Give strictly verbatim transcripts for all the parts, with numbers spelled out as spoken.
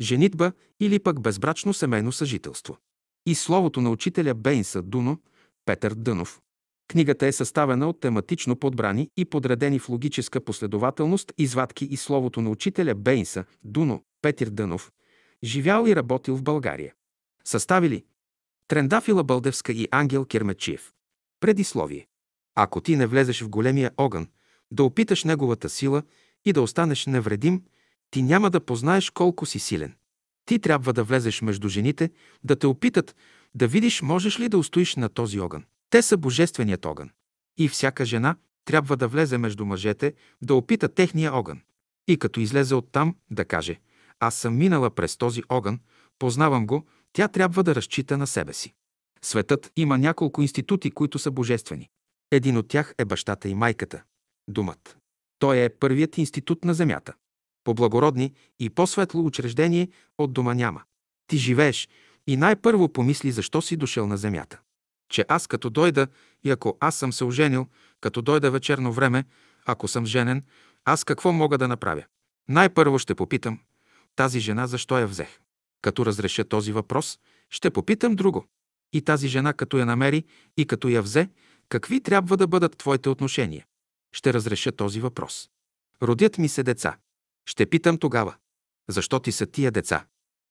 женитба или пък безбрачно семейно съжителство. И словото на учителя Бейнса Дуно, Петър Дънов. Книгата е съставена от тематично подбрани и подредени в логическа последователност извадки и словото на учителя Бейнса Дуно, Петър Дънов, живял и работил в България. Съставили Трендафила Бълдевска и Ангел Кермечиев. Предисловие. Ако ти не влезеш в големия огън, да опиташ неговата сила и да останеш невредим, ти няма да познаеш колко си силен. Ти трябва да влезеш между жените, да те опитат, да видиш можеш ли да устоиш на този огън. Те са божественият огън. И всяка жена трябва да влезе между мъжете, да опита техния огън. И като излезе оттам, да каже: аз съм минала през този огън, познавам го, тя трябва да разчита на себе си. Светът има няколко институти, които са божествени. Един от тях е бащата и майката – думът. Той е първият институт на земята. По-благородни и по-светло учреждение от дома няма. Ти живееш и най-първо помисли защо си дошъл на земята. Че аз като дойда и ако аз съм се оженил, като дойда вечерно време, ако съм женен, аз какво мога да направя? Най-първо ще попитам тази жена защо я взех. Като разреша този въпрос, ще попитам друго. И тази жена като я намери и като я взе, какви трябва да бъдат твоите отношения? Ще разреша този въпрос. Родят ми се деца. Ще питам тогава: защо ти са тия деца?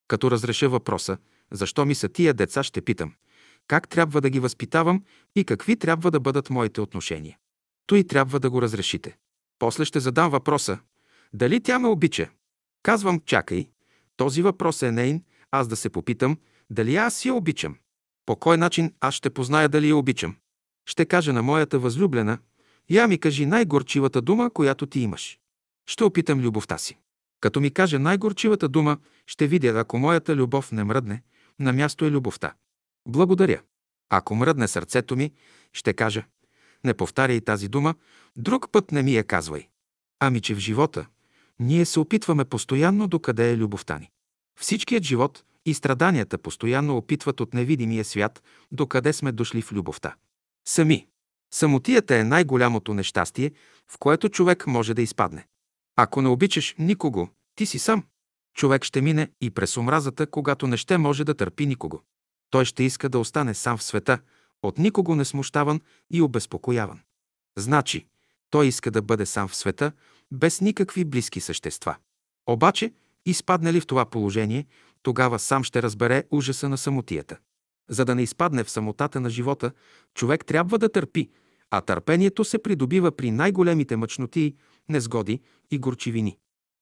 Като разреша въпроса, защо ми са тия деца, ще питам как трябва да ги възпитавам и какви трябва да бъдат моите отношения. Той трябва да го разрешите. После ще задам въпроса: дали тя ме обича? Казвам: чакай, този въпрос е нейн, аз да се попитам дали аз я обичам. По кой начин аз ще позная дали я обичам? Ще кажа на моята възлюблена: я ми кажи най-горчивата дума, която ти имаш. Ще опитам любовта си. Като ми каже най-горчивата дума, ще видя, ако моята любов не мръдне, на място е любовта. Благодаря. Ако мръдне сърцето ми, ще кажа: не повтаряй тази дума, друг път не ми я казвай. Ами че в живота ние се опитваме постоянно докъде е любовта ни. Всичкият живот и страданията постоянно опитват от невидимия свят докъде сме дошли в любовта. Сами. Самотията е най-голямото нещастие, в което човек може да изпадне. Ако не обичаш никого, ти си сам. Човек ще мине и през омразата, когато не ще може да търпи никого. Той ще иска да остане сам в света, от никого не смущаван и обезпокояван. Значи, той иска да бъде сам в света, без никакви близки същества. Обаче, изпадне ли в това положение, тогава сам ще разбере ужаса на самотията. За да не изпадне в самотата на живота, човек трябва да търпи, а търпението се придобива при най-големите мъчноти, незгоди и горчивини.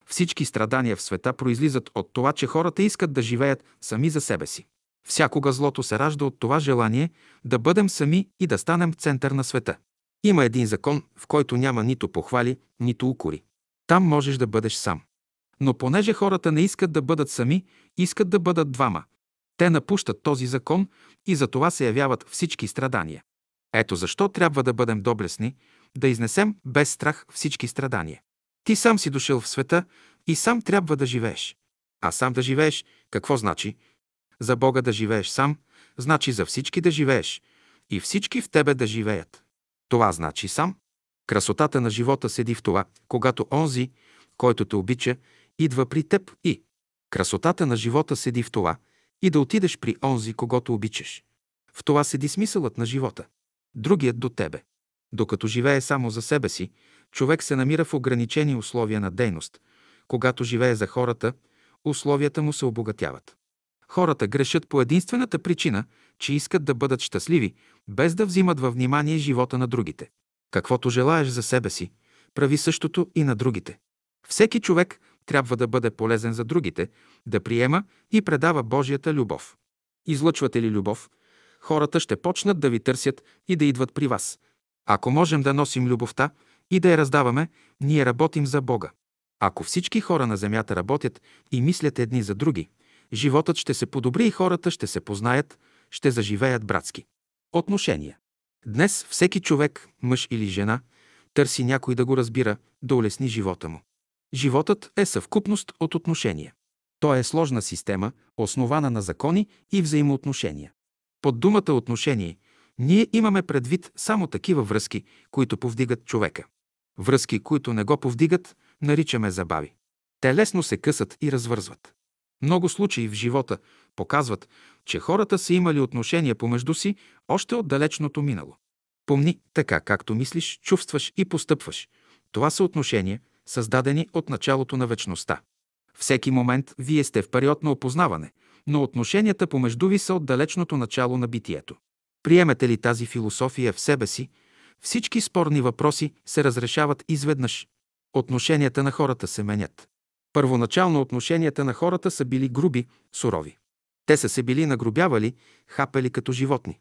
Всички страдания в света произлизат от това, че хората искат да живеят сами за себе си. Всякога злото се ражда от това желание да бъдем сами и да станем център на света. Има един закон, в който няма нито похвали, нито укори. Там можеш да бъдеш сам. Но понеже хората не искат да бъдат сами, искат да бъдат двама. Те напущат този закон и за това се явяват всички страдания. Ето защо трябва да бъдем доблестни, да изнесем без страх всички страдания. Ти сам си дошъл в света и сам трябва да живееш. А сам да живееш, какво значи? За Бога да живееш сам, значи за всички да живееш и всички в тебе да живеят. Това значи сам. Красотата на живота седи в това, когато онзи, който те обича, идва при теб и... Красотата на живота седи в това и да отидеш при онзи, когото обичаш. В това седи смисълът на живота. Другият до тебе. Докато живее само за себе си, човек се намира в ограничени условия на дейност. Когато живее за хората, условията му се обогатяват. Хората грешат по единствената причина, че искат да бъдат щастливи, без да взимат във внимание живота на другите. Каквото желаеш за себе си, прави същото и на другите. Всеки човек трябва да бъде полезен за другите, да приема и предава Божията любов. Излъчвате ли любов, хората ще почнат да ви търсят и да идват при вас. Ако можем да носим любовта и да я раздаваме, ние работим за Бога. Ако всички хора на земята работят и мислят едни за други, животът ще се подобри и хората ще се познаят, ще заживеят братски. Отношения. Днес всеки човек, мъж или жена, търси някой да го разбира, да улесни живота му. Животът е съвкупност от отношения. Той е сложна система, основана на закони и взаимоотношения. Под думата отношение ние имаме предвид само такива връзки, които повдигат човека. Връзки, които не го повдигат, наричаме забави. Те лесно се късат и развързват. Много случаи в живота показват, че хората са имали отношения помежду си още от далечното минало. Помни, така както мислиш, чувстваш и постъпваш. Това са отношения, създадени от началото на вечността. Всеки момент вие сте в период на опознаване, но отношенията помежду ви са от далечното начало на битието. Приемете ли тази философия в себе си, всички спорни въпроси се разрешават изведнъж. Отношенията на хората се менят. Първоначално отношенията на хората са били груби, сурови. Те са се били нагрубявали, хапели като животни.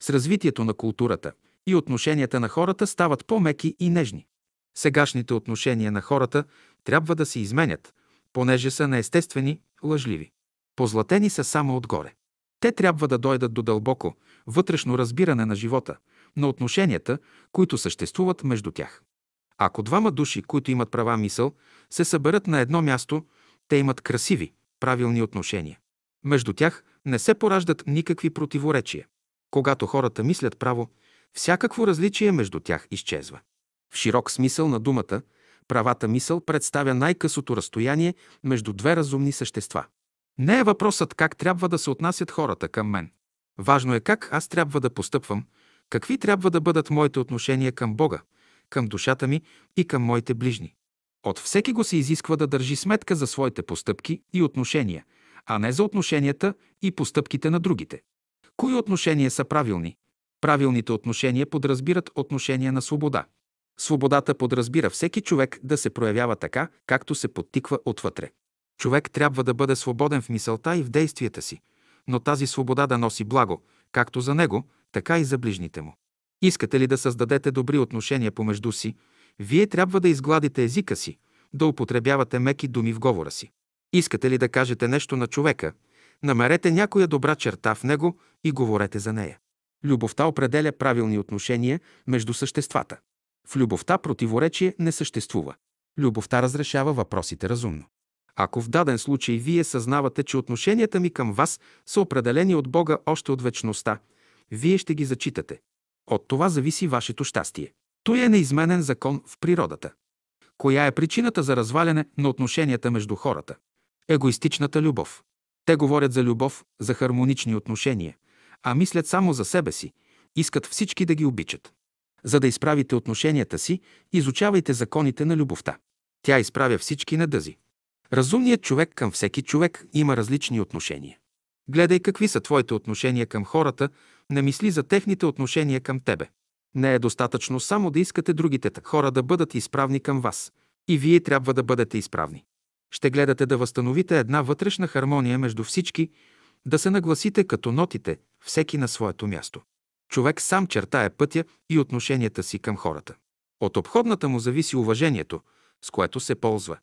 С развитието на културата и отношенията на хората стават по-меки и нежни. Сегашните отношения на хората трябва да се изменят, понеже са неестествени, лъжливи. Позлатени са само отгоре. Те трябва да дойдат до дълбоко, вътрешно разбиране на живота, на отношенията, които съществуват между тях. Ако двама души, които имат права мисъл, се съберат на едно място, те имат красиви, правилни отношения. Между тях не се пораждат никакви противоречия. Когато хората мислят право, всякакво различие между тях изчезва. В широк смисъл на думата, правата мисъл представя най-късото разстояние между две разумни същества. Не е въпросът как трябва да се отнасят хората към мен. Важно е как аз трябва да постъпвам, какви трябва да бъдат моите отношения към Бога, към душата ми и към моите ближни. От всеки го се изисква да държи сметка за своите постъпки и отношения, а не за отношенията и постъпките на другите. Кои отношения са правилни? Правилните отношения подразбират отношения на свобода. Свободата подразбира всеки човек да се проявява така, както се подтиква отвътре. Човек трябва да бъде свободен в мисълта и в действията си, но тази свобода да носи благо, както за него, така и за ближните му. Искате ли да създадете добри отношения помежду си, вие трябва да изгладите езика си, да употребявате меки думи в говора си. Искате ли да кажете нещо на човека, намерете някоя добра черта в него и говорете за нея. Любовта определя правилни отношения между съществата. В любовта противоречие не съществува. Любовта разрешава въпросите разумно. Ако в даден случай вие съзнавате, че отношенията ми към вас са определени от Бога още от вечността, вие ще ги зачитате. От това зависи вашето щастие. Той е неизменен закон в природата. Коя е причината за разваляне на отношенията между хората? Егоистичната любов. Те говорят за любов, за хармонични отношения, а мислят само за себе си, искат всички да ги обичат. За да изправите отношенията си, изучавайте законите на любовта. Тя изправя всички недъзи. Разумният човек към всеки човек има различни отношения. Гледай какви са твоите отношения към хората, не мисли за техните отношения към тебе. Не е достатъчно само да искате другите хора да бъдат изправни към вас. И вие трябва да бъдете изправни. Ще гледате да възстановите една вътрешна хармония между всички, да се нагласите като нотите, всеки на своето място. Човек сам чертае пътя и отношенията си към хората. От обходната му зависи уважението, с което се ползва.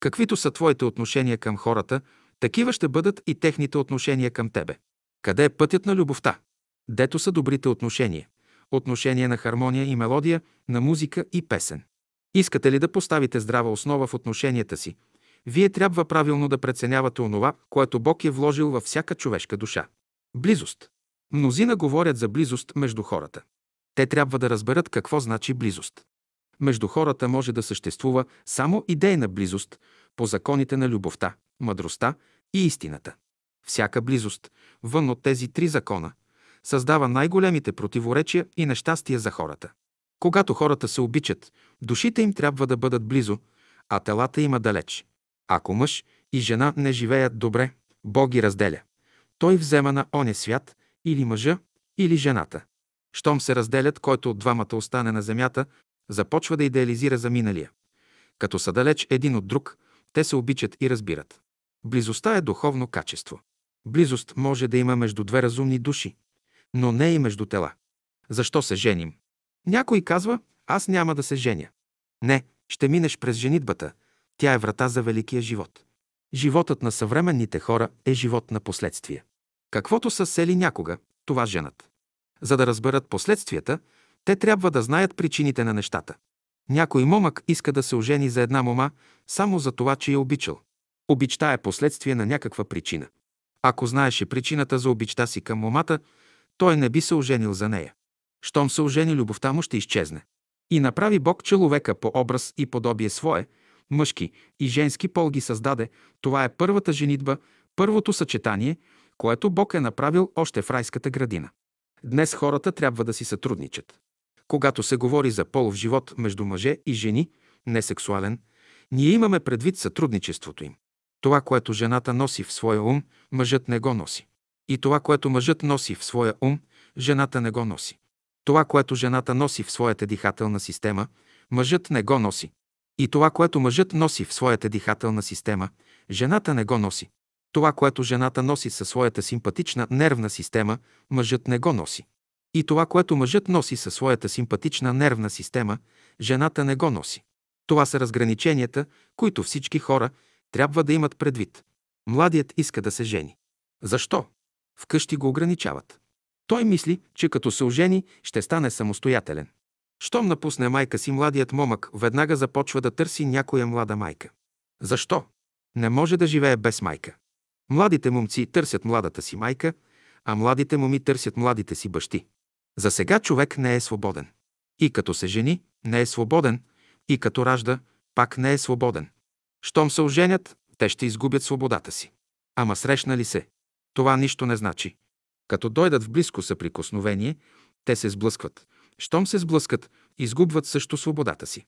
Каквито са твоите отношения към хората, такива ще бъдат и техните отношения към тебе. Къде е пътят на любовта? Дето са добрите отношения. Отношения на хармония и мелодия, на музика и песен. Искате ли да поставите здрава основа в отношенията си? Вие трябва правилно да преценявате онова, което Бог е вложил във всяка човешка душа. Близост. Мнозина говорят за близост между хората. Те трябва да разберат какво значи близост. Между хората може да съществува само идейна близост по законите на любовта, мъдростта и истината. Всяка близост, вън от тези три закона, създава най-големите противоречия и нещастия за хората. Когато хората се обичат, душите им трябва да бъдат близо, а телата им далеч. Ако мъж и жена не живеят добре, Бог ги разделя. Той взема на оня свят или мъжа, или жената. Щом се разделят, който от двамата остане на земята, започва да идеализира за миналия. Като са далеч един от друг, те се обичат и разбират. Близостта е духовно качество. Близост може да има между две разумни души, но не и между тела. Защо се женим? Някой казва, аз няма да се женя. Не, ще минеш през женитбата. Тя е врата за великия живот. Животът на съвременните хора е живот на последствия. Каквото са сели някога, това женат. За да разберат последствията, те трябва да знаят причините на нещата. Някой момък иска да се ожени за една мома, само за това, че я обичал. Обичта е последствие на някаква причина. Ако знаеше причината за обичта си към момата, той не би се оженил за нея. Щом се ожени, любовта му ще изчезне. И направи Бог човека по образ и подобие свое, мъжки и женски пол ги създаде, това е първата женитба, Първото съчетание, което Бог е направил още в райската градина. Днес хората трябва да си сътрудничат. Когато се говори за полов живот между мъже и жени, несексуален, ние имаме предвид сътрудничеството им. Това, което жената носи в своя ум, мъжът не го носи. И това, което мъжът носи в своя ум, жената не го носи. Това, което жената носи в своята дихателна система, мъжът не го носи. И това, което мъжът носи в своята дихателна система, жената не го носи. Това, което жената носи със своята симпатична нервна система, мъжът не го носи. И това, което мъжът носи със своята симпатична нервна система, жената не го носи. Това са разграниченията, които всички хора трябва да имат предвид. Младият иска да се жени. Защо? Вкъщи го ограничават. Той мисли, че като се ожени, ще стане самостоятелен. Щом напусне майка си, младият момък веднага започва да търси някоя млада майка. Защо? Не може да живее без майка. Младите момци търсят младата си майка, а младите моми търсят младите си бащи. За сега човек не е свободен. И като се жени, не е свободен, и като ражда, пак не е свободен. Щом се оженят, те ще изгубят свободата си. Ама срещнали се. Това нищо не значи. Като дойдат в близко съприкосновение, те се сблъскват. Щом се сблъскат, изгубват също свободата си.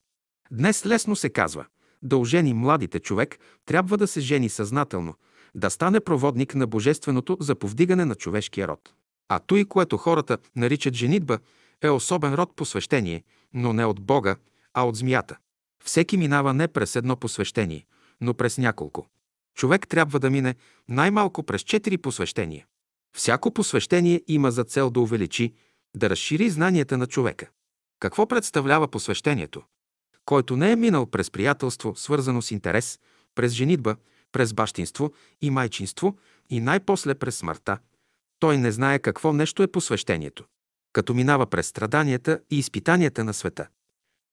Днес лесно се казва, да ожени младите човек, трябва да се жени съзнателно, да стане проводник на Божественото за повдигане на човешкия род. А той, което хората наричат женитба, е особен род посвещение, но не от Бога, а от змията. Всеки минава не през едно посвещение, но през няколко. Човек трябва да мине най-малко през четири посвещения. Всяко посвещение има за цел да увеличи, да разшири знанията на човека. Какво представлява посвещението? Който не е минал през приятелство, свързано с интерес, през женитба, през бащинство и майчинство и най-после през смъртта, той не знае какво нещо е посвещението. Като минава през страданията и изпитанията на света,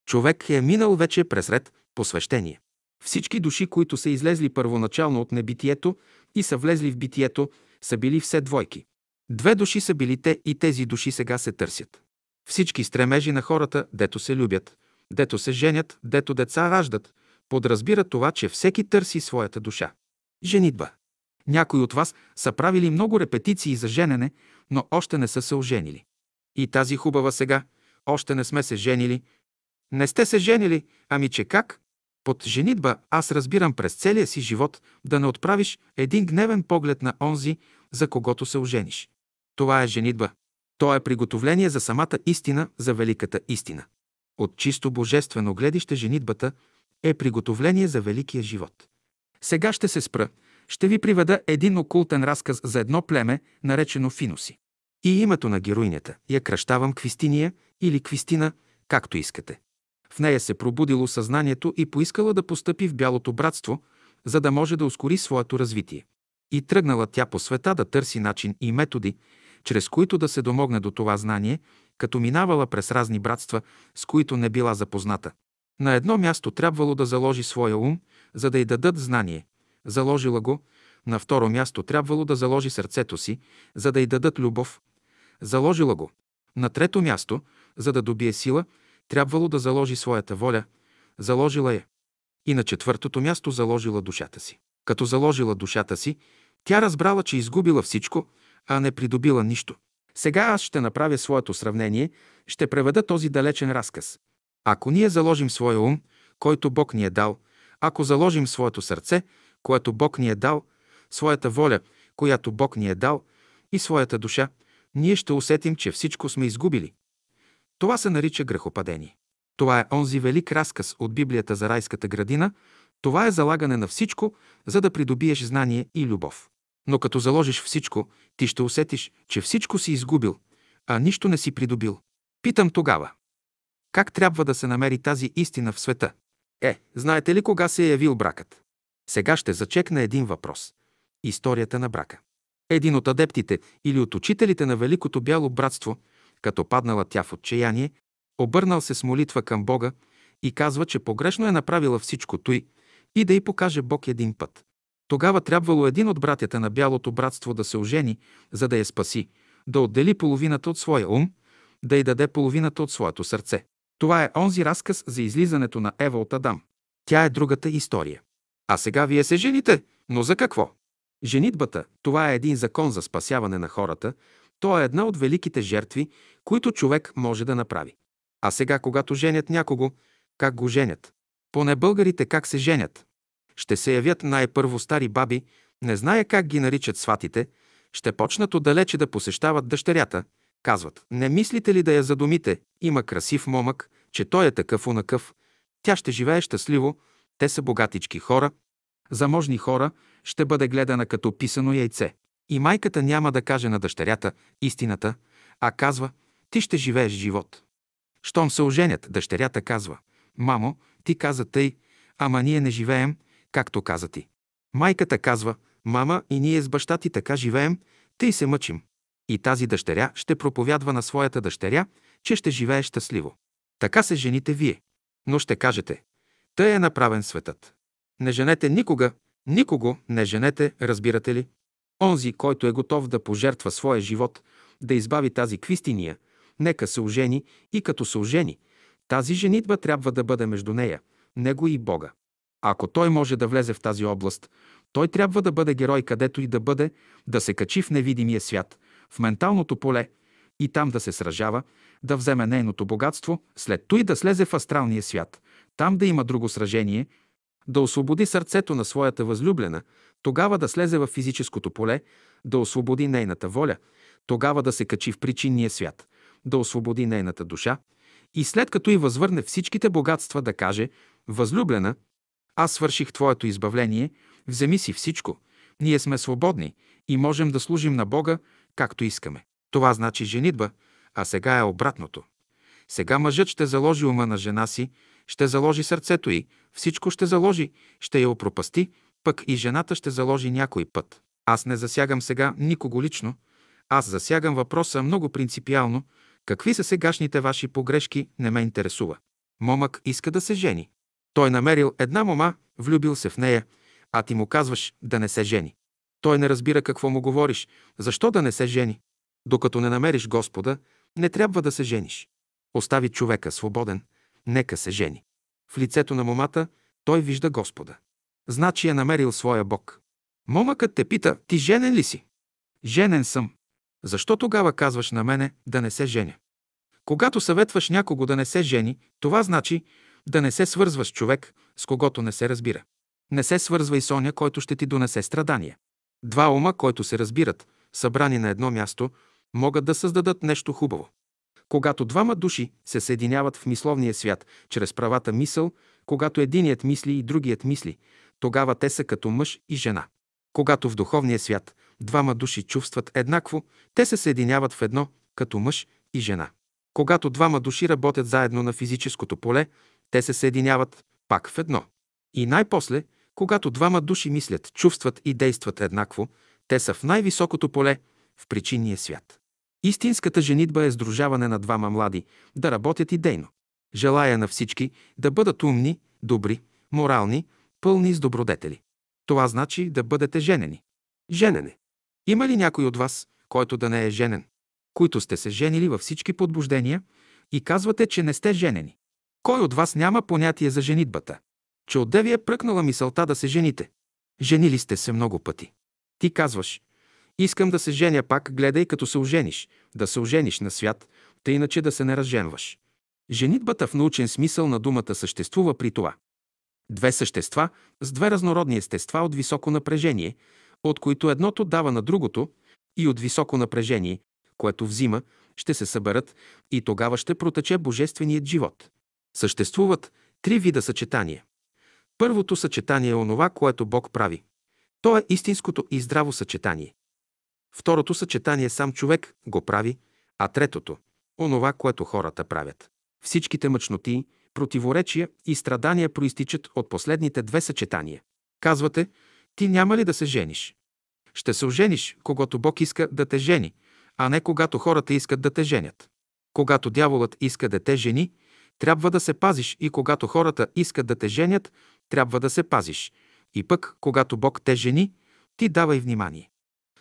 човек е минал вече през ред посвещение. Всички души, които са излезли първоначално от небитието и са влезли в битието, са били все двойки. Две души са били те и тези души сега се търсят. Всички стремежи на хората, дето се любят, дето се женят, дето деца раждат, подразбира това, че всеки търси своята душа. Женитба. Някои от вас са правили много репетиции за женене, но още не са се оженили. И тази хубава сега, още не сме се женили. Не сте се женили, ами че как? Под женитба аз разбирам през целия си живот да не отправиш един гневен поглед на онзи, за когото се ожениш. Това е женитба. То е приготовление за самата истина, за великата истина. От чисто божествено гледище женитбата е приготовление за великия живот. Сега ще се спра. Ще ви приведа един окултен разказ за едно племе, наречено Финуси. И името на героинята я кръщавам Квистиния или Квистина, както искате. В нея се пробудило съзнанието и поискала да постъпи в Бялото братство, за да може да ускори своето развитие. И тръгнала тя по света да търси начин и методи, чрез които да се домогне до това знание, като минавала през разни братства, с които не била запозната. На едно място трябвало да заложи своя ум, за да й дадат знание. Заложила го. На второ място трябвало да заложи сърцето си, за да й дадат любов. Заложила го. На трето място, за да добие сила, трябвало да заложи своята воля. Заложила я. И на четвъртото място заложила душата си. Като заложила душата си, тя разбрала, че изгубила всичко, а не придобила нищо. Сега аз ще направя своето сравнение, ще преведа този далечен разказ. Ако ние заложим своя ум, който Бог ни е дал, ако заложим своето сърце, което Бог ни е дал, своята воля, която Бог ни е дал, и своята душа, ние ще усетим, че всичко сме изгубили. Това се нарича грехопадение. Това е онзи велик разказ от Библията за райската градина. Това е залагане на всичко, за да придобиеш знание и любов. Но като заложиш всичко, ти ще усетиш, че всичко си изгубил, а нищо не си придобил. Питам тогава, как трябва да се намери тази истина в света? Е, знаете ли кога се е явил бракът? Сега ще зачекна един въпрос. Историята на брака. Един от адептите или от учителите на Великото Бяло братство, като паднала тя в отчаяние, обърнал се с молитва към Бога и казва, че погрешно е направила всичко той и да й покаже Бог един път. Тогава трябвало един от братята на Бялото братство да се ожени, за да я спаси, да отдели половината от своя ум, да й даде половината от своето сърце. Това е онзи разказ за излизането на Ева от Адам. Тя е другата история. А сега вие се жените, но за какво? Женитбата, това е един закон за спасяване на хората, то е една от великите жертви, които човек може да направи. А сега, когато женят някого, как го женят? Поне българите как се женят? Ще се явят най-първо стари баби, не зная как ги наричат сватите, ще почнат отдалече да посещават дъщерята, казват, не мислите ли да я задумите, има красив момък, че той е такъв онакъв, тя ще живее щастливо, те са богатички хора, заможни хора, ще бъде гледана като писано яйце. И майката няма да каже на дъщерята истината, а казва, ти ще живееш живот. Щом се оженят, дъщерята казва, мамо, ти каза тъй, ама ние не живеем, както каза ти. Майката казва, мама, и ние с баща ти така живеем, тъй се мъчим. И тази дъщеря ще проповядва на своята дъщеря, че ще живее щастливо. Така се жените вие. Но ще кажете, тъй е направен светът. Не женете никога, никого не женете, разбирате ли? Онзи, който е готов да пожертва своя живот, да избави тази Квистиния, нека се ожени, и като се ожени, тази женитба трябва да бъде между нея, него и Бога. Ако той може да влезе в тази област, той трябва да бъде герой където и да бъде, да се качи в невидимия свят, в менталното поле, и там да се сражава, да вземе нейното богатство, след той да слезе в астралния свят, там да има друго сражение, да освободи сърцето на своята възлюблена, тогава да слезе в физическото поле, да освободи нейната воля, тогава да се качи в причинния свят, да освободи нейната душа и след като й възвърне всичките богатства да каже «Възлюблена, аз свърших твоето избавление, вземи си всичко, ние сме свободни и можем да служим на Бога, както искаме». Това значи женитба, а сега е обратното. Сега мъжът ще заложи ума на жена си, ще заложи сърцето й, всичко ще заложи, ще я опропасти, пък и жената ще заложи някой път. Аз не засягам сега никого лично, аз засягам въпроса много принципиално, какви са сегашните ваши погрешки, не ме интересува. Момък иска да се жени. Той намерил една мома, влюбил се в нея, а ти му казваш да не се жени. Той не разбира какво му говориш, защо да не се жени. Докато не намериш Господа, не трябва да се жениш. Остави човека свободен, нека се жени. В лицето на момата той вижда Господа. Значи е намерил своя Бог. Момъкът те пита, ти женен ли си? Женен съм. Защо тогава казваш на мене да не се женя? Когато съветваш някого да не се жени, това значи да не се свързваш с човек, с когото не се разбира. Не се свързвай с оня, който ще ти донесе страдания. Два ума, които се разбират, събрани на едно място, могат да създадат нещо хубаво. Когато двама души се съединяват в мисловния свят чрез правата мисъл, когато единият мисли и другият мисли, тогава те са като мъж и жена. Когато в духовния свят двама души чувстват еднакво, те се съединяват в едно, като мъж и жена. Когато двама души работят заедно на физическото поле, те се съединяват пак в едно. И най-после, когато двама души мислят, чувстват и действат еднакво, те са в най-високото поле, в причинния свят. Истинската женитба е сдружаване на двама млади, да работят идейно. Желая на всички да бъдат умни, добри, морални, пълни с добродетели. Това значи да бъдете женени. Женене. Има ли някой от вас, който да не е женен? Които сте се женили във всички подбуждения и казвате, че не сте женени? Кой от вас няма понятие за женитбата? Че отде ви е пръкнала мисълта да се жените? Женили сте се много пъти. Ти казваш, искам да се женя пак, гледай като се ожениш, да се ожениш на свят, тъй иначе да се не разженваш. Женитбата в научен смисъл на думата съществува при това. Две същества с две разнородни естества от високо напрежение, от които едното дава на другото и от високо напрежение, което взима, ще се съберат и тогава ще протече божественият живот. Съществуват три вида съчетания. Първото съчетание е онова, което Бог прави. То е истинското и здраво съчетание. Второто съчетание сам човек го прави, а третото – онова, което хората правят. Всичките мъчноти, противоречия и страдания проистичат от последните две съчетания. Казвате, ти няма ли да се жениш? Ще се ожениш, когато Бог иска да те жени, а не когато хората искат да те женят. Когато дяволът иска да те жени, трябва да се пазиш и когато хората искат да те женят, трябва да се пазиш. И пък, когато Бог те жени, ти давай внимание.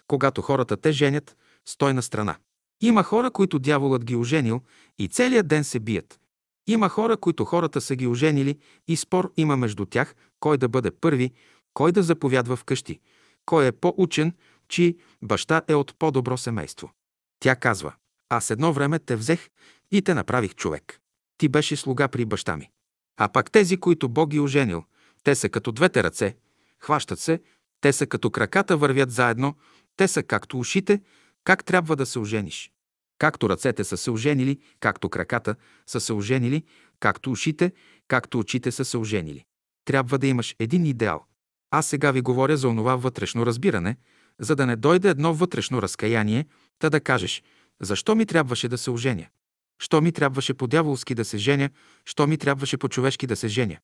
Когато хората те женят, стой на страна. Има хора, които дяволът ги оженил и целият ден се бият. Има хора, които хората са ги оженили и спор има между тях, кой да бъде първи, кой да заповядва вкъщи, кой е по-учен, чий баща е от по-добро семейство. Тя казва: аз едно време те взех и те направих човек. Ти беше слуга при баща ми. А пак тези, които Бог ги оженил, те са като двете ръце, хващат се, те са като краката, вървят заедно, те са както ушите, как трябва да се ожениш. Както ръцете са се оженили, както краката са се оженили, както ушите, както очите са се оженили. Трябва да имаш един идеал. Аз сега ви говоря за онова вътрешно разбиране, за да не дойде едно вътрешно разкаяние, та да кажеш: защо ми трябваше да се оженя? Що ми трябваше по-дяволски да се женя? Що ми трябваше по-човешки да се женя?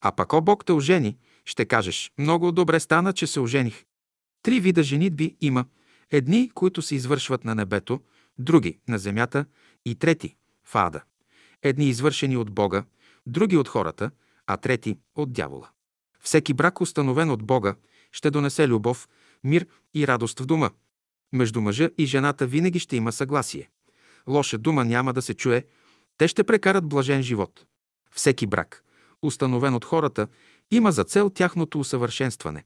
А пак о Бог те ожени, ще кажеш: много добре стана, че се ожених. Три вида женитби има. Едни, които се извършват на небето, други – на земята и трети – в ада. Едни извършени от Бога, други от хората, а трети – от дявола. Всеки брак, установен от Бога, ще донесе любов, мир и радост в дома. Между мъжа и жената винаги ще има съгласие. Лоша дума няма да се чуе, те ще прекарат блажен живот. Всеки брак, установен от хората, има за цел тяхното усъвършенстване.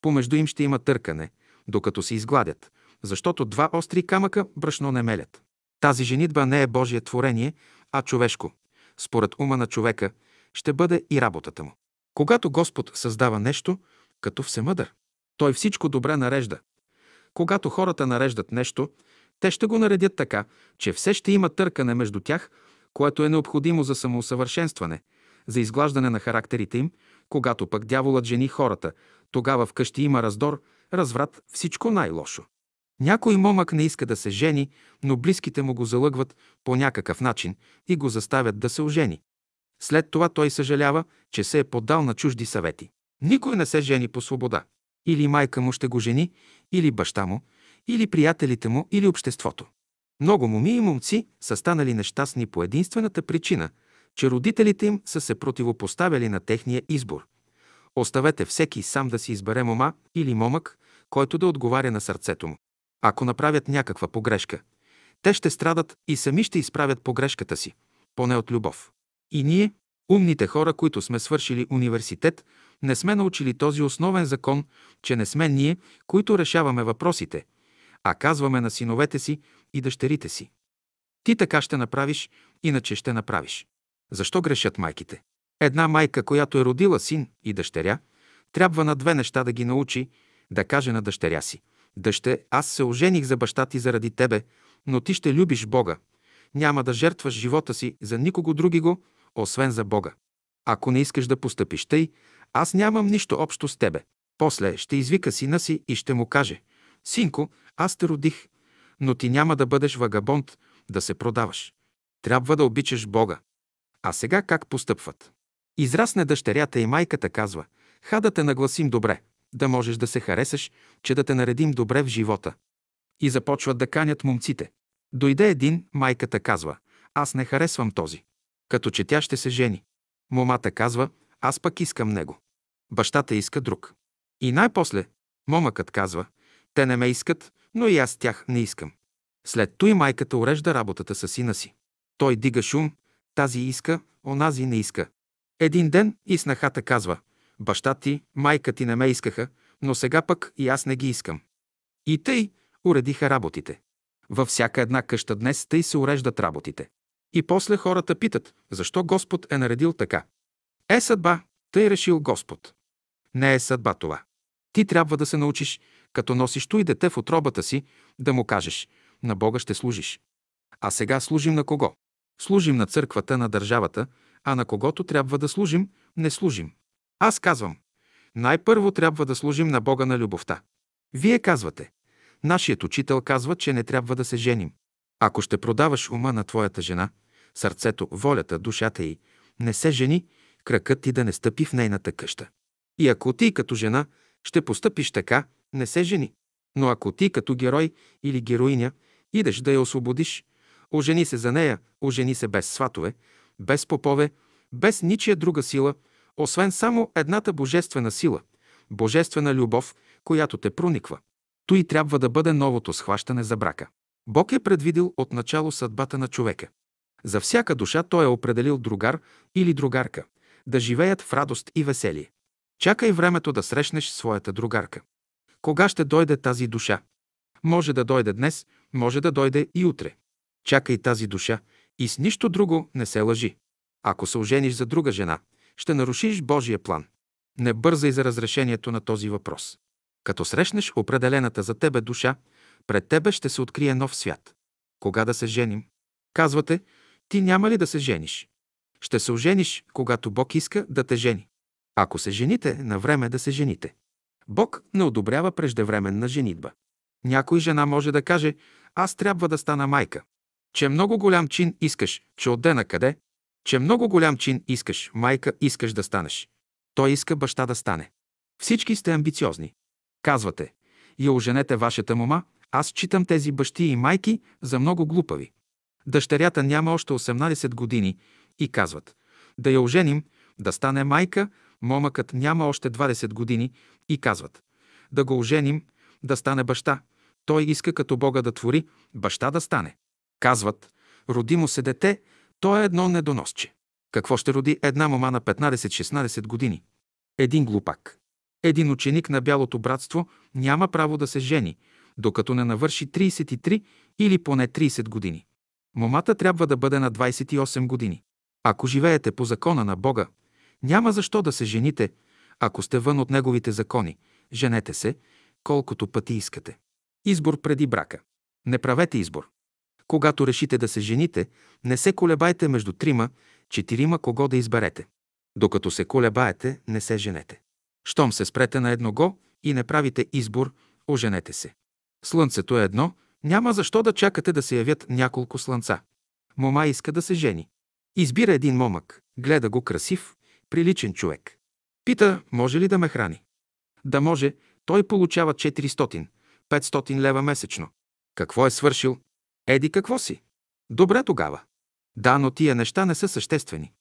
Помежду им ще има търкане, докато се изгладят, защото два остри камъка брашно не мелят. Тази женитба не е Божие творение, а човешко. Според ума на човека ще бъде и работата му. Когато Господ създава нещо, като всемъдър, Той всичко добре нарежда. Когато хората нареждат нещо, те ще го наредят така, че все ще има търкане между тях, което е необходимо за самоусъвършенстване, за изглаждане на характерите им. Когато пък дяволът жени хората, тогава вкъщи има раздор, разврат, всичко най-лошо. Някой момък не иска да се жени, но близките му го залъгват по някакъв начин и го заставят да се ожени. След това той съжалява, че се е поддал на чужди съвети. Никой не се жени по свобода. Или майка му ще го жени, или баща му, или приятелите му, или обществото. Много моми и момци са станали нещастни по единствената причина, че родителите им са се противопоставяли на техния избор. Оставете всеки сам да си избере мома или момък, който да отговаря на сърцето му. Ако направят някаква погрешка, те ще страдат и сами ще изправят погрешката си, поне от любов. И ние, умните хора, които сме свършили университет, не сме научили този основен закон, че не сме ние, които решаваме въпросите, а казваме на синовете си и дъщерите си: ти така ще направиш, иначе ще направиш. Защо грешат майките? Една майка, която е родила син и дъщеря, трябва на две неща да ги научи: да каже на дъщеря си: дъще, аз се ожених за баща ти заради тебе, но ти ще любиш Бога. Няма да жертваш живота си за никого други го, освен за Бога. Ако не искаш да постъпиш тъй, аз нямам нищо общо с тебе. После ще извика сина си и ще му каже: синко, аз те родих, но ти няма да бъдеш вагабонд, да се продаваш. Трябва да обичаш Бога. А сега как постъпват? Израсне дъщерята и майката казва: ха да те нагласим добре, да можеш да се харесаш, че да те наредим добре в живота. И започват да канят момците. Дойде един, майката казва: аз не харесвам този. Като че тя ще се жени. Момата казва: аз пък искам него. Бащата иска друг. И най-после момъкът казва: те не ме искат, но и аз тях не искам. След това и майката урежда работата със сина си. Той дига шум, тази иска, онази не иска. Един ден и снахата казва: баща ти, майка ти не ме искаха, но сега пък и аз не ги искам. И тъй уредиха работите. Във всяка една къща днес тъй се уреждат работите. И после хората питат: защо Господ е наредил така? Е съдба, тъй решил Господ. Не е съдба това. Ти трябва да се научиш, като носиш той дете в утробата си, да му кажеш: на Бога ще служиш. А сега служим на кого? Служим на църквата, на държавата, а на когото трябва да служим, не служим. Аз казвам: най-първо трябва да служим на Бога, на любовта. Вие казвате: нашият учител казва, че не трябва да се женим. Ако ще продаваш ума на твоята жена, сърцето, волята, душата й, не се жени, кракът ти да не стъпи в нейната къща. И ако ти като жена ще постъпиш така, не се жени. Но ако ти като герой или героиня идеш да я освободиш, ожени се за нея, ожени се без сватове, без попове, без ничия друга сила, освен само едната божествена сила, божествена любов, която те прониква. Той трябва да бъде новото схващане за брака. Бог е предвидил отначало съдбата на човека. За всяка душа Той е определил другар или другарка, да живеят в радост и веселие. Чакай времето да срещнеш своята другарка. Кога ще дойде тази душа? Може да дойде днес, може да дойде и утре. Чакай тази душа и с нищо друго не се лъжи. Ако се ожениш за друга жена, ще нарушиш Божия план. Не бързай за разрешението на този въпрос. Като срещнеш определената за тебе душа, пред тебе ще се открие нов свят. Кога да се женим? Казвате, ти няма ли да се жениш? Ще се ожениш, когато Бог иска да те жени. Ако се жените, на време да се жените. Бог не одобрява преждевременна женитба. Някой жена може да каже, аз трябва да стана майка. Че много голям чин искаш, че отде на къде? Че много голям чин искаш, майка искаш да станеш. Той иска баща да стане. Всички сте амбициозни. Казвате, я оженете вашата мома, аз читам тези бащи и майки за много глупави. Дъщерята няма още осемнадесет години и казват, да я оженим, да стане майка, момъкът няма още двадесет години и казват, да го оженим, да стане баща, той иска като Бога да твори, баща да стане. Казват, роди му се дете, то е едно недоносче. Какво ще роди една мома на петнадесет-шестнадесет години? Един глупак. Един ученик на Бялото братство няма право да се жени, докато не навърши тридесет и три или поне тридесет години. Момата трябва да бъде на двадесет и осем години. Ако живеете по закона на Бога, няма защо да се жените. Ако сте вън от неговите закони, женете се, колкото пъти искате. Избор преди брака. Не правете избор. Когато решите да се жените, не се колебайте между трима, четирима кого да изберете. Докато се колебаете, не се женете. Щом се спрете на едного и не правите избор, оженете се. Слънцето е едно, няма защо да чакате да се явят няколко слънца. Мома иска да се жени. Избира един момък, гледа го красив, приличен човек. Пита, може ли да ме храни? Да може, той получава четиристотин-петстотин лева месечно. Какво е свършил? Еди какво си? Добре тогава. Да, но тия неща не са съществени.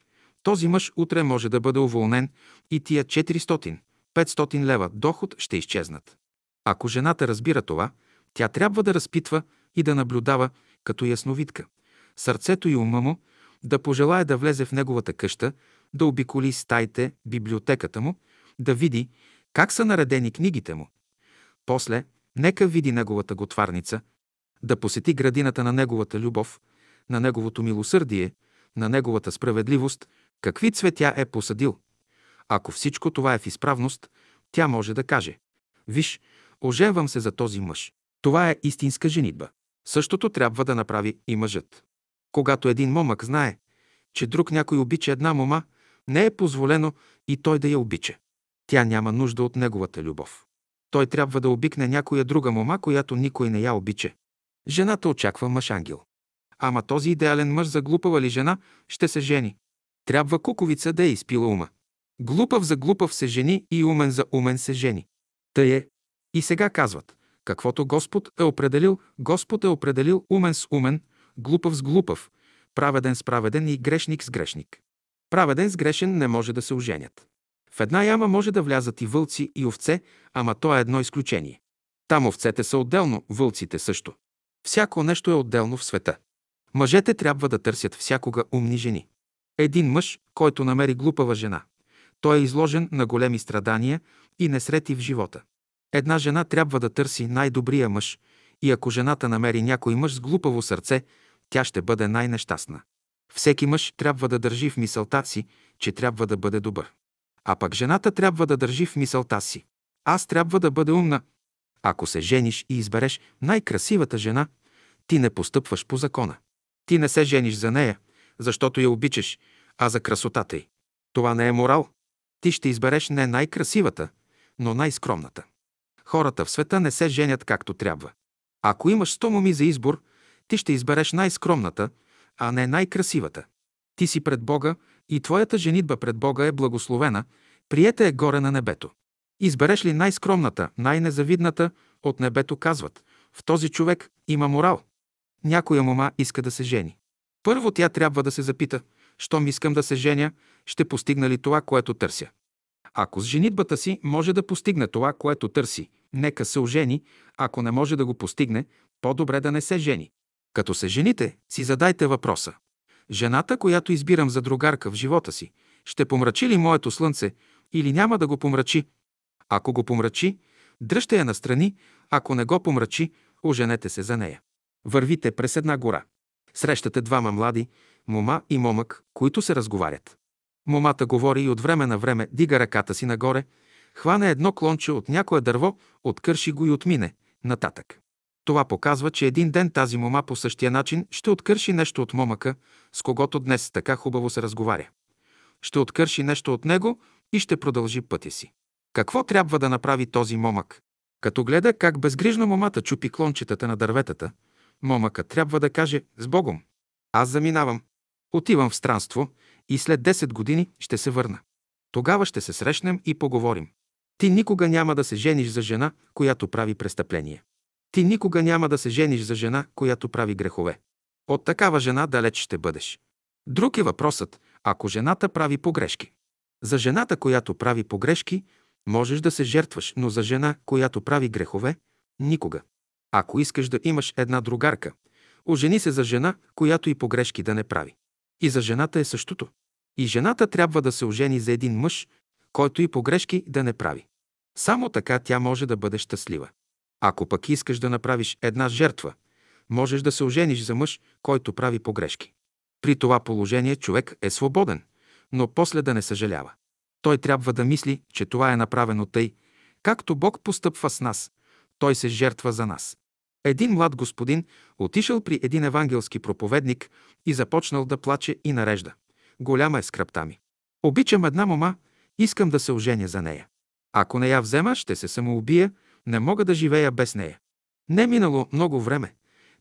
Този мъж утре може да бъде уволнен и тия четиристотин-петстотин лева доход ще изчезнат. Ако жената разбира това, тя трябва да разпитва и да наблюдава като ясновидка. Сърцето и ума му да пожелае да влезе в неговата къща, да обиколи стаите, библиотеката му, да види как са наредени книгите му. После, нека види неговата готварница, да посети градината на неговата любов, на неговото милосърдие, на неговата справедливост, какви цветя е посадил. Ако всичко това е в изправност, тя може да каже: виж, оженвам се за този мъж. Това е истинска женитба. Същото трябва да направи и мъжът. Когато един момък знае, че друг някой обича една мома, не е позволено и той да я обича. Тя няма нужда от неговата любов. Той трябва да обикне някоя друга мома, която никой не я обича. Жената очаква мъж-ангел. Ама този идеален мъж за глупава ли жена ще се жени? Трябва куковица да е изпила ума. Глупав за глупав се жени и умен за умен се жени. Тъй е. И сега казват, каквото Господ е определил, Господ е определил умен с умен, глупав с глупав, праведен с праведен и грешник с грешник. Праведен с грешен не може да се оженят. В една яма може да влязат и вълци, и овце, ама то е едно изключение. Там овцете са отделно, вълците също. Всяко нещо е отделно в света. Мъжете трябва да търсят всякога умни жени. Един мъж, който намери глупава жена, той е изложен на големи страдания и несрети в живота. Една жена трябва да търси най-добрия мъж и ако жената намери някой мъж с глупаво сърце, тя ще бъде най-нещастна. Всеки мъж трябва да държи в мисълта си, че трябва да бъде добър. А пък жената трябва да държи в мисълта си: аз трябва да бъда умна. Ако се жениш и избереш най-красивата жена, ти не постъпваш по закона. Ти не се жениш за нея, защото я обичаш, а за красотата й. Това не е морал. Ти ще избереш не най-красивата, но най-скромната. Хората в света не се женят както трябва. Ако имаш сто моми за избор, ти ще избереш най-скромната, а не най-красивата. Ти си пред Бога и твоята женитба пред Бога е благословена, приета е горе на небето. Избереш ли най-скромната, най-незавидната, от небето казват: в този човек има морал. Някоя мома иска да се жени. Първо тя трябва да се запита: щом искам да се женя, ще постигна ли това, което търся? Ако с женитбата си може да постигне това, което търси, нека се ожени, ако не може да го постигне, по-добре да не се жени. Като се жените, си задайте въпроса: жената, която избирам за другарка в живота си, ще помрачи ли моето слънце или няма да го помрачи? Ако го помрачи, Дръжте я настрани, ако не го помрачи, оженете се за нея. Вървите през една гора. Срещате двама млади, мома и момък, които се разговарят. Момата говори и от време на време дига ръката си нагоре, хване едно клонче от някое дърво, откърши го и отмине нататък. Това показва, че един ден тази мома по същия начин ще откърши нещо от момъка, с когото днес така хубаво се разговаря. Ще откърши нещо от него и ще продължи пътя си. Какво трябва да направи този момък? Като гледа как безгрижно момата чупи клончетата на дърветата, момъка трябва да каже: „С Богом! Аз заминавам. Отивам в странство и след десет години ще се върна. Тогава ще се срещнем и поговорим. Ти никога няма да се жениш за жена, която прави престъпление. Ти никога няма да се жениш за жена, която прави грехове. От такава жена далеч ще бъдеш.“ Друг е въпросът, ако жената прави погрешки. За жената, която прави погрешки, можеш да се жертваш, но за жена, която прави грехове, никога. Ако искаш да имаш една другарка, ожени се за жена, която и погрешки да не прави. И за жената е същото. И жената трябва да се ожени за един мъж, който и погрешки да не прави. Само така тя може да бъде щастлива. Ако пък искаш да направиш една жертва, можеш да се ожениш за мъж, който прави погрешки. При това положение човек е свободен, но после да не съжалява. Той трябва да мисли, че това е направено тъй, както Бог постъпва с нас. Той се жертва за нас. Един млад господин отишъл при един евангелски проповедник и започнал да плаче и нарежда: „Голяма е скръбта ми. Обичам една мома, искам да се оженя за нея. Ако не я взема, ще се самоубия, не мога да живея без нея.“ Не минало много време.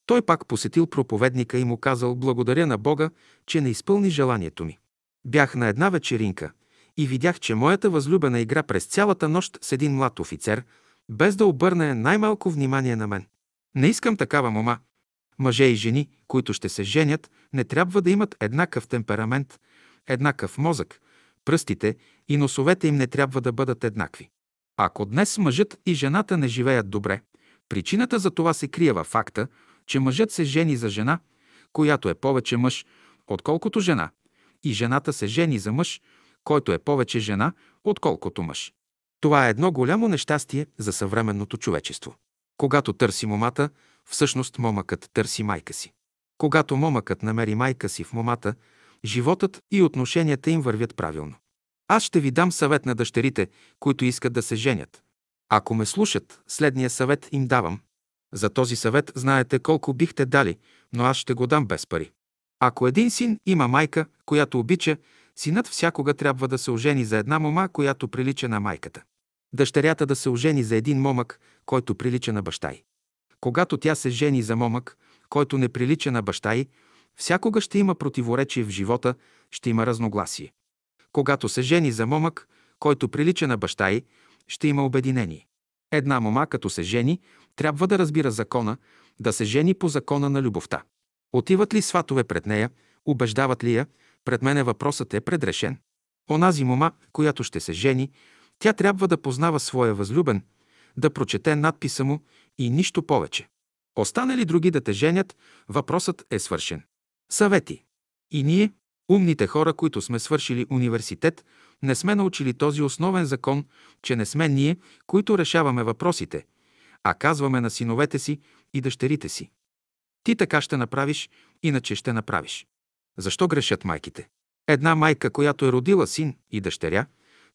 Той пак посетил проповедника и му казал: „Благодаря на Бога, че не изпълни желанието ми. Бях на една вечеринка и видях, че моята възлюбена игра през цялата нощ с един млад офицер, без да обърне най-малко внимание на мен. Не искам такава мома.“ Мъже и жени, които ще се женят, не трябва да имат еднакъв темперамент, еднакъв мозък, пръстите и носовете им не трябва да бъдат еднакви. Ако днес мъжът и жената не живеят добре, причината за това се крие във факта, че мъжът се жени за жена, която е повече мъж, отколкото жена, и жената се жени за мъж, който е повече жена, отколкото мъж. Това е едно голямо нещастие за съвременното човечество. Когато търси момата, всъщност момъкът търси майка си. Когато момъкът намери майка си в момата, животът и отношенията им вървят правилно. Аз ще ви дам съвет на дъщерите, които искат да се женят. Ако ме слушат, следния съвет им давам. За този съвет знаете колко бихте дали, но аз ще го дам без пари. Ако един син има майка, която обича, синът всякога трябва да се ожени за една мома, която прилича на майката. Дъщерята да се ожени за един момък, който прилича на баща й. Когато тя се жени за момък, който не прилича на баща й, всякога ще има противоречие в живота, ще има разногласие. Когато се жени за момък, който прилича на баща й, ще има обединение. Една мома, като се жени, трябва да разбира закона, да се жени по закона на любовта. Отиват ли сватове пред нея, убеждават ли я, пред мене въпросът е предрешен. Онази мома, която ще се жени, тя трябва да познава своя възлюбен, да прочете надписа му и нищо повече. Остане ли други да те женят, въпросът е свършен. Съвети. И ние, умните хора, които сме свършили университет, не сме научили този основен закон, че не сме ние, които решаваме въпросите, а казваме на синовете си и дъщерите си: „Ти така ще направиш, иначе ще направиш.“ Защо грешат майките? Една майка, която е родила син и дъщеря,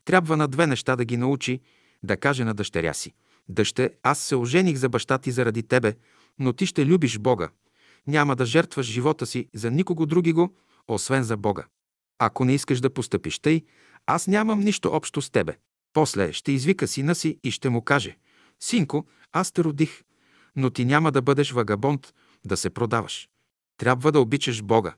трябва на две неща да ги научи, да каже на дъщеря си: „Дъще, аз се ожених за баща ти заради тебе, но ти ще любиш Бога. Няма да жертваш живота си за никого другиго, освен за Бога. Ако не искаш да постъпиш тъй, аз нямам нищо общо с тебе.“ После ще извика сина си и ще му каже: „Синко, аз те родих, но ти няма да бъдеш вагабонд, да се продаваш. Трябва да обичаш Бога.“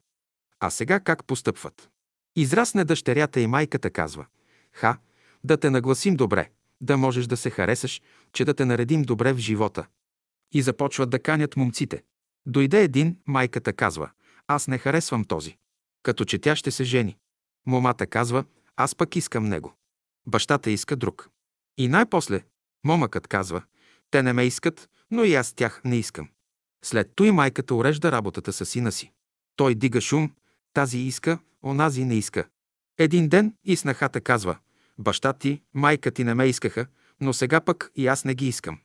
А сега как постъпват? Израсне дъщерята и майката казва: „Ха, да те нагласим добре, да можеш да се харесаш, че да те наредим добре в живота.“ И започват да канят момците. Дойде един, майката казва: „Аз не харесвам този“, като че тя ще се жени. Момата казва: „Аз пък искам него“. Бащата иска друг. И най-после момъкът казва: „Те не ме искат, но и аз тях не искам“. След това и майката урежда работата със сина си. Той дига шум, тази иска, онази не иска. Един ден и снахата казва: „Баща ти, майка ти не ме искаха, но сега пък и аз не ги искам.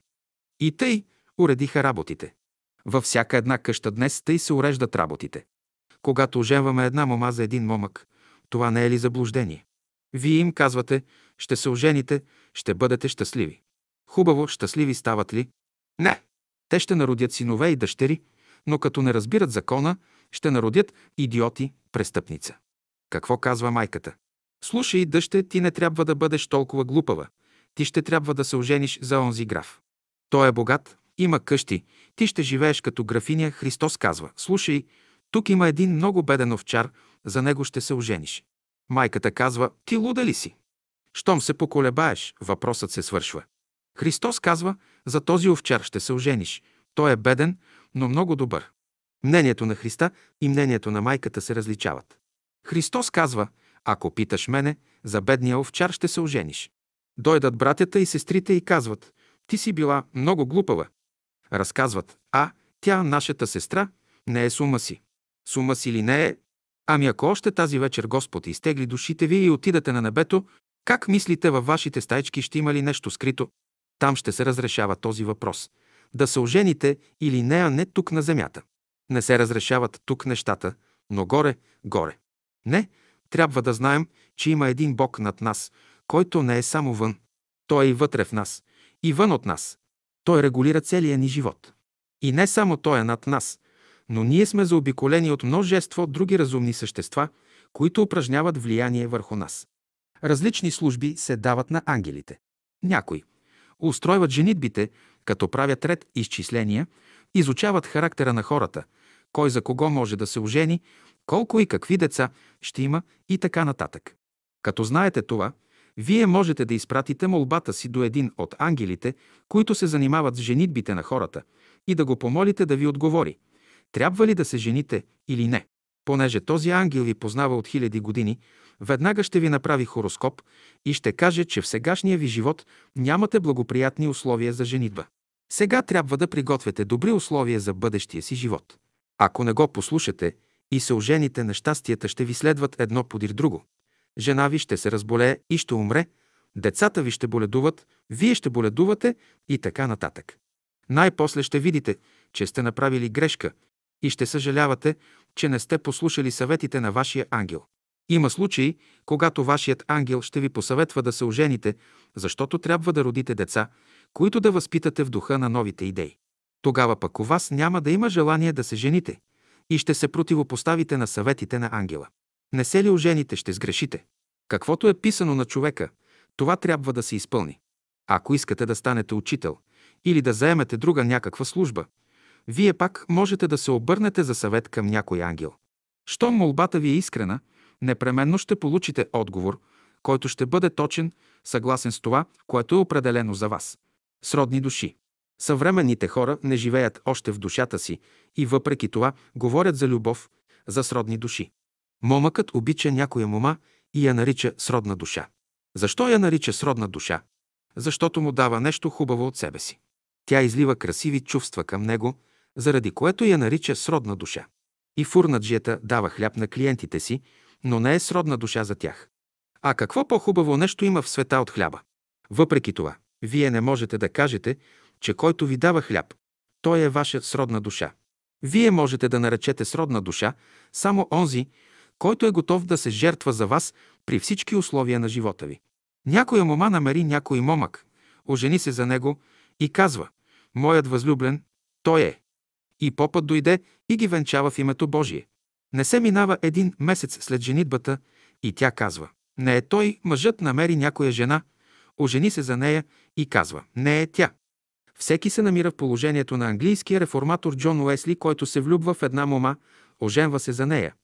И тъй уредиха работите. Във всяка една къща днес тъй се уреждат работите. Когато оженваме една мома за един момък, това не е ли заблуждение? Вие им казвате, ще се ожените, ще бъдете щастливи. Хубаво, щастливи стават ли? Не! Те ще народят синове и дъщери, но като не разбират закона, ще народят идиоти, престъпница. Какво казва майката? Слушай, дъще, ти не трябва да бъдеш толкова глупава. Ти ще трябва да се ожениш за онзи граф. Той е богат, има къщи, ти ще живееш като графиня. Христос казва, слушай, тук има един много беден овчар, за него ще се ожениш. Майката казва, ти луда ли си? Щом се поколебаеш, въпросът се свършва. Христос казва, за този овчар ще се ожениш. Той е беден, но много добър. Мнението на Христа и мнението на майката се различават. Христос казва, ако питаш мене, за бедния овчар ще се ожениш. Дойдат братята и сестрите и казват, ти си била много глупава. Разказват, а тя, нашата сестра, не е с ума си. С ума си ли не е? Ами ако още тази вечер Господ изтегли душите ви и отидете на небето, как мислите, във вашите стаички ще има ли нещо скрито? Там ще се разрешава този въпрос. Да се ожените или не, а не тук на земята. Не се разрешават тук нещата, но горе, горе. Не, трябва да знаем, че има един Бог над нас, който не е само вън. Той е и вътре в нас, и вън от нас. Той регулира целия ни живот. И не само Той е над нас, но ние сме заобиколени от множество други разумни същества, които упражняват влияние върху нас. Различни служби се дават на ангелите. Някои устройват женитбите, като правят ред изчисления, изучават характера на хората, кой за кого може да се ожени, колко и какви деца ще има и така нататък. Като знаете това, вие можете да изпратите молбата си до един от ангелите, които се занимават с женитбите на хората, и да го помолите да ви отговори, трябва ли да се жените или не. Понеже този ангел ви познава от хиляди години, веднага ще ви направи хороскоп и ще каже, че в сегашния ви живот нямате благоприятни условия за женитба. Сега трябва да приготвяте добри условия за бъдещия си живот. Ако не го послушате и се ожените, нещастията ще ви следват едно подир друго. Жена ви ще се разболее и ще умре, децата ви ще боледуват, вие ще боледувате и така нататък. Най-после ще видите, че сте направили грешка и ще съжалявате, че не сте послушали съветите на вашия ангел. Има случаи, когато вашият ангел ще ви посъветва да се ожените, защото трябва да родите деца, които да възпитате в духа на новите идеи. Тогава пък у вас няма да има желание да се жените и ще се противопоставите на съветите на ангела. Не се ли ожените, ще сгрешите. Каквото е писано на човека, това трябва да се изпълни. Ако искате да станете учител или да заемете друга някаква служба, вие пак можете да се обърнете за съвет към някой ангел. Щом молбата ви е искрена, непременно ще получите отговор, който ще бъде точен, съгласен с това, което е определено за вас. Сродни души. Съвременните хора не живеят още в душата си и въпреки това говорят за любов, за сродни души. Момъкът обича някоя мома и я нарича сродна душа. Защо я нарича сродна душа? Защото му дава нещо хубаво от себе си. Тя излива красиви чувства към него, заради което я нарича сродна душа. И фурнаджията дава хляб на клиентите си, но не е сродна душа за тях. А какво по-хубаво нещо има в света от хляба? Въпреки това, вие не можете да кажете, че който ви дава хляб, той е ваша сродна душа. Вие можете да наречете сродна душа само онзи, който е готов да се жертва за вас при всички условия на живота ви. Някоя мома намери някой момък, ожени се за него и казва, моят възлюблен, той е. И попът дойде и ги венчава в името Божие. Не се минава един месец след женитбата и тя казва, не е той. Мъжът намери някоя жена, ожени се за нея и казва, не е тя. Всеки се намира в положението на английския реформатор Джон Уесли, който се влюбва в една мома, оженва се за нея.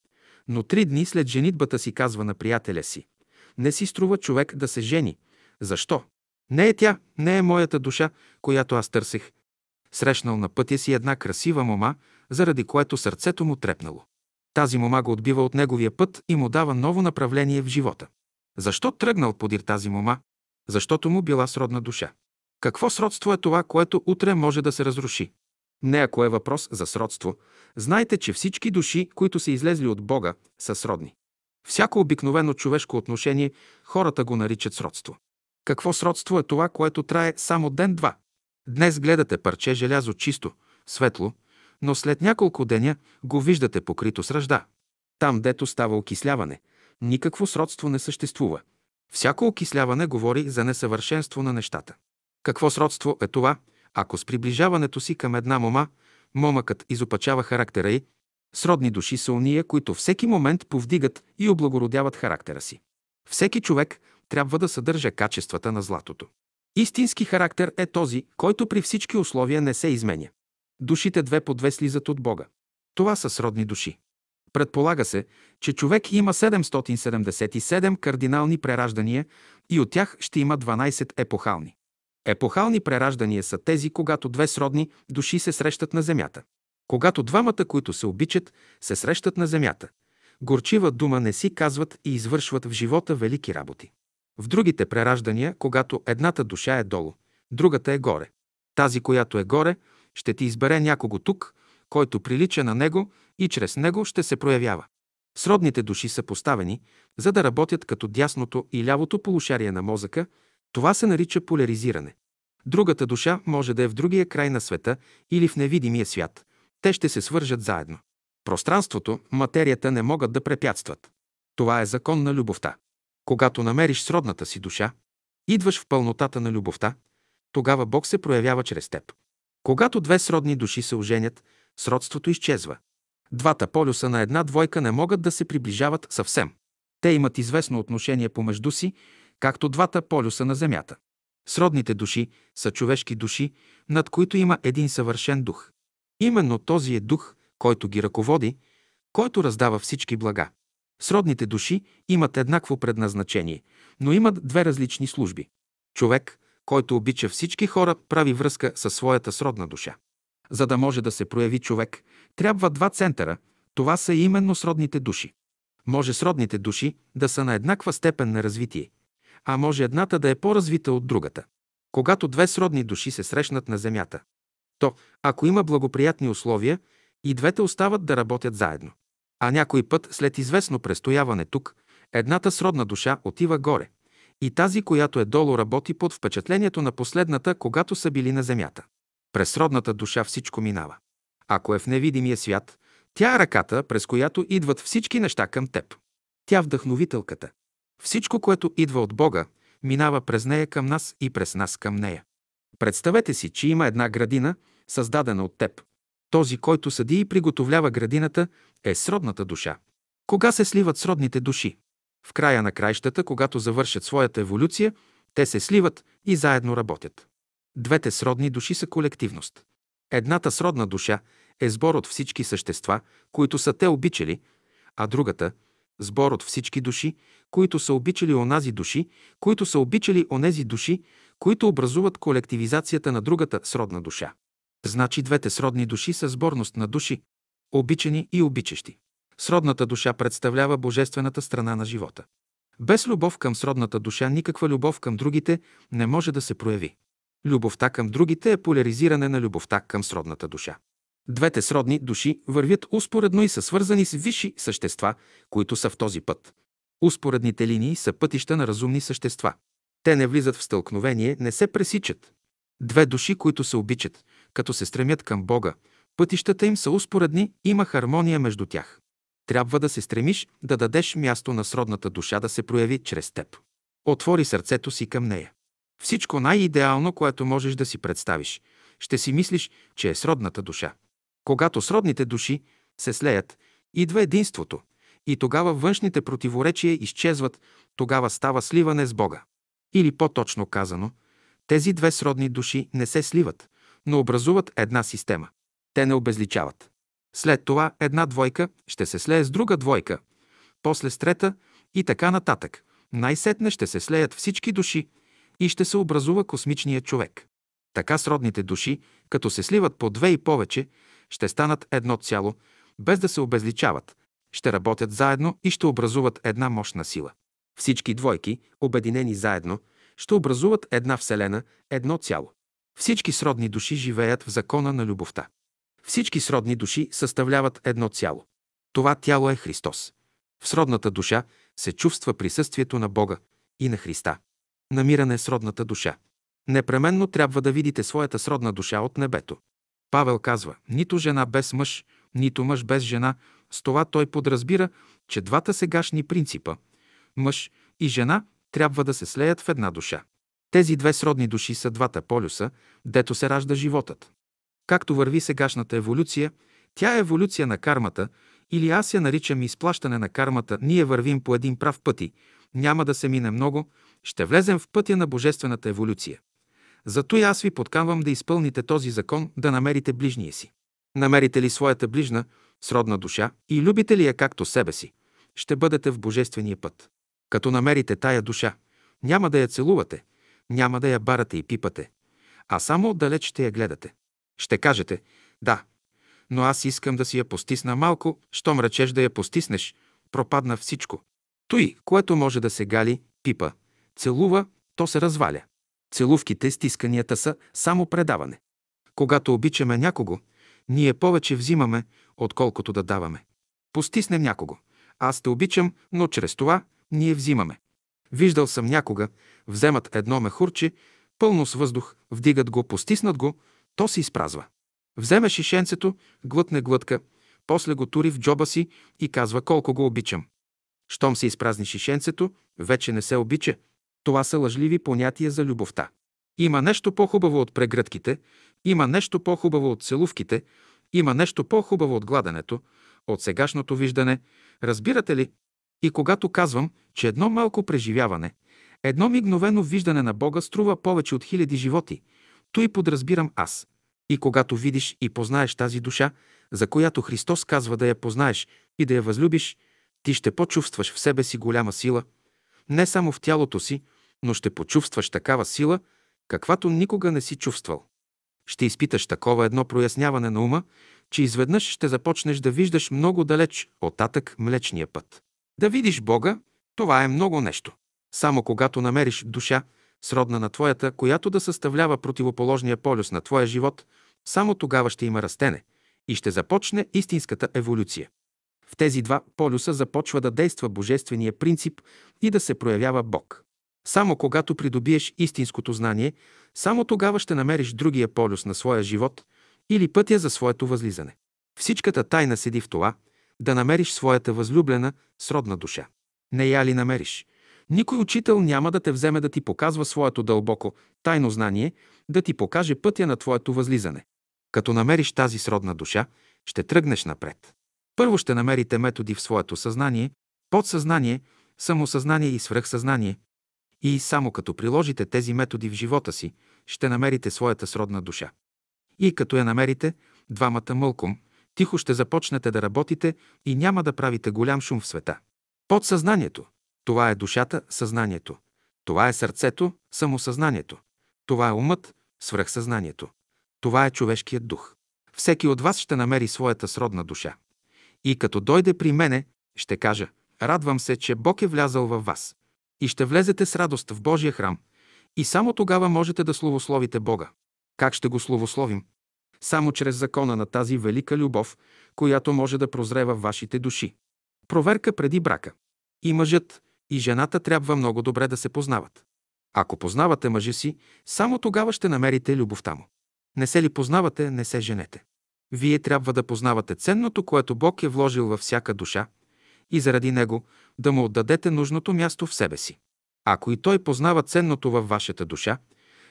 Но три дни след женитбата си казва на приятеля си, не си струва човек да се жени. Защо? Не е тя, не е моята душа, която аз търсех. Срещнал на пътя си една красива мома, заради което сърцето му трепнало. Тази мома го отбива от неговия път и му дава ново направление в живота. Защо тръгнал подир тази мома? Защото му била сродна душа. Какво сродство е това, което утре може да се разруши? Не, ако е въпрос за сродство, знайте, че всички души, които са излезли от Бога, са сродни. Всяко обикновено човешко отношение хората го наричат сродство. Какво сродство е това, което трае само ден-два? Днес гледате парче желязо чисто, светло, но след няколко деня го виждате покрито с ръжда. Там, дето става окисляване, никакво сродство не съществува. Всяко окисляване говори за несъвършенство на нещата. Какво сродство е това, ако с приближаването си към една мома, момъкът изопачава характера й? Сродни души са уния, които всеки момент повдигат и облагородяват характера си. Всеки човек трябва да съдържа качествата на златото. Истински характер е този, който при всички условия не се изменя. Душите две по две слизат от Бога. Това са сродни души. Предполага се, че човек има седемстотин седемдесет и седем кардинални прераждания и от тях ще има дванадесет епохални. Епохални прераждания са тези, когато две сродни души се срещат на земята. Когато двамата, които се обичат, се срещат на земята, горчива дума не си казват и извършват в живота велики работи. В другите прераждания, когато едната душа е долу, другата е горе. Тази, която е горе, ще ти избере някого тук, който прилича на него и чрез него ще се проявява. Сродните души са поставени, за да работят като дясното и лявото полушарие на мозъка. Това се нарича поляризиране. Другата душа може да е в другия край на света или в невидимия свят. Те ще се свържат заедно. Пространството, материята не могат да препятстват. Това е закон на любовта. Когато намериш сродната си душа, идваш в пълнотата на любовта, тогава Бог се проявява чрез теб. Когато две сродни души се оженят, сродството изчезва. Двата полюса на една двойка не могат да се приближават съвсем. Те имат известно отношение помежду си, както двата полюса на Земята. Сродните души са човешки души, над които има един съвършен дух. Именно този е дух, който ги ръководи, който раздава всички блага. Сродните души имат еднакво предназначение, но имат две различни служби. Човек, който обича всички хора, прави връзка със своята сродна душа. За да може да се прояви човек, трябва два центъра, това са именно сродните души. Може сродните души да са на еднаква степен на развитие, а може едната да е по-развита от другата. Когато две сродни души се срещнат на земята, то, ако има благоприятни условия, и двете остават да работят заедно. А някой път, след известно престояване тук, едната сродна душа отива горе, и тази, която е долу, работи под впечатлението на последната, когато са били на земята. През сродната душа всичко минава. Ако е в невидимия свят, тя е ръката, през която идват всички неща към теб. Тя вдъхновителката. Всичко, което идва от Бога, минава през нея към нас и през нас към нея. Представете си, че има една градина, създадена от теб. Този, който съди и приготовлява градината, е сродната душа. Кога се сливат сродните души? В края на краищата, когато завършат своята еволюция, те се сливат и заедно работят. Двете сродни души са колективност. Едната сродна душа е сбор от всички същества, които са те обичали, а другата – сбор от всички души, които са обичали онази души, които са обичали онези души, които образуват колективизацията на другата сродна душа. Значи двете сродни души са сборност на души, обичани и обичащи. Сродната душа представлява божествената страна на живота. Без любов към сродната душа никаква любов към другите не може да се прояви. Любовта към другите е поляризиране на любовта към сродната душа. Двете сродни души вървят успоредно и са свързани с висши същества, които са в този път. Успоредните линии са пътища на разумни същества. Те не влизат в стълкновение, не се пресичат. Две души, които се обичат, като се стремят към Бога, пътищата им са успоредни, има хармония между тях. Трябва да се стремиш да дадеш място на сродната душа да се прояви чрез теб. Отвори сърцето си към нея. Всичко най-идеално, което можеш да си представиш, ще си мислиш, че е сродната душа. Когато сродните души се слеят, идва единството, и тогава външните противоречия изчезват, тогава става сливане с Бога. Или по-точно казано, тези две сродни души не се сливат, но образуват една система. Те не обезличават. След това една двойка ще се слее с друга двойка, после с трета и така нататък. Най-сетне ще се слеят всички души и ще се образува космичният човек. Така сродните души, като се сливат по две и повече, ще станат едно цяло, без да се обезличават, ще работят заедно и ще образуват една мощна сила. Всички двойки, обединени заедно, ще образуват една вселена, едно цяло. Всички сродни души живеят в закона на любовта. Всички сродни души съставляват едно цяло. Това тяло е Христос. В сродната душа се чувства присъствието на Бога и на Христа. намиране сродната душа. Непременно трябва да видите своята сродна душа от небето. Павел казва: нито жена без мъж, нито мъж без жена. С това той подразбира, че двата сегашни принципа – мъж и жена, трябва да се слеят в една душа. Тези две сродни души са двата полюса, дето се ражда животът. Както върви сегашната еволюция, тя е еволюция на кармата, или аз я наричам изплащане на кармата, ние вървим по един прав пъти, няма да се мине много, ще влезем в пътя на божествената еволюция. Зато и аз ви подкамвам да изпълните този закон, да намерите ближния си. Намерите ли своята ближна, сродна душа и любите ли я както себе си, ще бъдете в божествения път. Като намерите тая душа, няма да я целувате, няма да я барате и пипате, а само отдалеч ще я гледате. Ще кажете: да, но аз искам да си я постисна малко, щом речеш да я постиснеш, пропадна всичко. Той, което може да се гали, пипа, целува, то се разваля. Целувките, стисканията са само предаване. Когато обичаме някого, ние повече взимаме, отколкото да даваме. Постиснем някого. Аз те обичам, но чрез това ние взимаме. Виждал съм някога, вземат едно мехурче, пълно с въздух, вдигат го, постиснат го, то се изпразва. Вземе шишенцето, глътне глътка, после го тури в джоба си и казва колко го обичам. Щом се изпразни шишенцето, вече не се обича. Това са лъжливи понятия за любовта. Има нещо по-хубаво от прегръдките, има нещо по-хубаво от целувките, има нещо по-хубаво от гладенето, от сегашното виждане, разбирате ли? И когато казвам, че едно малко преживяване, едно мигновено виждане на Бога струва повече от хиляди животи, той подразбирам аз. И когато видиш и познаеш тази душа, за която Христос казва да я познаеш и да я възлюбиш, ти ще почувстваш в себе си голяма сила, не само в тялото си, но ще почувстваш такава сила, каквато никога не си чувствал. Ще изпиташ такова едно проясняване на ума, че изведнъж ще започнеш да виждаш много далеч оттатък Млечния път. Да видиш Бога, това е много нещо. Само когато намериш душа, сродна на твоята, която да съставлява противоположния полюс на твоя живот, само тогава ще има растене и ще започне истинската еволюция. В тези два полюса започва да действа божествения принцип и да се проявява Бог. Само когато придобиеш истинското знание, само тогава ще намериш другия полюс на своя живот или пътя за своето възлизане. Всичката тайна седи в това да намериш своята възлюблена, сродна душа. Не я ли намериш? Никой учител няма да те вземе да ти показва своето дълбоко, тайно знание, да ти покаже пътя на твоето възлизане. Като намериш тази сродна душа, ще тръгнеш напред. Първо ще намерите методи в своето съзнание, подсъзнание, самосъзнание и свръхсъзнание. И само като приложите тези методи в живота си, ще намерите своята сродна душа. И като я намерите, двамата мълком, тихо ще започнете да работите и няма да правите голям шум в света. Подсъзнанието. Това е душата, съзнанието. Това е сърцето, самосъзнанието. Това е умът, свръхсъзнанието. Това е човешкият дух. Всеки от вас ще намери своята сродна душа. И като дойде при мене, ще кажа: радвам се, че Бог е влязал във вас. И ще влезете с радост в Божия храм. И само тогава можете да словословите Бога. Как ще го словословим? Само чрез закона на тази велика любов, която може да прозре във вашите души. Проверка преди брака. И мъжът, и жената трябва много добре да се познават. Ако познавате мъжа си, само тогава ще намерите любовта му. Не се ли познавате, не се женете. Вие трябва да познавате ценното, което Бог е вложил във всяка душа, и заради него да му отдадете нужното място в себе си. Ако и той познава ценното във вашата душа,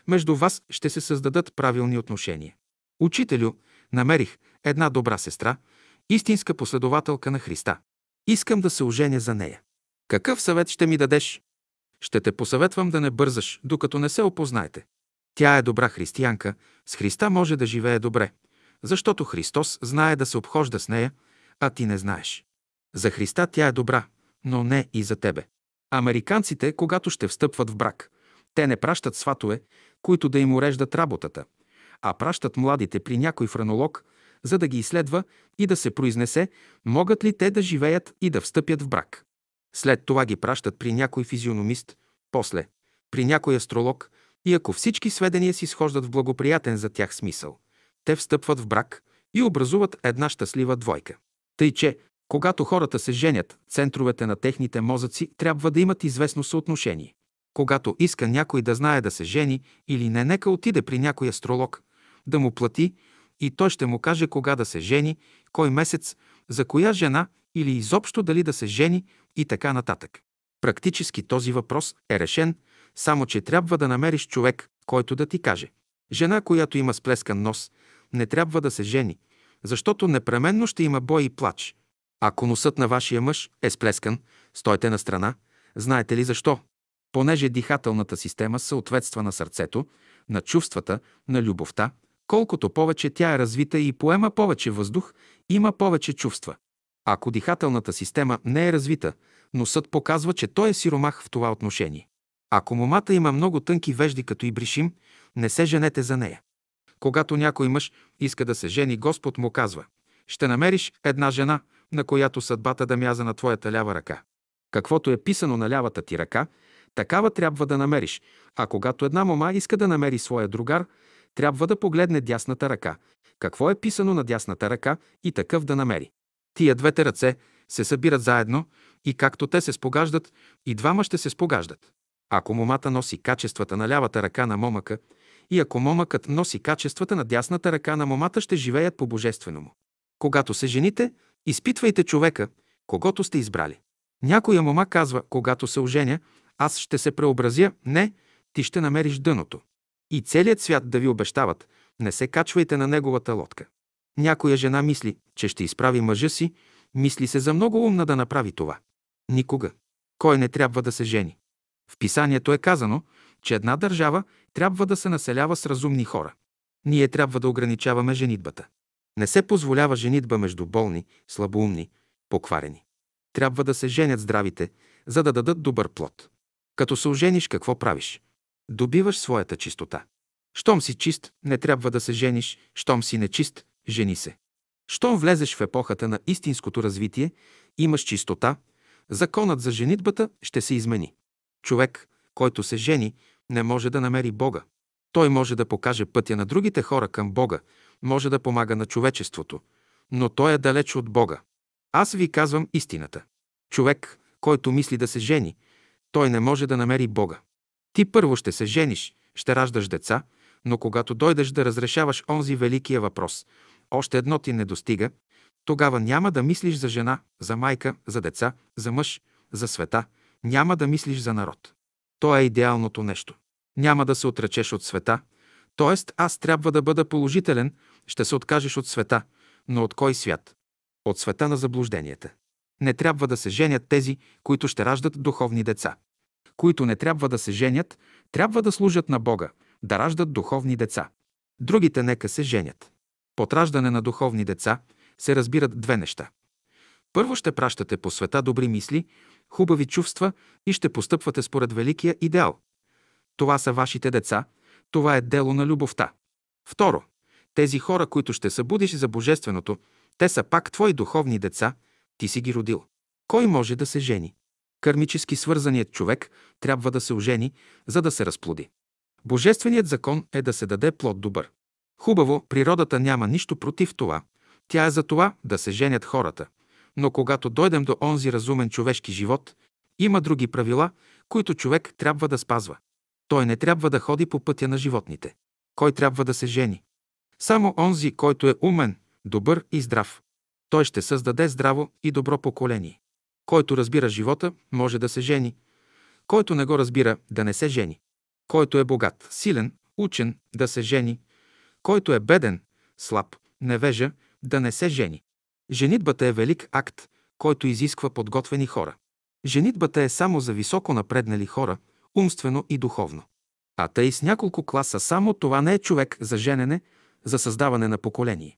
между вас ще се създадат правилни отношения. Учителю, намерих една добра сестра, истинска последователка на Христа. Искам да се оженя за нея. Какъв съвет ще ми дадеш? Ще те посъветвам да не бързаш, докато не се опознаете. Тя е добра християнка, с Христа може да живее добре, защото Христос знае да се обхожда с нея, а ти не знаеш. За Христа тя е добра, но не и за тебе. Американците, когато ще встъпват в брак, те не пращат сватове, които да им уреждат работата, а пращат младите при някой френолог, за да ги изследва и да се произнесе, могат ли те да живеят и да встъпят в брак. След това ги пращат при някой физиономист, после при някой астролог и ако всички сведения си схождат в благоприятен за тях смисъл, те встъпват в брак и образуват една щастлива двойка. Тъй че, когато хората се женят, центровете на техните мозъци трябва да имат известно съотношение. Когато иска някой да знае да се жени или не, нека отиде при някой астролог, да му плати и той ще му каже кога да се жени, кой месец, за коя жена или изобщо дали да се жени и така нататък. Практически този въпрос е решен, само че трябва да намериш човек, който да ти каже. Жена, която има сплескан нос, не трябва да се жени, защото непременно ще има бой и плач. Ако носът на вашия мъж е сплескан, стойте на страна. Знаете ли защо? Понеже дихателната система съответства на сърцето, на чувствата, на любовта, колкото повече тя е развита и поема повече въздух, има повече чувства. Ако дихателната система не е развита, носът показва, че той е сиромах в това отношение. Ако момата има много тънки вежди като и бришим, не се женете за нея. Когато някой мъж иска да се жени, Господ му казва: «Ще намериш една жена, на която съдбата да мяза на твоята лява ръка. Каквото е писано на лявата ти ръка, такава трябва да намериш». А когато една мома иска да намери своя другар, трябва да погледне дясната ръка, какво е писано на дясната ръка и такъв да намери. Тия двете ръце се събират заедно и както те се спогаждат, и двама ще се спогаждат. Ако момата носи качествата на лявата ръка на момъка и ако момъкът носи качествата на дясната ръка на момата, ще живеят по-божествено му. Когато се жените, изпитвайте човека, когото сте избрали. Някоя мома казва: когато се оженя, аз ще се преобразя. Не, ти ще намериш дъното. И целият свят да ви обещават, не се качвайте на неговата лодка. Някоя жена мисли, че ще изправи мъжа си, мисли се за много умна да направи това. Никога. Кой не трябва да се жени? В писанието е казано, че една държава трябва да се населява с разумни хора. Ние трябва да ограничаваме женитбата. Не се позволява женитба между болни, слабоумни, покварени. Трябва да се женят здравите, за да дадат добър плод. Като се ожениш, какво правиш? Добиваш своята чистота. Щом си чист, не трябва да се жениш, щом си нечист, жени се. Щом влезеш в епохата на истинското развитие, имаш чистота, законът за женитбата ще се измени. Човек, който се жени, не може да намери Бога. Той може да покаже пътя на другите хора към Бога, може да помага на човечеството, но той е далеч от Бога. Аз ви казвам истината. Човек, който мисли да се жени, той не може да намери Бога. Ти първо ще се жениш, ще раждаш деца, но когато дойдеш да разрешаваш онзи великия въпрос, още едно ти не достига, тогава няма да мислиш за жена, за майка, за деца, за мъж, за света, няма да мислиш за народ. То е идеалното нещо. Няма да се отречеш от света, т.е. аз трябва да бъда положителен, ще се откажеш от света, но от кой свят? От света на заблужденията. Не трябва да се женят тези, които ще раждат духовни деца. Които не трябва да се женят, трябва да служат на Бога, да раждат духовни деца. Другите нека се женят. Под раждане на духовни деца се разбират две неща. Първо, ще пращате по света добри мисли, хубави чувства и ще постъпвате според великия идеал. Това са вашите деца, това е дело на любовта. Второ, тези хора, които ще събудиш за божественото, те са пак твои духовни деца, ти си ги родил. Кой може да се жени? Кърмически свързаният човек трябва да се ожени, за да се разплоди. Божественият закон е да се даде плод добър. Хубаво, природата няма нищо против това. Тя е за това да се женят хората. Но когато дойдем до онзи разумен човешки живот, има други правила, които човек трябва да спазва. Той не трябва да ходи по пътя на животните. Кой трябва да се жени? Само онзи, който е умен, добър и здрав. Той ще създаде здраво и добро поколение. Който разбира живота, може да се жени. Който не го разбира, да не се жени. Който е богат, силен, учен, да се жени. Който е беден, слаб, невежа, да не се жени. Женитбата е велик акт, който изисква подготвени хора. Женитбата е само за високо напреднали хора, умствено и духовно. А тъй с няколко класа само това не е човек за женене, за създаване на поколение.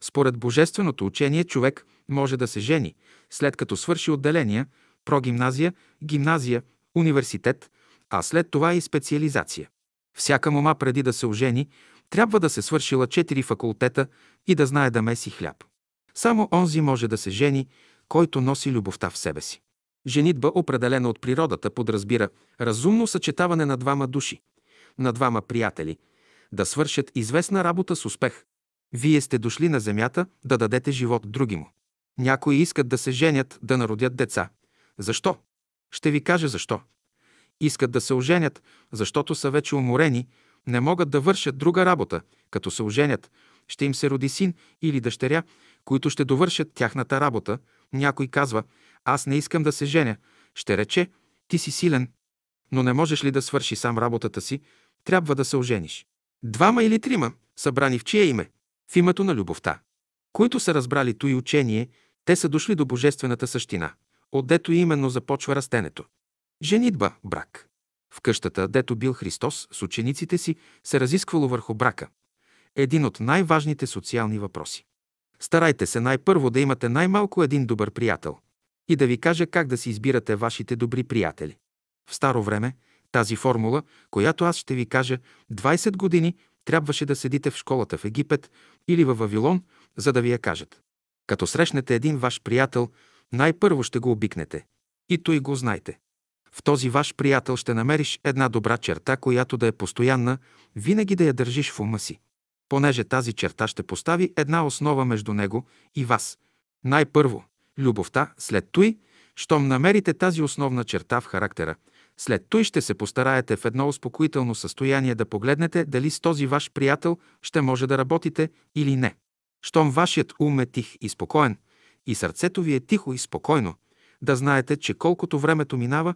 Според божественото учение човек може да се жени, след като свърши отделения, прогимназия, гимназия, университет, а след това и специализация. Всяка мома преди да се ожени, трябва да се свършила четири факултета и да знае да меси хляб. Само онзи може да се жени, който носи любовта в себе си. Женитба, определена от природата, подразбира разумно съчетаване на двама души, на двама приятели, да свършат известна работа с успех. Вие сте дошли на земята да дадете живот другиму. Някои искат да се женят, да народят деца. Защо? Ще ви кажа защо. Искат да се оженят, защото са вече уморени, не могат да вършат друга работа, като се оженят. Ще им се роди син или дъщеря, които ще довършат тяхната работа. Някой казва: аз не искам да се женя. Ще рече: ти си силен, но не можеш ли да свърши сам работата си? Трябва да се ожениш. Двама или трима, събрани в чие име? В името на любовта. Които са разбрали той учение, те са дошли до божествената същина, отдето именно започва растенето. Женитба, брак. В къщата, дето бил Христос с учениците си, се разисквало върху брака. Един от най-важните социални въпроси. Старайте се най-първо да имате най-малко един добър приятел и да ви кажа как да си избирате вашите добри приятели. В старо време тази формула, която аз ще ви кажа, двайсет години трябваше да седите в школата в Египет или във Вавилон, за да ви я кажат. Като срещнете един ваш приятел, най-първо ще го обикнете. И той го знайте. В този ваш приятел ще намериш една добра черта, която да е постоянна, винаги да я държиш в ума си. Понеже тази черта ще постави една основа между него и вас. Най-първо – любовта, след той, щом намерите тази основна черта в характера, след той ще се постараете в едно успокоително състояние да погледнете дали с този ваш приятел ще може да работите или не. Щом вашият ум е тих и спокоен, и сърцето ви е тихо и спокойно, да знаете, че колкото времето минава,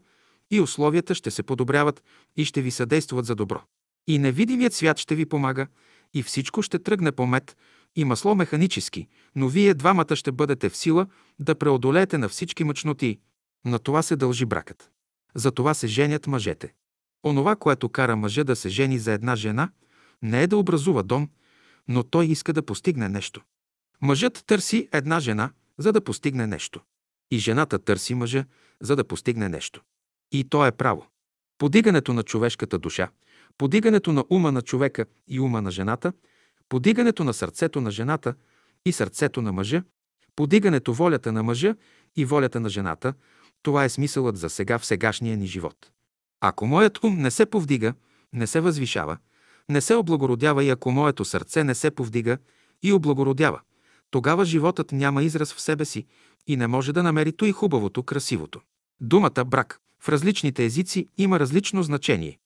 и условията ще се подобряват и ще ви съдействат за добро. И невидимият свят ще ви помага, и всичко ще тръгне по мед и масло механически, но вие двамата ще бъдете в сила да преодолеете на всички мъчноти. На това се дължи бракът. За това се женят мъжете. Онова, което кара мъжа да се жени за една жена, не е да образува дом, но той иска да постигне нещо. Мъжът търси една жена, за да постигне нещо. И жената търси мъжа, за да постигне нещо. И то е право. Подигането на човешката душа, подигането на ума на човека и ума на жената, подигането на сърцето на жената и сърцето на мъжа, подигането волята на мъжа и волята на жената, това е смисълът за сега в сегашния ни живот. Ако моят ум не се повдига, не се възвишава, не се облагородява и ако моето сърце не се повдига и облагородява, тогава животът няма израз в себе си и не може да намери той хубавото, красивото. Думата брак в различните езици има различно значение.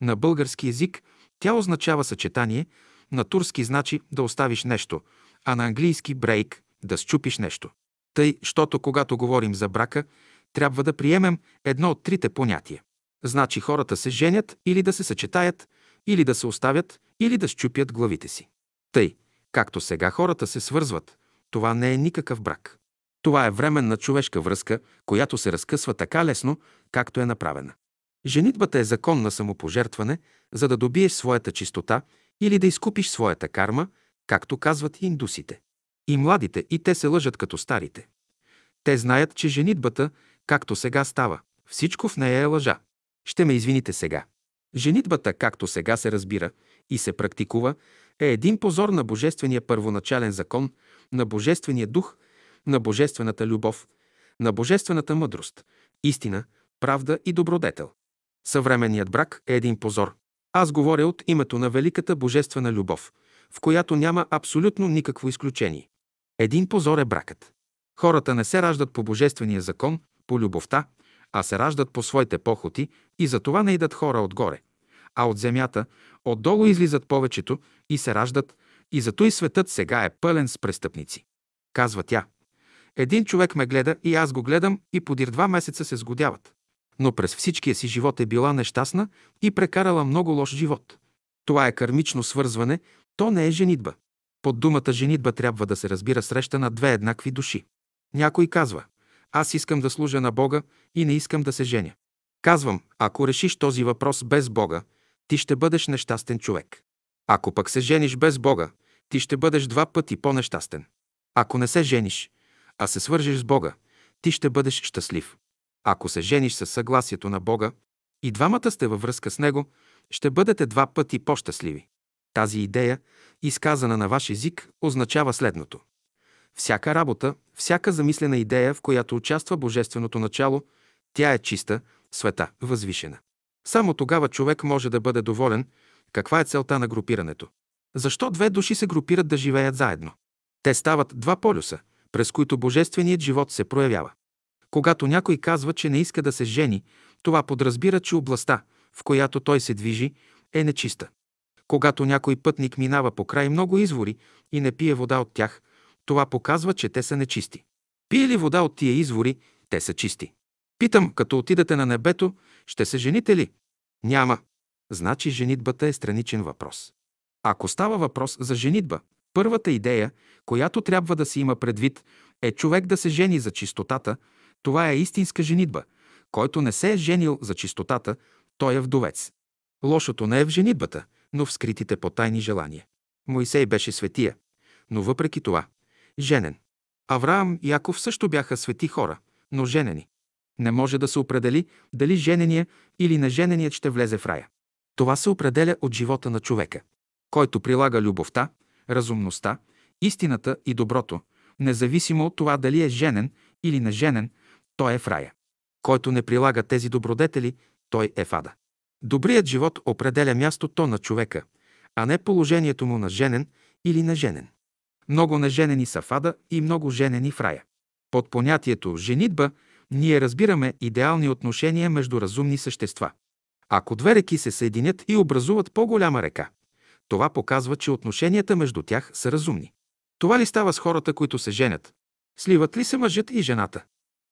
На български език тя означава съчетание, на турски значи да оставиш нещо, а на английски брейк – да счупиш нещо. Тъй, щото когато говорим за брака, трябва да приемем едно от трите понятия. Значи хората се женят или да се съчетаят, или да се оставят, или да счупят главите си. Тъй, както сега хората се свързват, това не е никакъв брак. Това е временна човешка връзка, която се разкъсва така лесно, както е направена. Женитбата е закон на самопожертване, за да добиеш своята чистота или да изкупиш своята карма, както казват и индусите. И младите, и те се лъжат като старите. Те знаят, че женитбата, както сега става, всичко в нея е лъжа. Ще ме извините сега. Женитбата, както сега се разбира и се практикува, е един позор на божествения първоначален закон, на божествения дух, на божествената любов, на божествената мъдрост, истина, правда и добродетел. Съвременният брак е един позор. Аз говоря от името на великата божествена любов, в която няма абсолютно никакво изключение. Един позор е бракът. Хората не се раждат по божествения закон, по любовта, а се раждат по своите похоти и затова не идат хора отгоре, а от земята, отдолу излизат повечето и се раждат, и зато и светът сега е пълен с престъпници. Казва тя: един човек ме гледа и аз го гледам и подир два месеца се сгодяват. Но през всичкия си живот е била нещастна и прекарала много лош живот. Това е кармично свързване, то не е женитба. Под думата женитба трябва да се разбира среща на две еднакви души. Някой казва: аз искам да служа на Бога и не искам да се женя. Казвам, ако решиш този въпрос без Бога, ти ще бъдеш нещастен човек. Ако пък се жениш без Бога, ти ще бъдеш два пъти по-нещастен. Ако не се жениш, а се свържеш с Бога, ти ще бъдеш щастлив. Ако се жениш със съгласието на Бога и двамата сте във връзка с Него, ще бъдете два пъти по-щастливи. Тази идея, изказана на ваш език, означава следното. Всяка работа, всяка замислена идея, в която участва Божественото начало, тя е чиста, света, възвишена. Само тогава човек може да бъде доволен. Каква е целта на групирането? Защо две души се групират да живеят заедно? Те стават два полюса, през които Божественият живот се проявява. Когато някой казва, че не иска да се жени Това подразбира, че областта, в която той се движи, е нечиста. Когато някой пътник минава покрай много извори и не пие вода от тях, това показва, че те са нечисти. Пие ли вода от тия извори, те са чисти. Питам, като отидете на небето, ще се жените ли? Няма. Значи женитбата е страничен въпрос. Ако става въпрос за женитба, първата идея, която трябва да се има предвид, е човек да се жени за чистотата. Това е истинска женитба. Който не се е женил за чистотата, той е вдовец. Лошото не е в женитбата, но в скритите потайни желания. Моисей беше светия, но въпреки това – женен. Авраам и Яков също бяха свети хора, но женени. Не може да се определи дали женения или нежененият ще влезе в рая. Това се определя от живота на човека, който прилага любовта, разумността, истината и доброто, независимо от това дали е женен или неженен, той е в рая. Който не прилага тези добродетели, той е в ада. Добрият живот определя мястото на човека, а не положението му на женен или неженен. Много неженени са в ада и много женени в рая. Под понятието «женитба» ние разбираме идеални отношения между разумни същества. Ако две реки се съединят и образуват по-голяма река, това показва, че отношенията между тях са разумни. Това ли става с хората, които се женят? Сливат ли се мъжът и жената?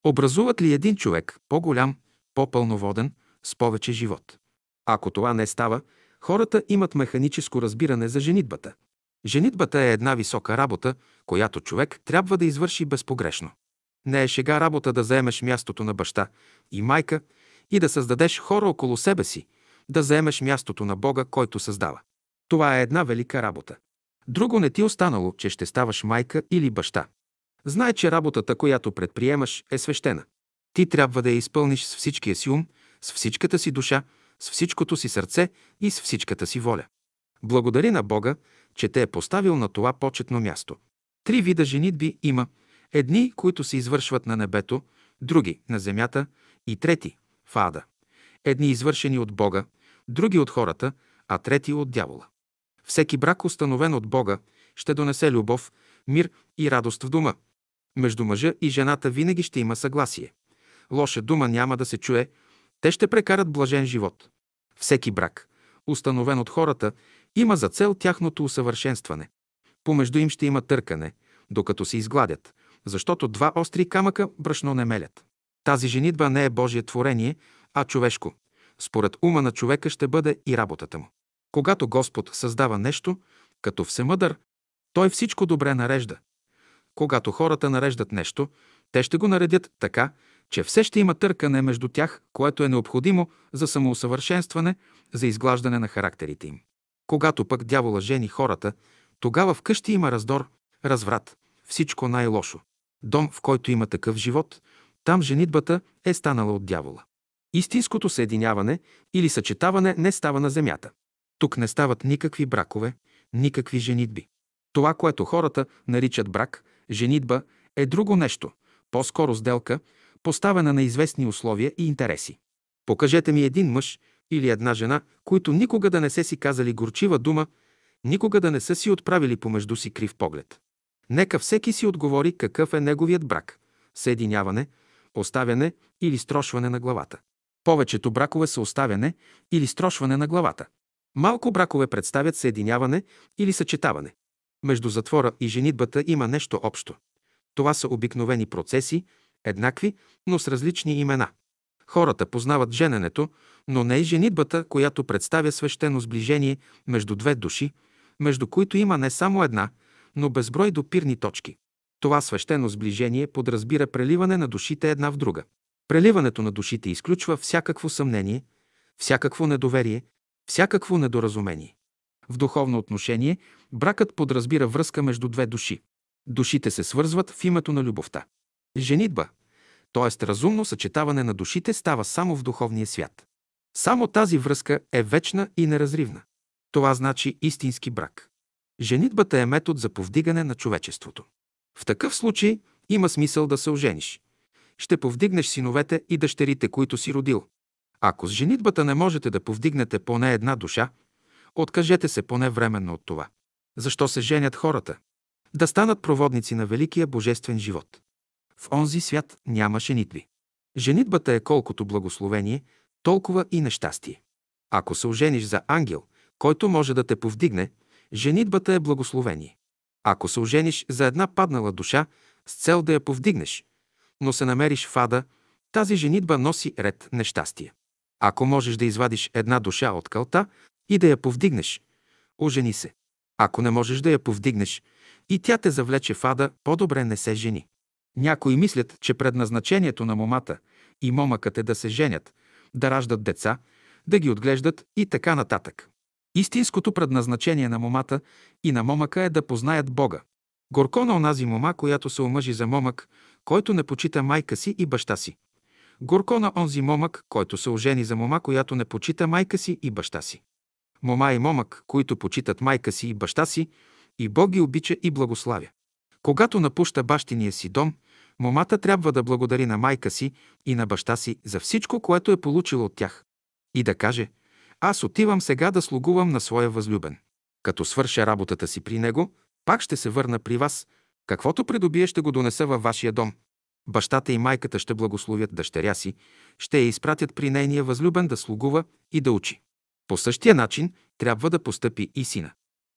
Образуват ли един човек по-голям, по-пълноводен, с повече живот? Ако това не става, хората имат механическо разбиране за женитбата. Женитбата е една висока работа, която човек трябва да извърши безпогрешно. Не е шега работа да заемеш мястото на баща и майка и да създадеш хора около себе си, да заемеш мястото на Бога, който създава. Това е една велика работа. Друго не ти останало, че ще ставаш майка или баща. Знай, че работата, която предприемаш, е свещена. Ти трябва да я изпълниш с всичкия си ум, с всичката си душа, с всичкото си сърце и с всичката си воля. Благодари на Бога, че те е поставил на това почетно място. Три вида женитби има. Едни, които се извършват на небето, други – на земята и трети – в ада. Едни извършени от Бога, други от хората, а трети от дявола. Всеки брак, установен от Бога, ще донесе любов, мир и радост в дома. Между мъжа и жената винаги ще има съгласие. Лоша дума няма да се чуе, те ще прекарат блажен живот. Всеки брак, установен от хората, има за цел тяхното усъвършенстване. Помежду им ще има търкане, докато се изгладят, защото два остри камъка брашно не мелят. Тази женитба не е Божие творение, а човешко. Според ума на човека ще бъде и работата му. Когато Господ създава нещо, като всемъдър, Той всичко добре нарежда. Когато хората нареждат нещо, те ще го наредят така, че все ще има търкане между тях, което е необходимо за самоусъвършенстване, за изглаждане на характерите им. Когато пък дявола жени хората, тогава вкъщи има раздор, разврат, всичко най-лошо. Дом, в който има такъв живот, там женитбата е станала от дявола. Истинското съединяване или съчетаване не става на земята. Тук не стават никакви бракове, никакви женитби. Това, което хората наричат брак, женитба, е друго нещо, по-скоро сделка, поставена на известни условия и интереси. Покажете ми един мъж или една жена, които никога да не са си казали горчива дума, никога да не са си отправили помежду си крив поглед. Нека всеки си отговори какъв е неговият брак – съединяване, оставяне или строшване на главата. Повечето бракове са оставяне или строшване на главата. Малко бракове представят съединяване или съчетаване. Между затвора и женитбата има нещо общо. Това са обикновени процеси, еднакви, но с различни имена. Хората познават жененето, но не и женитбата, която представя свещено сближение между две души, между които има не само една, но безброй допирни точки. Това свещено сближение подразбира преливане на душите една в друга. Преливането на душите изключва всякакво съмнение, всякакво недоверие, всякакво недоразумение. В духовно отношение бракът подразбира връзка между две души. Душите се свързват в името на любовта. Женитба, т.е. разумно съчетаване на душите, става само в духовния свят. Само тази връзка е вечна и неразривна. Това значи истински брак. Женитбата е метод за повдигане на човечеството. В такъв случай има смисъл да се ожениш. Ще повдигнеш синовете и дъщерите, които си родил. Ако с женитбата не можете да повдигнете поне една душа, откажете се поне временно от това. Защо се женят хората? Да станат проводници на великия божествен живот. В онзи свят няма женитби. Женитбата е колкото благословение, толкова и нещастие. Ако се ожениш за ангел, който може да те повдигне, женитбата е благословение. Ако се ожениш за една паднала душа с цел да я повдигнеш, но се намериш в ада, тази женитба носи ред нещастие. Ако можеш да извадиш една душа от калта и да я повдигнеш, ожени се. Ако не можеш да я повдигнеш и тя те завлече в ада, по-добре не се жени. Някои мислят, че предназначението на момата и момъкът е да се женят, да раждат деца, да ги отглеждат и така нататък. Истинското предназначение на момата и на момъка е да познаят Бога. Горко на онази мома, която се омъжи за момък, който не почита майка си и баща си. Горко на онзи момък, който се ожени за мома, която не почита майка си и баща си. Мома и момък, които почитат майка си и баща си, и Бог ги обича и благославя. Когато напуща бащиния си дом, момата трябва да благодари на майка си и на баща си за всичко, което е получила от тях. И да каже: аз отивам сега да слугувам на своя възлюбен. Като свърша работата си при него, пак ще се върна при вас. Каквото придобие, ще го донеса във вашия дом. Бащата и майката ще благословят дъщеря си, ще я изпратят при нейния възлюбен да слугува и да учи. По същия начин трябва да постъпи и сина.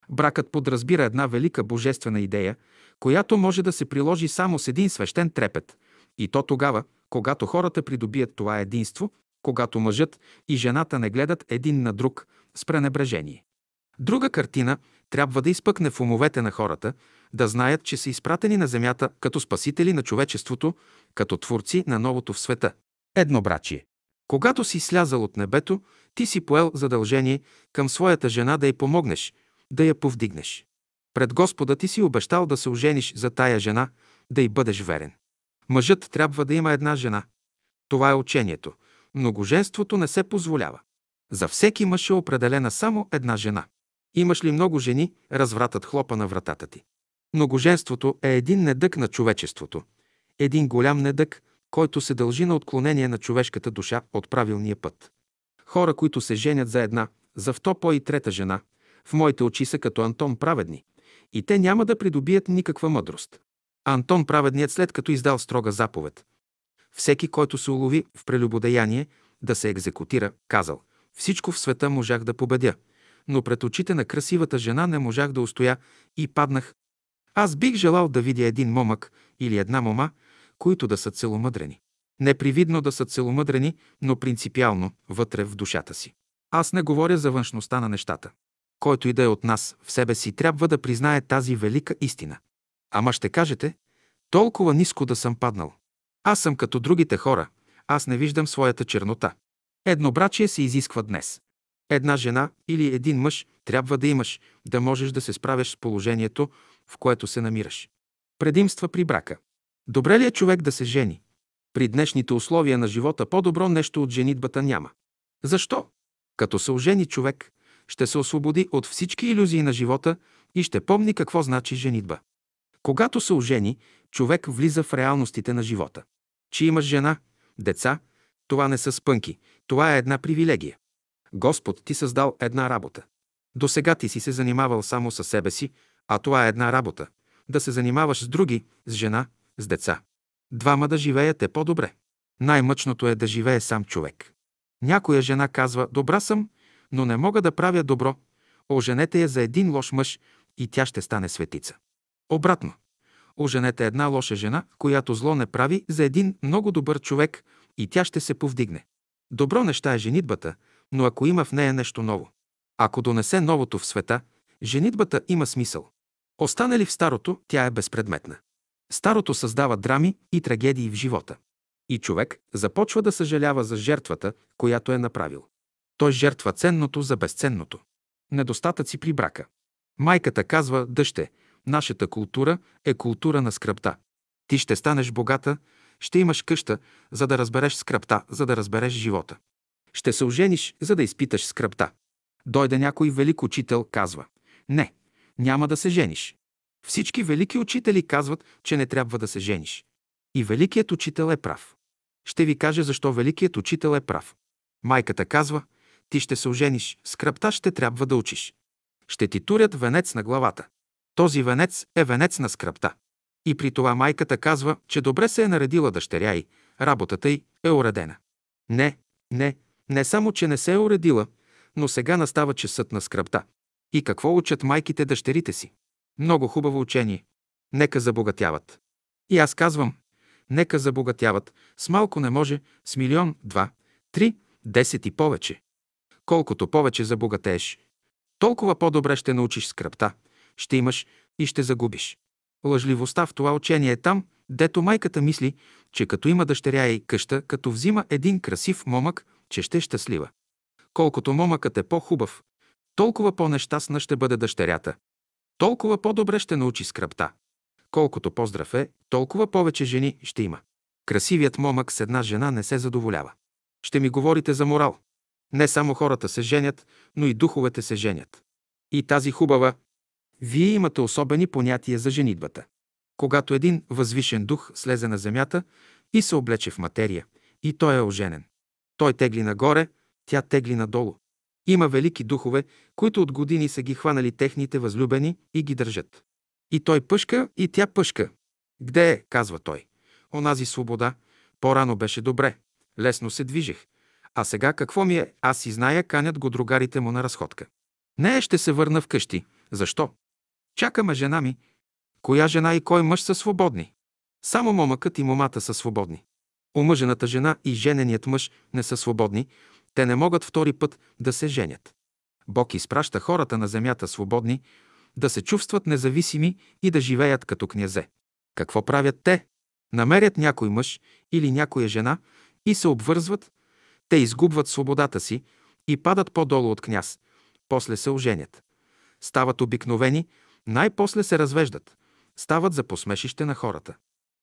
Бракът подразбира една велика божествена идея, която може да се приложи само с един свещен трепет. И то тогава, когато хората придобият това единство, когато мъжът и жената не гледат един на друг с пренебрежение. Друга картина трябва да изпъкне в умовете на хората, да знаят, че са изпратени на земята като спасители на човечеството, като творци на новото в света. Еднобрачие. Когато си слязал от небето, ти си поел задължение към своята жена да й помогнеш, да я повдигнеш. Пред Господа ти си обещал да се ожениш за тая жена, да й бъдеш верен. Мъжът трябва да има една жена. Това е учението. Многоженството не се позволява. За всеки мъж е определена само една жена. Имаш ли много жени, развратът хлопа на вратата ти. Многоженството е един недък на човечеството. Един голям недък, който се дължи на отклонение на човешката душа от правилния път. Хора, които се женят за една, за втора и трета жена, в моите очи са като Антон праведни, и те няма да придобият никаква мъдрост. Антон праведният, след като издал строга заповед: всеки, който се улови в прелюбодеяние, да се екзекутира, казал: всичко в света можах да победя, но пред очите на красивата жена не можах да устоя и паднах. Аз бих желал да видя един момък или една мома, които да са целомъдрени. Непривидно да са целомъдрени, но принципиално, вътре в душата си. Аз не говоря за външността на нещата. Който и да е от нас в себе си трябва да признае тази велика истина. Ама ще кажете: толкова ниско да съм паднал. Аз съм като другите хора, аз не виждам своята чернота. Еднобрачие се изисква днес. Една жена или един мъж трябва да имаш, да можеш да се справяш с положението, в което се намираш. Предимства при брака. Добре ли е човек да се жени? При днешните условия на живота по-добро нещо от женитбата няма. Защо? Като се ожени човек, ще се освободи от всички илюзии на живота и ще помни какво значи женитба. Когато се ожени, човек влиза в реалностите на живота. Че имаш жена, деца, това не са спънки, това е една привилегия. Господ ти създал една работа. До сега ти си се занимавал само със себе си, а това е една работа. Да се занимаваш с други, с жена, с деца. Двама да живеят е по-добре. Най-мъчното е да живее сам човек. Някоя жена казва: добра съм, но не мога да правя добро. Оженете я за един лош мъж и тя ще стане светица. Обратно. Оженете една лоша жена, която зло не прави, за един много добър човек и тя ще се повдигне. Добро неща е женитбата, но ако има в нея нещо ново. Ако донесе новото в света, женитбата има смисъл. Остане ли в старото, тя е безпредметна. Старото създава драми и трагедии в живота. И човек започва да съжалява за жертвата, която е направил. Той жертва ценното за безценното. Недостатъци при брака. Майката казва: дъще, нашата култура е култура на скръбта. Ти ще станеш богата, ще имаш къща, за да разбереш скръбта, за да разбереш живота. Ще се ожениш, за да изпиташ скръбта. Дойде някой велик учител, казва: не, няма да се жениш. Всички велики учители казват, че не трябва да се жениш. И великият учител е прав. Ще ви кажа защо великият учител е прав. Майката казва: ти ще се ожениш, скръбта ще трябва да учиш. Ще ти турят венец на главата. Този венец е венец на скръбта. И при това майката казва, че добре се е наредила дъщеря й, работата й е уредена. Не, не, Не само, че не се е уредила, но сега настава часът на скръбта. И какво учат майките дъщерите си? Много хубаво учение. Нека забогатяват. И аз казвам, нека забогатяват, с малко не може, с милион, два, три, десет и повече. Колкото повече забогатееш, толкова по-добре ще научиш скръбта, ще имаш и ще загубиш. Лъжливостта в това учение е там, дето майката мисли, че като има дъщеря и къща, като взима един красив момък, че ще е щастлива. Колкото момъкът е по-хубав, толкова по-нещастна ще бъде дъщерята. Толкова по-добре ще научи скръбта. Колкото по-здрав е, толкова повече жени ще има. Красивият момък с една жена не се задоволява. Ще ми говорите за морал. Не само хората се женят, но и духовете се женят. И тази хубава... Вие имате особени понятия за женидбата. Когато един възвишен дух слезе на земята и се облече в материя, и той е оженен. Той тегли нагоре, тя тегли надолу. Има велики духове, които от години са ги хванали техните възлюбени и ги държат. И той пъшка, и тя пъшка. Где е, казва той. Онази свобода, по-рано беше добре, лесно се движех. А сега какво ми е, аз и зная, канят го другарите му на разходка. Не, ще се върна вкъщи. Защо? Чакаме жена ми. Коя жена и кой мъж са свободни? Само момъкът и момата са свободни. Омъжената жена и жененият мъж не са свободни, те не могат втори път да се женят. Бог изпраща хората на земята свободни, да се чувстват независими и да живеят като князе. Какво правят те? Намерят някой мъж или някоя жена и се обвързват, те изгубват свободата си и падат по-долу от княз, после се оженят. Стават обикновени, най-после се развеждат, стават за посмешище на хората.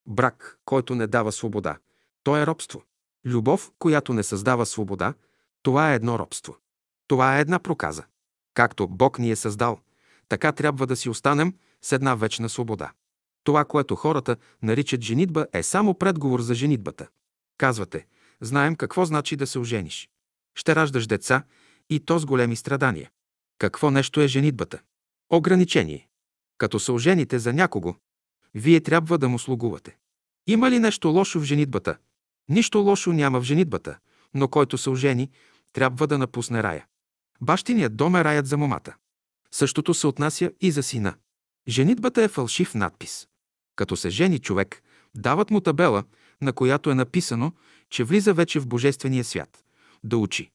Брак, който не дава свобода, то е робство. Любов, която не създава свобода, това е едно робство. Това е една проказа. Както Бог ни е създал, така трябва да си останем с една вечна свобода. Това, което хората наричат женитба, е само предговор за женитбата. Казвате, знаем какво значи да се ожениш. Ще раждаш деца и то с големи страдания. Какво нещо е женитбата? Ограничение. Като се ожените за някого, вие трябва да му слугувате. Има ли нещо лошо в женитбата? Нищо лошо няма в женитбата, но който се ожени, трябва да напусне рая. Бащиният дом е раят за момата. Същото се отнася и за сина. Женитбата е фалшив надпис. Като се жени човек, дават му табела, на която е написано, че влиза вече в Божествения свят, да учи.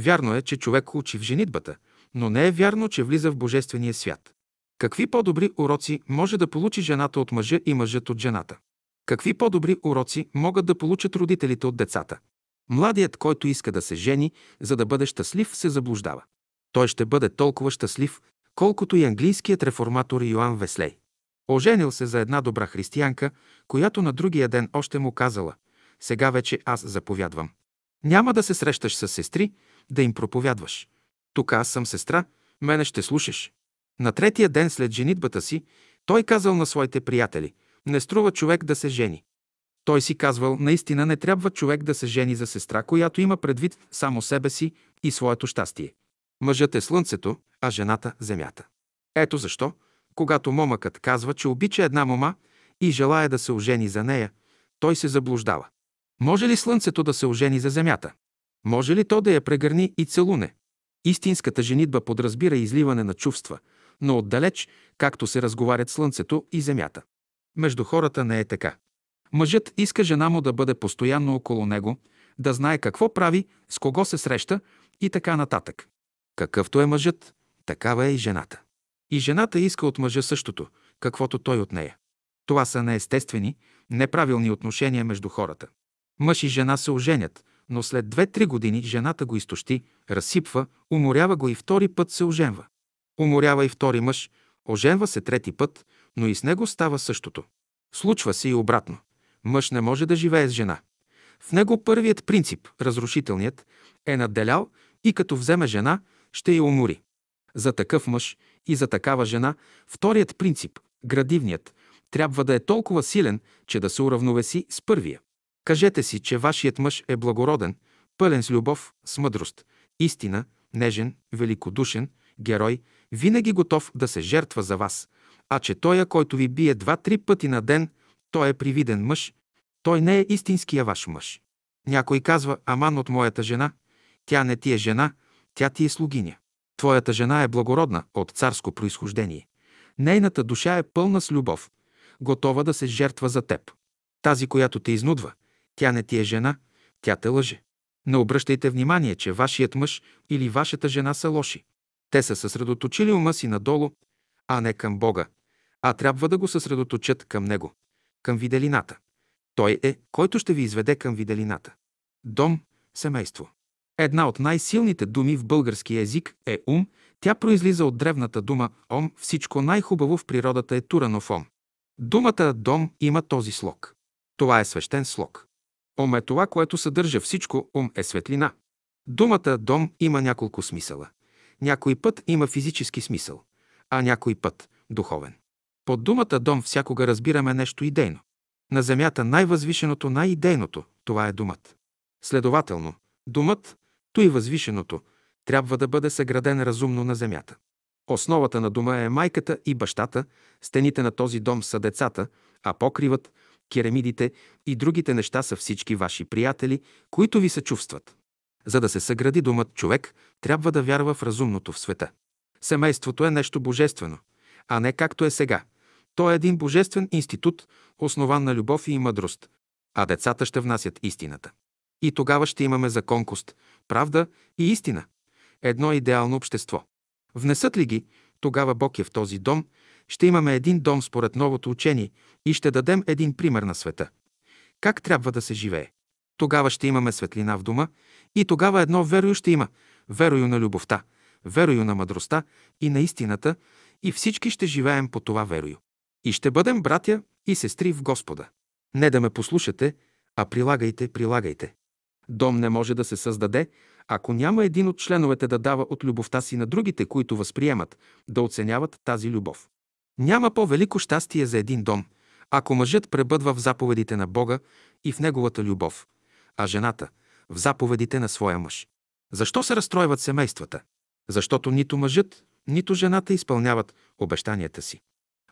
Вярно е, че човек учи в женитбата, но не е вярно, че влиза в Божествения свят. Какви по-добри уроци може да получи жената от мъжа и мъжът от жената? Какви по-добри уроци могат да получат родителите от децата? Младият, който иска да се жени, за да бъде щастлив, се заблуждава. Той ще бъде толкова щастлив, колкото и английският реформатор Йоан Веслей. Оженил се за една добра християнка, която на другия ден още му казала: сега вече аз заповядвам. Няма да се срещаш с сестри, да им проповядваш. Тук аз съм сестра, мене ще слушаш. На третия ден след женитбата си, той казал на своите приятели: не струва човек да се жени. Той си казвал, наистина не трябва човек да се жени за сестра, която има предвид само себе си и своето щастие. Мъжът е слънцето, а жената – земята. Ето защо, когато момъкът казва, че обича една мома и желая да се ожени за нея, той се заблуждава. Може ли слънцето да се ожени за земята? Може ли то да я прегърни и целуне? Истинската женитба подразбира изливане на чувства, но отдалеч, както се разговарят слънцето и земята. Между хората не е така. Мъжът иска жена му да бъде постоянно около него, да знае какво прави, с кого се среща и така нататък. Какъвто е мъжът, такава е и жената. И жената иска от мъжа същото, каквото той от нея. Това са неестествени, неправилни отношения между хората. Мъж и жена се оженят, но след две-три години жената го изтощи, разсипва, уморява го и втори път се оженва. Уморява и втори мъж, оженва се трети път, но и с него става същото. Случва се и обратно. Мъж не може да живее с жена. В него първият принцип, разрушителният, е надделял и като вземе жена, ще я умори. За такъв мъж и за такава жена, вторият принцип, градивният, трябва да е толкова силен, че да се уравновеси с първия. Кажете си, че вашият мъж е благороден, пълен с любов, с мъдрост, истина, нежен, великодушен, герой, винаги готов да се жертва за вас, а че той, който ви бие два-три пъти на ден, той е привиден мъж, той не е истинския ваш мъж. Някой казва: аман от моята жена, Тя не ти е жена, тя ти е слугиня. Твоята жена е благородна, от царско произхождение. Нейната душа е пълна с любов, готова да се жертва за теб. Тази, която те изнудва, тя не ти е жена, тя те лъже. Не обръщайте внимание, че вашият мъж или вашата жена са лоши. Те са съсредоточили ума си надолу, а не към Бога, а трябва да го съсредоточат към Него, към виделината. Той е, който ще ви изведе към виделината. Дом, семейство. Една от най-силните думи в български език е ум. Тя произлиза от древната дума ом. Всичко най-хубаво в природата е турано в ом. Думата дом има този слог. Това е свещен слог. Ом е това, което съдържа всичко, ум е светлина. Думата дом има няколко смисъла. Някой път има физически смисъл, а някой път – духовен. Под думата дом всякога разбираме нещо идейно. На земята най-възвишеното, най-идейното – това е думът. Следователно, думът, то и възвишеното, трябва да бъде съграден разумно на земята. Основата на дома е майката и бащата, стените на този дом са децата, а покривът, керамидите и другите неща са всички ваши приятели, които ви се чувстват. За да се съгради домът, човек трябва да вярва в разумното в света. Семейството е нещо божествено, а не както е сега. То е един божествен институт, основан на любов и мъдрост, а децата ще внасят истината. И тогава ще имаме законност, правда и истина. Едно идеално общество. Внесат ли ги, тогава Бог е в този дом, ще имаме един дом според новото учение и ще дадем един пример на света. Как трябва да се живее? Тогава ще имаме светлина в дома и тогава едно верою ще има. Верою на любовта, верою на мъдростта и на истината и всички ще живеем по това верою. И ще бъдем братя и сестри в Господа. Не да ме послушате, а прилагайте, прилагайте. Дом не може да се създаде, ако няма един от членовете да дава от любовта си на другите, които възприемат, да оценяват тази любов. Няма по-велико щастие за един дом, ако мъжът пребъдва в заповедите на Бога и в неговата любов, а жената – в заповедите на своя мъж. Защо се разстройват семействата? Защото нито мъжът, нито жената изпълняват обещанията си.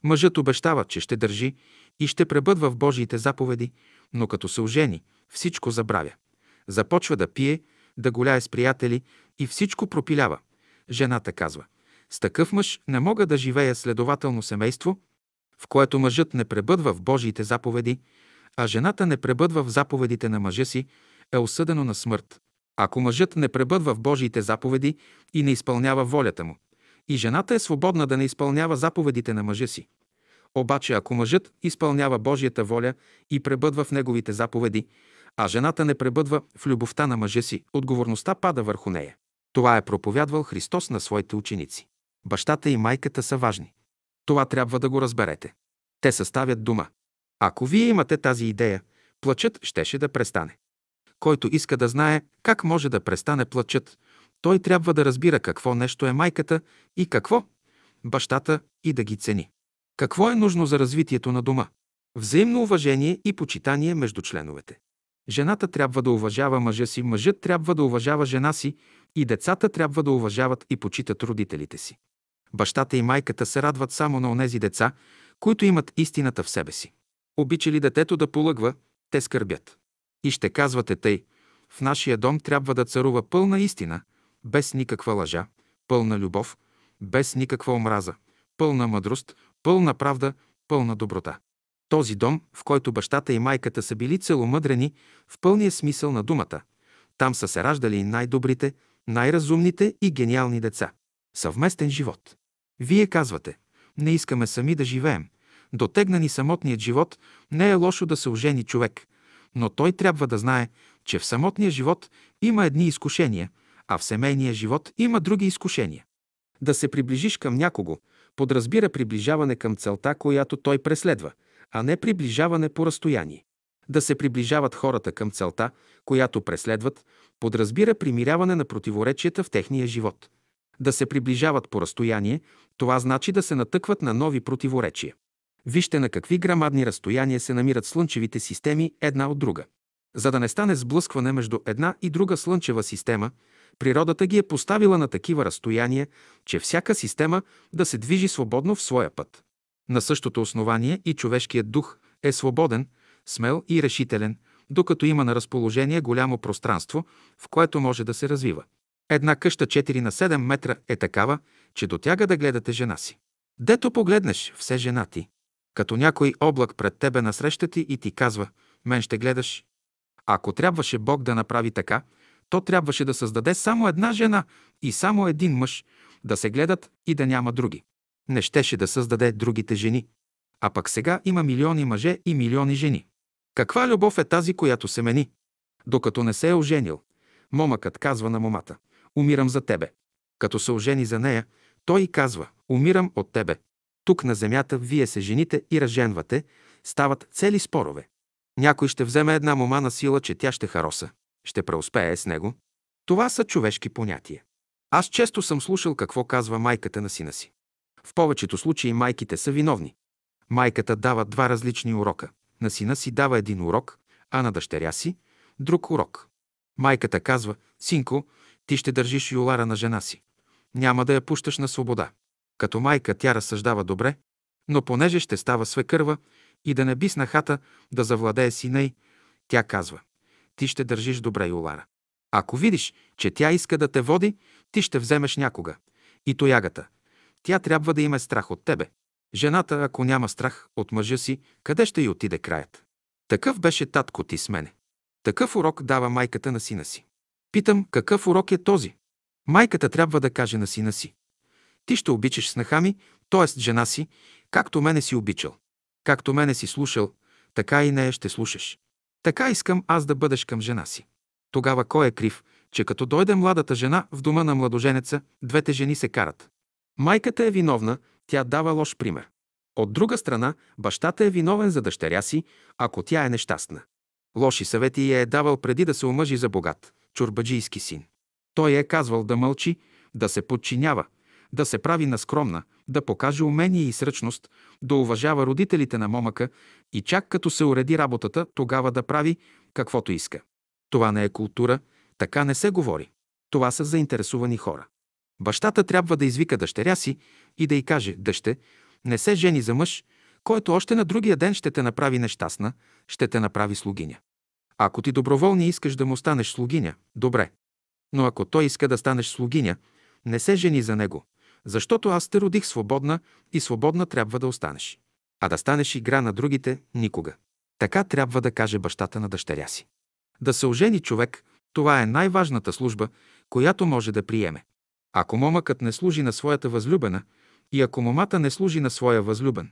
Мъжът обещава, че ще държи и ще пребъдва в Божиите заповеди, но като се ожени, всичко забравя. Започва да пие, да голяе с приятели и всичко пропилява. Жената казва: с такъв мъж не мога да живея. Следователно семейство, в което мъжът не пребъдва в Божиите заповеди, а жената не пребъдва в заповедите на мъжа си, е осъдено на смърт. Ако мъжът не пребъдва в Божиите заповеди и не изпълнява волята му, и жената е свободна да не изпълнява заповедите на мъжа си. Обаче ако мъжът изпълнява Божията воля и пребъдва в неговите заповеди, а жената не пребъдва в любовта на мъжа си, отговорността пада върху нея. Това е проповядвал Христос на своите ученици. Бащата и майката са важни. Това трябва да го разберете. Те съставят дома. Ако вие имате тази идея, плачът щеше да престане. Който иска да знае как може да престане плачът, той трябва да разбира какво нещо е майката и какво бащата и да ги цени. Какво е нужно за развитието на дома? Взаимно уважение и почитание между членовете. Жената трябва да уважава мъжа си, мъжът трябва да уважава жена си и децата трябва да уважават и почитат родителите си. Бащата и майката се радват само на онези деца, които имат истината в себе си. Обича ли детето да полъгва, те скърбят. И ще казвате тъй: в нашия дом трябва да царува пълна истина, без никаква лъжа, пълна любов, без никаква омраза, пълна мъдрост, пълна правда, пълна доброта. Този дом, в който бащата и майката са били целомъдрени в пълния смисъл на думата, там са се раждали най-добрите, най-разумните и гениални деца. Съвместен живот. Вие казвате: не искаме сами да живеем. Дотегна ни самотният живот, не е лошо да се ожени човек, но той трябва да знае, че в самотния живот има едни изкушения, а в семейния живот има други изкушения. Да се приближиш към някого подразбира приближаване към целта, която той преследва, а не приближаване по разстояние. Да се приближават хората към целта, която преследват, подразбира примиряване на противоречията в техния живот. Да се приближават по разстояние, това значи да се натъкват на нови противоречия. Вижте на какви грамадни разстояния се намират слънчевите системи една от друга. За да не стане сблъскване между една и друга слънчева система, природата ги е поставила на такива разстояния, че всяка система да се движи свободно в своя път. На същото основание и човешкият дух е свободен, смел и решителен, докато има на разположение голямо пространство, в което може да се развива. Една къща четири на седем метра е такава, че дотяга да гледате жена си. Дето погледнеш, все жена ти. Като някой облак пред тебе насреща ти и ти казва: мен ще гледаш. Ако трябваше Бог да направи така, то трябваше да създаде само една жена и само един мъж, да се гледат и да няма други. Не щеше да създаде другите жени. А пък сега има милиони мъже и милиони жени. Каква любов е тази, която се мени? Докато не се е оженил, момъкът казва на момата: умирам за тебе. Като се ожени за нея, той и казва: умирам от тебе. Тук на земята вие се жените и разженвате, стават цели спорове. Някой ще вземе една мома на сила, че тя ще хароса, ще преуспее с него. Това са човешки понятия. Аз често съм слушал какво казва майката на сина си. В повечето случаи майките са виновни. Майката дава два различни урока. На сина си дава един урок, а на дъщеря си – друг урок. Майката казва: синко, ти ще държиш юлара на жена си. Няма да я пущаш на свобода. Като майка тя разсъждава добре, но понеже ще става свекърва и да не би снахата да завладее сина й, тя казва: ти ще държиш добре юлара. Ако видиш, че тя иска да те води, ти ще вземеш някога. И тоягата. Тя трябва да има страх от тебе. Жената, ако няма страх от мъжа си, къде ще й отиде краят? Такъв беше татко ти с мене. Такъв урок дава майката на сина си. Питам, какъв урок е този? Майката трябва да каже на сина си: ти ще обичаш снаха ми, т.е. жена си, както мене си обичал. Както мене си слушал, така и нея ще слушаш. Така искам аз да бъдеш към жена си. Тогава кой е крив, че като дойде младата жена в дома на младоженеца, двете жени се карат? Майката е виновна, тя дава лош пример. От друга страна, бащата е виновен за дъщеря си, ако тя е нещастна. Лоши съвети я е давал преди да се омъжи за богат, чорбаджийски син. Той е казвал да мълчи, да се подчинява, да се прави наскромна, да покаже умение и сръчност, да уважава родителите на момъка и чак като се уреди работата, тогава да прави каквото иска. Това не е култура, така не се говори. Това са заинтересувани хора. Бащата трябва да извика дъщеря си и да й каже: дъще, не се жени за мъж, който още на другия ден ще те направи нещастна, ще те направи слугиня. Ако ти доброволно искаш да му станеш слугиня, добре. Но ако той иска да станеш слугиня, не се жени за него, защото аз те родих свободна и свободна трябва да останеш. А да станеш игра на другите – никога. Така трябва да каже бащата на дъщеря си. Да се ожени човек – това е най-важната служба, която може да приеме. Ако момъкът не служи на своята възлюбена и ако момата не служи на своя възлюбен,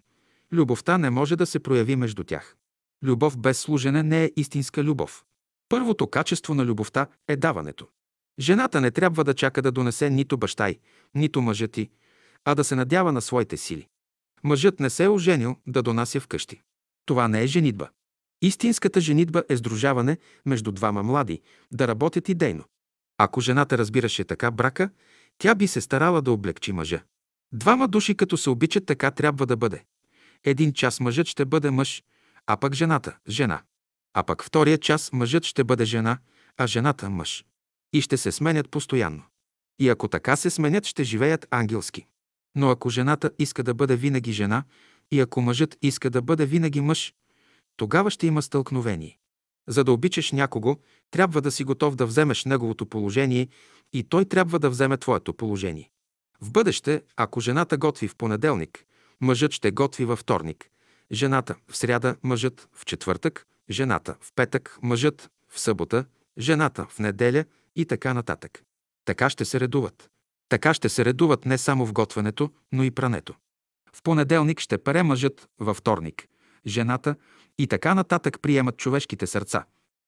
любовта не може да се прояви между тях. Любов без служене не е истинска любов. Първото качество на любовта е даването. Жената не трябва да чака да донесе нито баща й, нито мъжът й, а да се надява на своите сили. Мъжът не се е оженил да донася вкъщи. Това не е женитба. Истинската женитба е сдружаване между двама млади, да работят идейно. Ако жената разбираше така брака, тя би се старала да облегчи мъжа. Двама души като се обичат, така трябва да бъде. Един час мъжът ще бъде мъж, а пък жената – жена. А пък втория час мъжът ще бъде жена, а жената – мъж. И ще се сменят постоянно. И ако така се сменят, ще живеят ангелски. Но ако жената иска да бъде винаги жена и ако мъжът иска да бъде винаги мъж, тогава ще има стълкновение. За да обичаш някого, трябва да си готов да вземеш неговото положение и той трябва да вземе твоето положение. В бъдеще, ако жената готви в понеделник, мъжът ще готви във вторник, жената в сряда, мъжът в четвъртък, жената в петък, мъжът в събота, жената в неделя и така нататък. Така ще се редуват. Така ще се редуват не само в готвенето, но и прането. В понеделник ще пере мъжът, във вторник жената и така нататък приемат човешките сърца.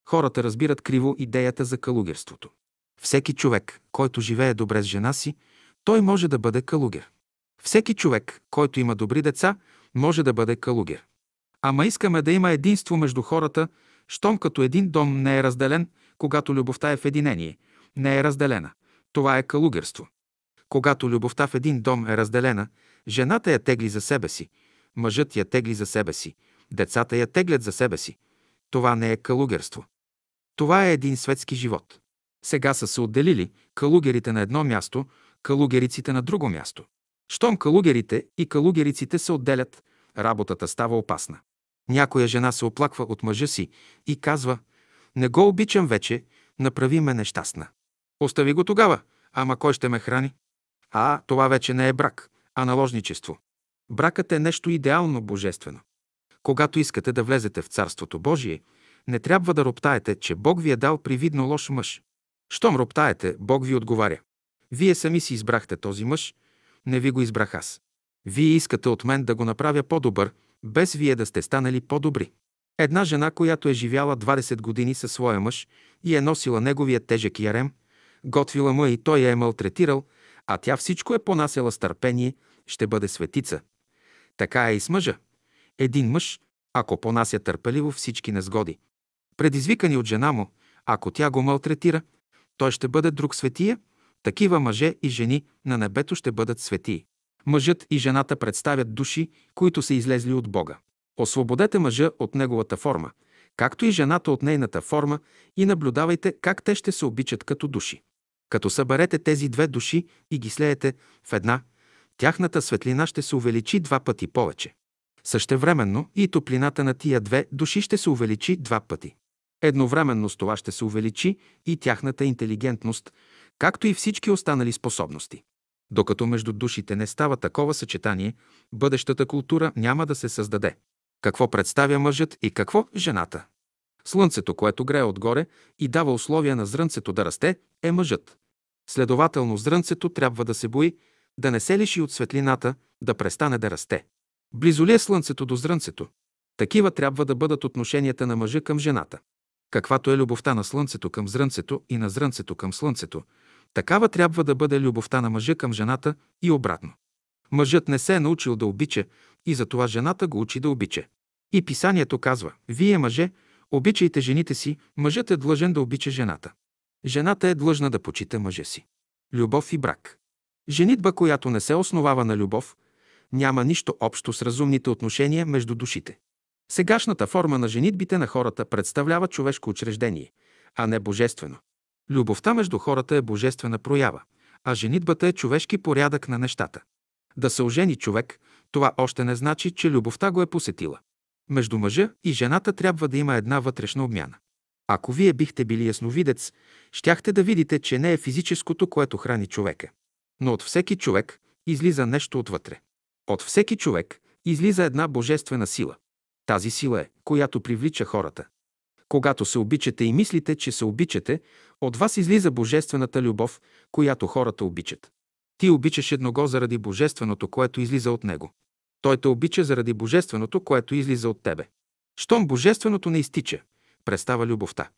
Хората разбират криво идеята за калугерството. Всеки човек, който живее добре с жена си, той може да бъде калугер. Всеки човек, който има добри деца, може да бъде калугер. Ама искаме да има единство между хората, щом като един дом не е разделен, когато любовта е в единение, не е разделена. Това е калугерство. Когато любовта в един дом е разделена, жената я тегли за себе си, мъжът я тегли за себе си, децата я теглят за себе си. Това не е калугерство. Това е един светски живот. Сега са се отделили калугерите на едно място, калугериците на друго място. Щом калугерите и калугериците се отделят, работата става опасна. Някоя жена се оплаква от мъжа си и казва: Не го обичам вече, направи ме нещастна. Остави го тогава, ама кой ще ме храни? А, това вече не е брак, а наложничество. Бракът е нещо идеално божествено. Когато искате да влезете в Царството Божие, не трябва да роптаете, че Бог ви е дал привидно лош мъж. Щом роптаете, Бог ви отговаря. Вие сами си избрахте този мъж, не ви го избрах аз. Вие искате от мен да го направя по-добър, без вие да сте станали по-добри. Една жена, която е живяла двадесет години със своя мъж и е носила неговия тежък ярем, готвила му и той я е малтретирал, а тя всичко е понасяла с търпение, ще бъде светица. Така е и с мъжа. Един мъж, ако понася търпеливо всички незгоди, предизвикани от жена му, ако тя го малтретира, той ще бъде друг светия. Такива мъже и жени на небето ще бъдат светии. Мъжът и жената представят души, които са излезли от Бога. Освободете мъжа от неговата форма, както и жената от нейната форма, и наблюдавайте как те ще се обичат като души. Като съберете тези две души и ги слеете в една, тяхната светлина ще се увеличи два пъти повече. Същевременно и топлината на тия две души ще се увеличи два пъти. Едновременно с това ще се увеличи и тяхната интелигентност, както и всички останали способности. Докато между душите не става такова съчетание, бъдещата култура няма да се създаде. Какво представя мъжът и какво жената? Слънцето, което грее отгоре и дава условия на зрънцето да расте, е мъжът. Следователно, зрънцето трябва да се бои, да не се лиши от светлината, да престане да расте. Близо ли е слънцето до зрънцето? Такива трябва да бъдат отношенията на мъжа към жената. Каквато е любовта на слънцето към зрънцето и на зрънцето към слънцето, такава трябва да бъде любовта на мъжа към жената и обратно. Мъжът не се е научил да обича и затова жената го учи да обича. И Писанието казва: «Вие, мъже, обичайте жените си, мъжът е длъжен да обича жената». Жената е длъжна да почита мъжа си. Любов и брак. Женитба, която не се основава на любов, няма нищо общо с разумните отношения между душите. Сегашната форма на женитбите на хората представлява човешко учреждение, а не божествено. Любовта между хората е божествена проява, а женитбата е човешки порядък на нещата. Да се ожени човек, това още не значи, че любовта го е посетила. Между мъжа и жената трябва да има една вътрешна обмяна. Ако вие бихте били ясновидец, щяхте да видите, че не е физическото, което храни човека. Но от всеки човек излиза нещо отвътре. От всеки човек излиза една божествена сила. Тази сила е, която привлича хората. Когато се обичате и мислите, че се обичате, от вас излиза божествената любов, която хората обичат. Ти обичаш едного заради божественото, което излиза от него. Той те обича заради божественото, което излиза от тебе. Щом божественото не изтича, престава любовта.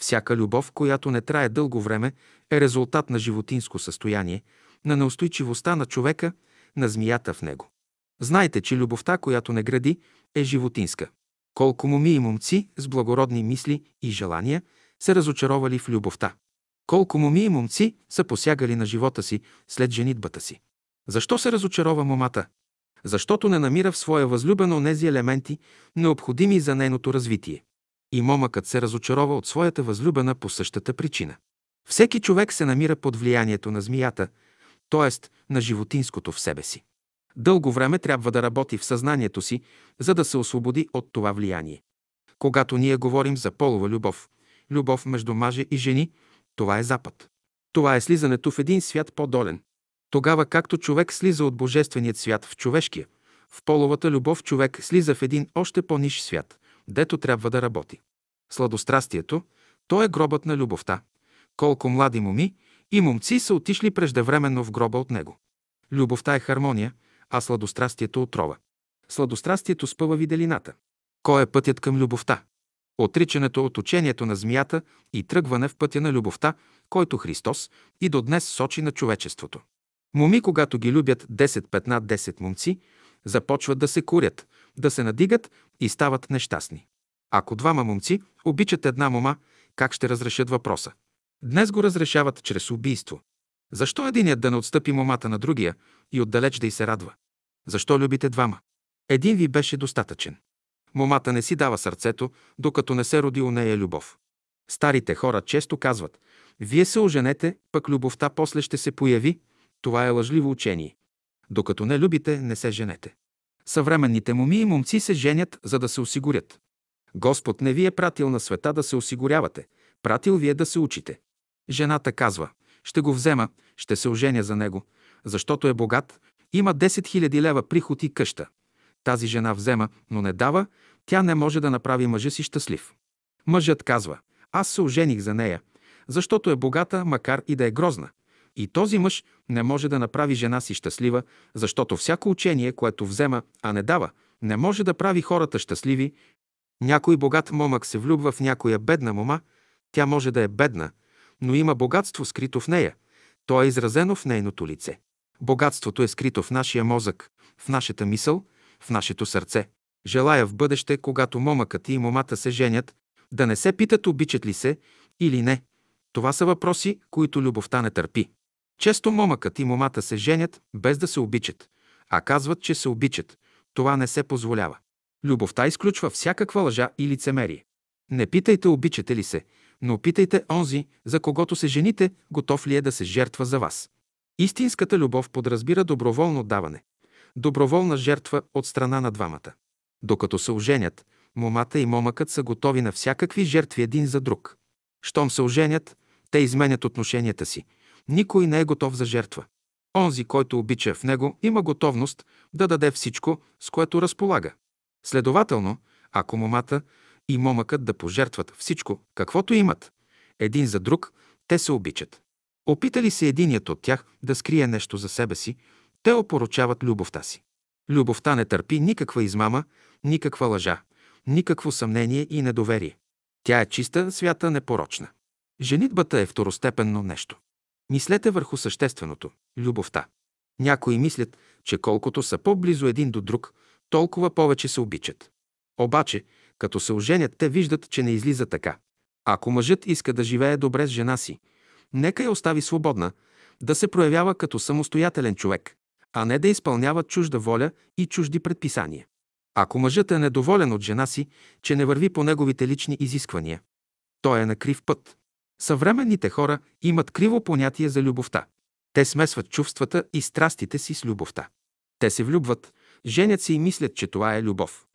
Всяка любов, която не трае дълго време, е резултат на животинско състояние, на неустойчивостта на човека, на змията в него. Знайте, че любовта, която не гради, е животинска. Колко моми и момци с благородни мисли и желания са разочаровали в любовта. Колко моми и момци са посягали на живота си след женитбата си. Защо се разочарова момата? Защото не намира в своя възлюбена онези елементи, необходими за нейното развитие. И момъкът се разочарова от своята възлюбена по същата причина. Всеки човек се намира под влиянието на змията, т.е. на животинското в себе си. Дълго време трябва да работи в съзнанието си, за да се освободи от това влияние. Когато ние говорим за полова любов, любов между мъже и жени, това е запад. Това е слизането в един свят по-долен. Тогава, както човек слиза от божественият свят в човешкия, в половата любов човек слиза в един още по-ниш свят, дето трябва да работи. Сладострастието, то е гробът на любовта. Колко млади моми и момци са отишли преждевременно в гроба от него. Любовта е хармония, а сладострастието отрова. Сладострастието спъва виделината. Кой е пътят към любовта? Отричането от учението на змията и тръгване в пътя на любовта, който Христос и до днес сочи на човечеството. Моми, когато ги любят десет-петнадесет момци, започват да се курят, да се надигат и стават нещастни. Ако двама момци обичат една мома, как ще разрешат въпроса? Днес го разрешават чрез убийство. Защо единият да не отстъпи момата на другия и отдалеч да й се радва? Защо любите двама? Един ви беше достатъчен. Момата не си дава сърцето, докато не се роди у нея любов. Старите хора често казват: «Вие се оженете, пък любовта после ще се появи». Това е лъжливо учение. Докато не любите, не се женете. Съвременните моми и момци се женят, за да се осигурят. Господ не ви е пратил на света да се осигурявате, пратил ви е да се учите. Жената казва: ще го взема, ще се оженя за него, защото е богат, има десет хиляди лева приход и къща. Тази жена взема, но не дава, тя не може да направи мъжа си щастлив. Мъжът казва: аз се ожених за нея, защото е богата, макар и да е грозна. И този мъж не може да направи жена си щастлива, защото всяко учение, което взема, а не дава, не може да прави хората щастливи. Някой богат момък се влюбва в някоя бедна мома, тя може да е бедна, но има богатство скрито в нея, то е изразено в нейното лице. Богатството е скрито в нашия мозък, в нашата мисъл, в нашето сърце. Желая в бъдеще, когато момъкът и момата се женят, да не се питат обичат ли се или не. Това са въпроси, които любовта не търпи. Често момъкът и момата се женят без да се обичат, а казват, че се обичат. Това не се позволява. Любовта изключва всякаква лъжа и лицемерие. Не питайте обичате ли се, но питайте онзи, за когото се жените, готов ли е да се жертва за вас. Истинската любов подразбира доброволно даване, доброволна жертва от страна на двамата. Докато се оженят, момата и момъкът са готови на всякакви жертви един за друг. Щом се оженят, те изменят отношенията си. Никой не е готов за жертва. Онзи, който обича в него, има готовност да даде всичко, с което разполага. Следователно, ако момата и момъкът да пожертват всичко, каквото имат, един за друг, те се обичат. Опита ли се единият от тях да скрие нещо за себе си, те опорочават любовта си. Любовта не търпи никаква измама, никаква лъжа, никакво съмнение и недоверие. Тя е чиста, свята, непорочна. Женитбата е второстепенно нещо. Мислете върху същественото – любовта. Някои мислят, че колкото са по-близо един до друг, толкова повече се обичат. Обаче, като се оженят, те виждат, че не излиза така. Ако мъжът иска да живее добре с жена си, нека я остави свободна, да се проявява като самостоятелен човек, а не да изпълнява чужда воля и чужди предписания. Ако мъжът е недоволен от жена си, че не върви по неговите лични изисквания, той е на крив път. Съвременните хора имат криво понятие за любовта. Те смесват чувствата и страстите си с любовта. Те се влюбват, женят се и мислят, че това е любов.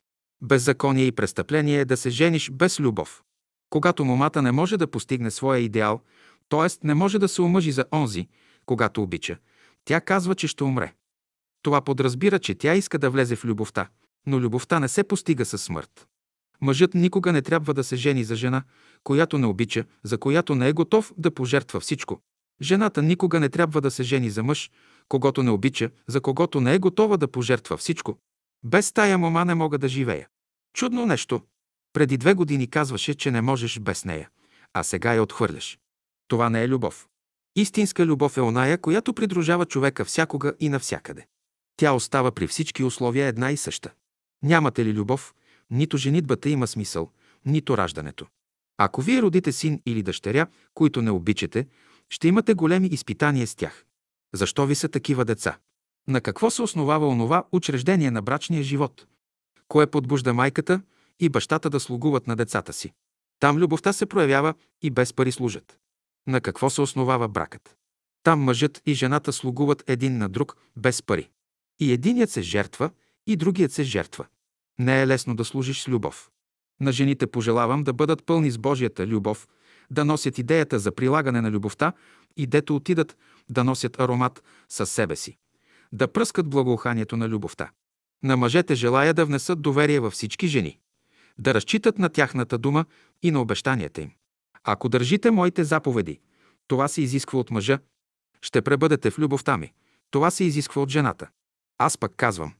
Беззаконие и престъпление е да се жениш без любов. Когато момата не може да постигне своя идеал, т.е. не може да се омъжи за онзи, когато обича, тя казва, че ще умре. Това подразбира, че тя иска да влезе в любовта, но любовта не се постига със смърт. Мъжът никога не трябва да се жени за жена, която не обича, за която не е готов да пожертва всичко. Жената никога не трябва да се жени за мъж, когото не обича, за когото не е готова да пожертва всичко. Без тая мома не мога да живея. Чудно нещо. Преди две години казваше, че не можеш без нея, а сега я отхвърляш. Това не е любов. Истинска любов е оная, която придружава човека всякога и навсякъде. Тя остава при всички условия една и съща. Нямате ли любов, нито женитбата има смисъл, нито раждането. Ако вие родите син или дъщеря, които не обичате, ще имате големи изпитания с тях. Защо ви са такива деца? На какво се основава онова учреждение на брачния живот? Кое подбужда майката и бащата да слугуват на децата си? Там любовта се проявява и без пари служат. На какво се основава бракът? Там мъжът и жената слугуват един на друг без пари. И единият се жертва, и другият се жертва. Не е лесно да служиш с любов. На жените пожелавам да бъдат пълни с Божията любов, да носят идеята за прилагане на любовта и дето отидат да носят аромат със себе си, да пръскат благоуханието на любовта. На мъжете желая да внесат доверие във всички жени, да разчитат на тяхната дума и на обещанията им. Ако държите моите заповеди, това се изисква от мъжа, ще пребъдете в любовта ми, това се изисква от жената. Аз пък казвам,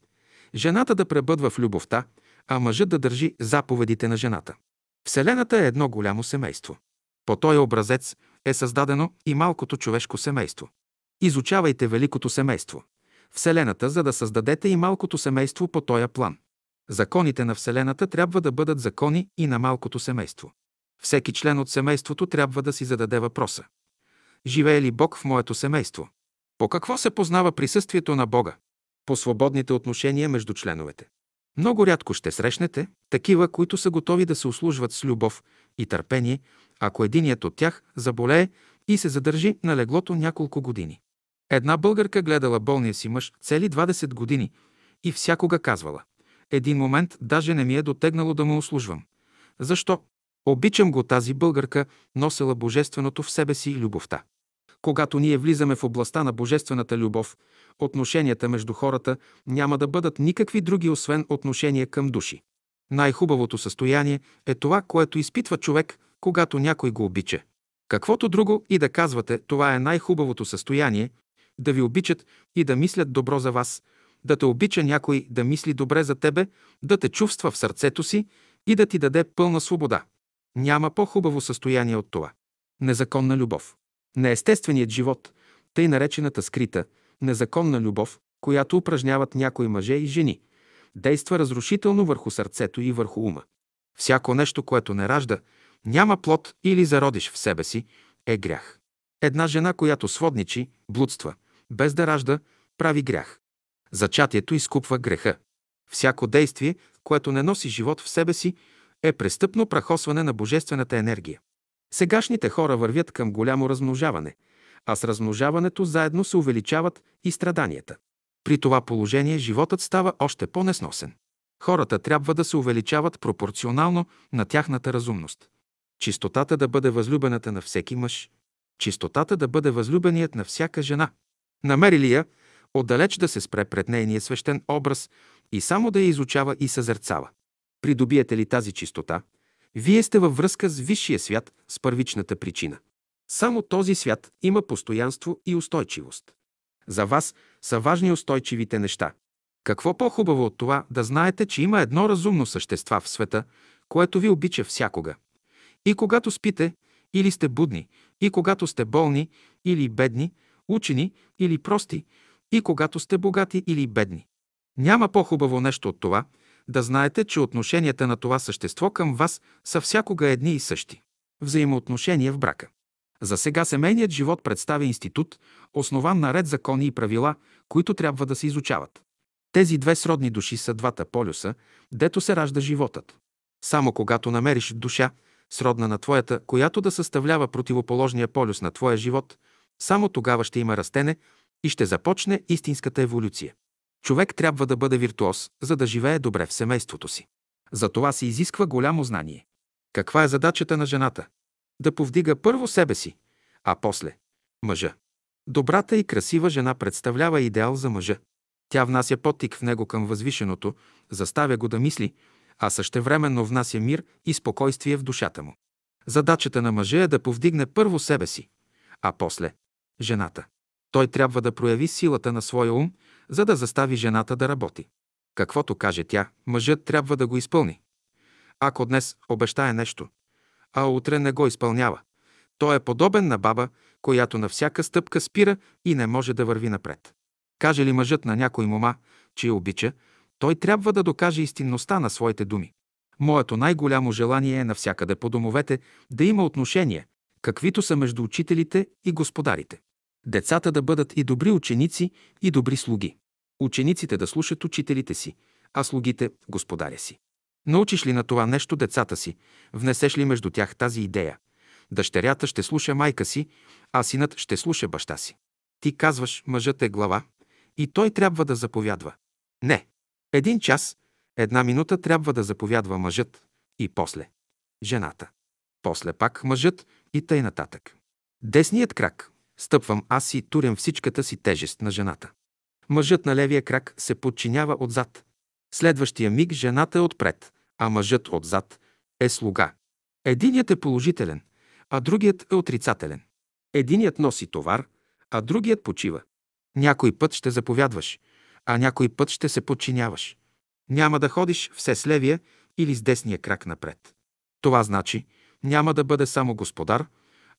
жената да пребъдва в любовта, а мъжът да държи заповедите на жената. Вселената е едно голямо семейство. По този образец е създадено и малкото човешко семейство. Изучавайте великото семейство, Вселената, за да създадете и малкото семейство по този план. Законите на Вселената трябва да бъдат закони и на малкото семейство. Всеки член от семейството трябва да си зададе въпроса: живее ли Бог в моето семейство? По какво се познава присъствието на Бога? По свободните отношения между членовете. Много рядко ще срещнете такива, които са готови да се услужват с любов и търпение, ако единият от тях заболее и се задържи на леглото няколко години. Една българка гледала болния си мъж цели двадесет години и всякога казвала: един момент даже не ми е дотегнало да му услужвам. Защо? Обичам го тази българка, носела божественото в себе си и любовта. Когато ние влизаме в областта на божествената любов, отношенията между хората няма да бъдат никакви други, освен отношения към души. Най-хубавото състояние е това, което изпитва човек, когато някой го обича. Каквото друго и да казвате, това е най-хубавото състояние – да ви обичат и да мислят добро за вас, да те обича някой, да мисли добре за тебе, да те чувства в сърцето си и да ти даде пълна свобода. Няма по-хубаво състояние от това. Незаконна любов. Неестественият живот, тъй наречената скрита, незаконна любов, която упражняват някои мъже и жени, действа разрушително върху сърцето и върху ума. Всяко нещо, което не ражда, няма плод или зародиш в себе си, е грях. Една жена, която сводничи, блудства, без да ражда, прави грях. Зачатието изкупва греха. Всяко действие, което не носи живот в себе си, е престъпно прахосване на божествената енергия. Сегашните хора вървят към голямо размножаване, а с размножаването заедно се увеличават и страданията. При това положение животът става още по-несносен. Хората трябва да се увеличават пропорционално на тяхната разумност. Чистотата да бъде възлюбената на всеки мъж. Чистотата да бъде възлюбеният на всяка жена. Намери ли я, отдалеч да се спре пред нейния свещен образ и само да я изучава и съзерцава. Придобиете ли тази чистота, вие сте във връзка с висшия свят, с първичната причина. Само този свят има постоянство и устойчивост. За вас са важни устойчивите неща. Какво по-хубаво от това да знаете, че има едно разумно същество в света, което ви обича всякога. И когато спите, или сте будни, и когато сте болни, или бедни, учени, или прости, и когато сте богати или бедни. Няма по-хубаво нещо от това, да знаете, че отношенията на това същество към вас са всякога едни и същи. Взаимоотношения в брака. За сега семейният живот представя институт, основан на ред закони и правила, които трябва да се изучават. Тези две сродни души са двата полюса, дето се ражда животът. Само когато намериш душа, сродна на твоята, която да съставлява противоположния полюс на твоя живот, само тогава ще има растене и ще започне истинската еволюция. Човек трябва да бъде виртуоз, за да живее добре в семейството си. За това се изисква голямо знание. Каква е задачата на жената? Да повдига първо себе си, а после – мъжа. Добрата и красива жена представлява идеал за мъжа. Тя внася подтик в него към възвишеното, заставя го да мисли, а същевременно внася мир и спокойствие в душата му. Задачата на мъжа е да повдигне първо себе си, а после – жената. Той трябва да прояви силата на своя ум, за да застави жената да работи. Каквото каже тя, мъжът трябва да го изпълни. Ако днес обещае нещо, а утре не го изпълнява, той е подобен на баба, която на всяка стъпка спира и не може да върви напред. Каже ли мъжът на някой мома, че я обича, той трябва да докаже истинността на своите думи. Моето най-голямо желание е навсякъде по домовете да има отношения, каквито са между учителите и господарите. Децата да бъдат и добри ученици, и добри слуги. Учениците да слушат учителите си, а слугите – господаря си. Научиш ли на това нещо децата си, внесеш ли между тях тази идея? Дъщерята ще слуша майка си, а синът ще слуша баща си. Ти казваш, мъжът е глава и той трябва да заповядва. Не. Един час, една минута трябва да заповядва мъжът и после – жената. После пак мъжът и тъй нататък. Десният крак. Стъпвам аз и турям всичката си тежест на жената. Мъжът на левия крак се подчинява отзад. Следващия миг жената е отпред, а мъжът отзад е слуга. Единият е положителен, а другият е отрицателен. Единият носи товар, а другият почива. Някой път ще заповядваш, а някой път ще се подчиняваш. Няма да ходиш все с левия или с десния крак напред. Това значи, няма да бъде само господар,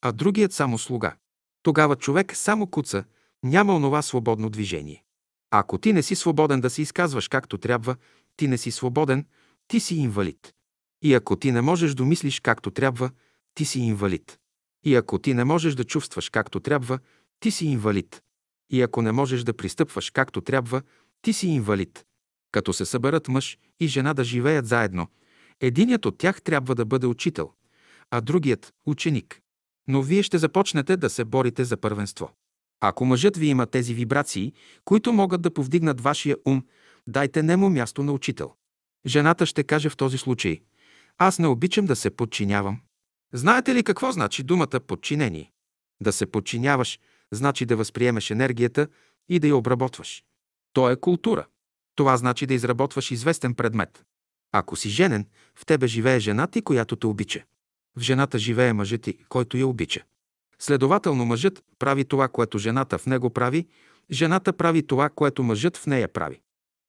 а другият само слуга. Тогава човек само куца, няма онова свободно движение. Ако ти не си свободен да се изказваш както трябва, ти не си свободен, ти си инвалид. И ако ти не можеш да мислиш както трябва, ти си инвалид. И ако ти не можеш да чувстваш както трябва, ти си инвалид. И ако не можеш да пристъпваш както трябва, ти си инвалид. Като се съберат мъж и жена да живеят заедно, единият от тях трябва да бъде учител, а другият – ученик. Но вие ще започнете да се борите за първенство. Ако мъжът ви има тези вибрации, които могат да повдигнат вашия ум, дайте нему място на учител. Жената ще каже в този случай: Аз не обичам да се подчинявам. Знаете ли какво значи думата подчинение? Да се подчиняваш, значи да възприемеш енергията и да я обработваш. То е култура. Това значи да изработваш известен предмет. Ако си женен, в тебе живее жена ти, която те обича. В жената живее мъжът ти, който я обича. Следователно мъжът прави това, което жената в него прави, жената прави това, което мъжът в нея прави.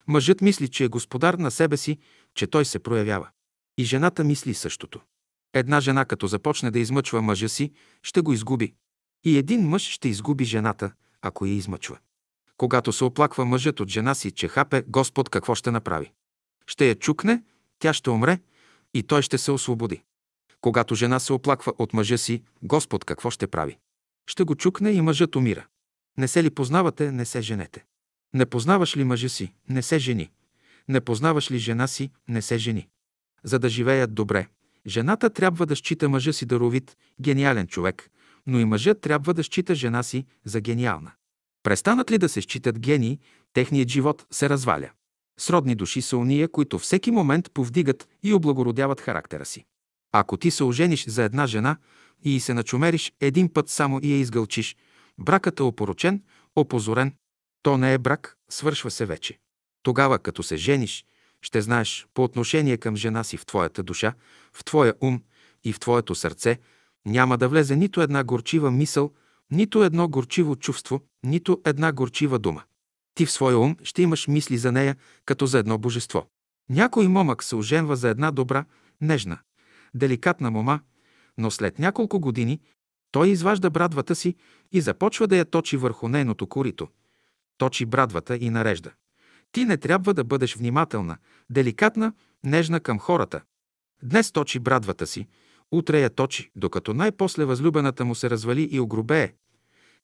Мъжът мисли, че е господар на себе си, че той се проявява. И жената мисли същото. Една жена, като започне да измъчва мъжа си, ще го изгуби. И един мъж ще изгуби жената, ако я измъчва. Когато се оплаква мъжът от жена си, че хапе, Господ какво ще направи? Ще я чукне, тя ще умре и той ще се освободи. Когато жена се оплаква от мъжа си, Господ какво ще прави? Ще го чукне и мъжът умира. Не се ли познавате, не се женете. Не познаваш ли мъжа си, не се жени. Не познаваш ли жена си, не се жени. За да живеят добре, жената трябва да счита мъжа си даровит, гениален човек, но и мъжът трябва да счита жена си за гениална. Престанат ли да се считат гении, техният живот се разваля. Сродни души са уния, които всеки момент повдигат и облагородяват характера си. Ако ти се ожениш за една жена и се начумериш един път само и я изгълчиш, бракът е опорочен, опозорен. То не е брак, свършва се вече. Тогава, като се жениш, ще знаеш по отношение към жена си в твоята душа, в твоя ум и в твоето сърце, няма да влезе нито една горчива мисъл, нито едно горчиво чувство, нито една горчива дума. Ти в своя ум ще имаш мисли за нея, като за едно божество. Някой момък се оженва за една добра, нежна, деликатна мома, но след няколко години той изважда брадвата си и започва да я точи върху нейното корито. Точи брадвата и нарежда. Ти не трябва да бъдеш внимателна, деликатна, нежна към хората. Днес точи брадвата си, утре я точи, докато най-после възлюбената му се развали и огрубее.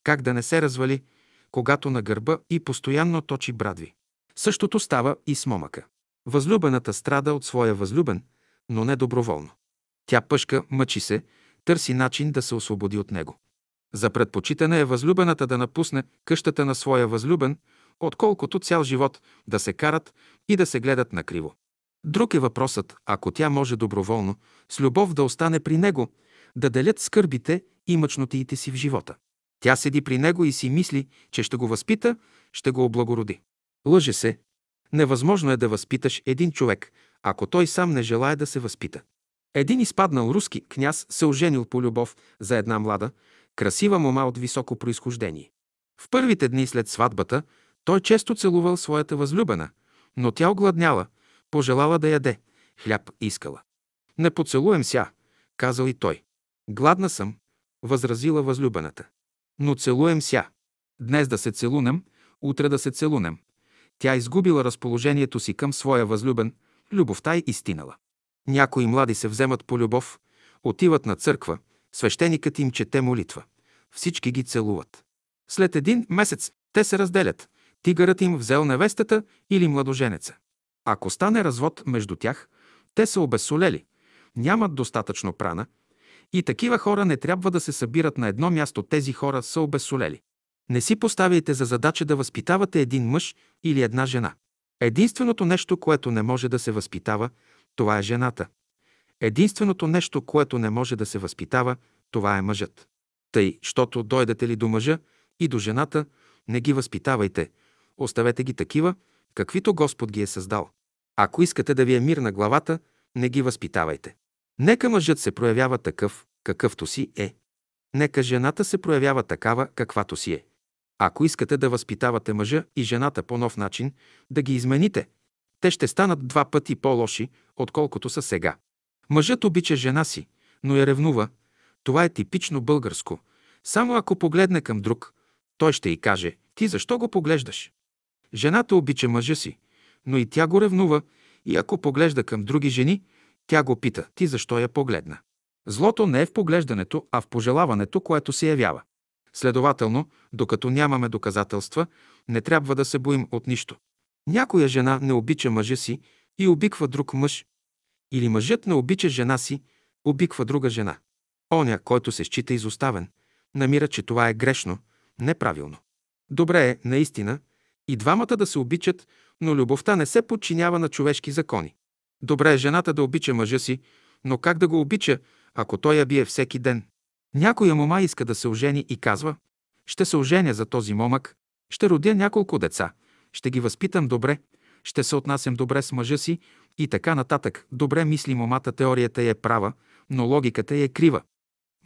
Как да не се развали, когато на гърба и постоянно точи брадви? Същото става и с момъка. Възлюбената страда от своя възлюбен, но не доброволно. Тя пъшка, мъчи се, търси начин да се освободи от него. За предпочитане е възлюбената да напусне къщата на своя възлюбен, отколкото цял живот да се карат и да се гледат накриво. Друг е въпросът, ако тя може доброволно, с любов да остане при него, да делят скърбите и мъчнотиите си в живота. Тя седи при него и си мисли, че ще го възпита, ще го облагороди. Лъже се. Невъзможно е да възпиташ един човек, ако той сам не желае да се възпита. Един изпаднал руски княз се оженил по любов за една млада, красива мома от високо произхождение. В първите дни след сватбата той често целувал своята възлюбена, но тя огладняла, пожелала да яде, хляб искала. «Не поцелуем ся», казал и той. «Гладна съм», възразила възлюбената. «Но целуем ся. Днес да се целунем, утре да се целунем». Тя изгубила разположението си към своя възлюбен, любовта й изстинала. Някои млади се вземат по любов, отиват на църква, свещеникът им чете молитва. Всички ги целуват. След един месец те се разделят. Тигърът им взел невестата или младоженеца. Ако стане развод между тях, те са обесолели, нямат достатъчно прана и такива хора не трябва да се събират на едно място. Тези хора са обесолели. Не си поставяйте за задача да възпитавате един мъж или една жена. Единственото нещо, което не може да се възпитава, това е жената. Единственото нещо, което не може да се възпитава, това е мъжът. Тъй, щото дойдете ли до мъжа и до жената, не ги възпитавайте, оставете ги такива, каквито Господ ги е създал. Ако искате да ви е мир на главата, не ги възпитавайте. Нека мъжът се проявява такъв, какъвто си е. Нека жената се проявява такава, каквато си е. Ако искате да възпитавате мъжа и жената по нов начин, да ги измените, те ще станат два пъти по-лоши, отколкото са сега. Мъжът обича жена си, но я ревнува. Това е типично българско. Само ако погледне към друг, той ще й каже: «Ти защо го поглеждаш?» Жената обича мъжа си, но и тя го ревнува, и ако поглежда към други жени, тя го пита: «Ти защо я погледна?» Злото не е в поглеждането, а в пожелаването, което се явява. Следователно, докато нямаме доказателства, не трябва да се боим от нищо. Някоя жена не обича мъжа си и обиква друг мъж. Или мъжът не обича жена си, обиква друга жена. Оня, който се счита изоставен, намира, че това е грешно, неправилно. Добре е, наистина, и двамата да се обичат, но любовта не се подчинява на човешки закони. Добре е жената да обича мъжа си, но как да го обича, ако той я бие всеки ден? Някоя мома иска да се ожени и казва: ще се оженя за този момък, ще родя няколко деца, ще ги възпитам добре, ще се отнасям добре с мъжа си и така нататък. Добре мисли момата, теорията е права, но логиката е крива.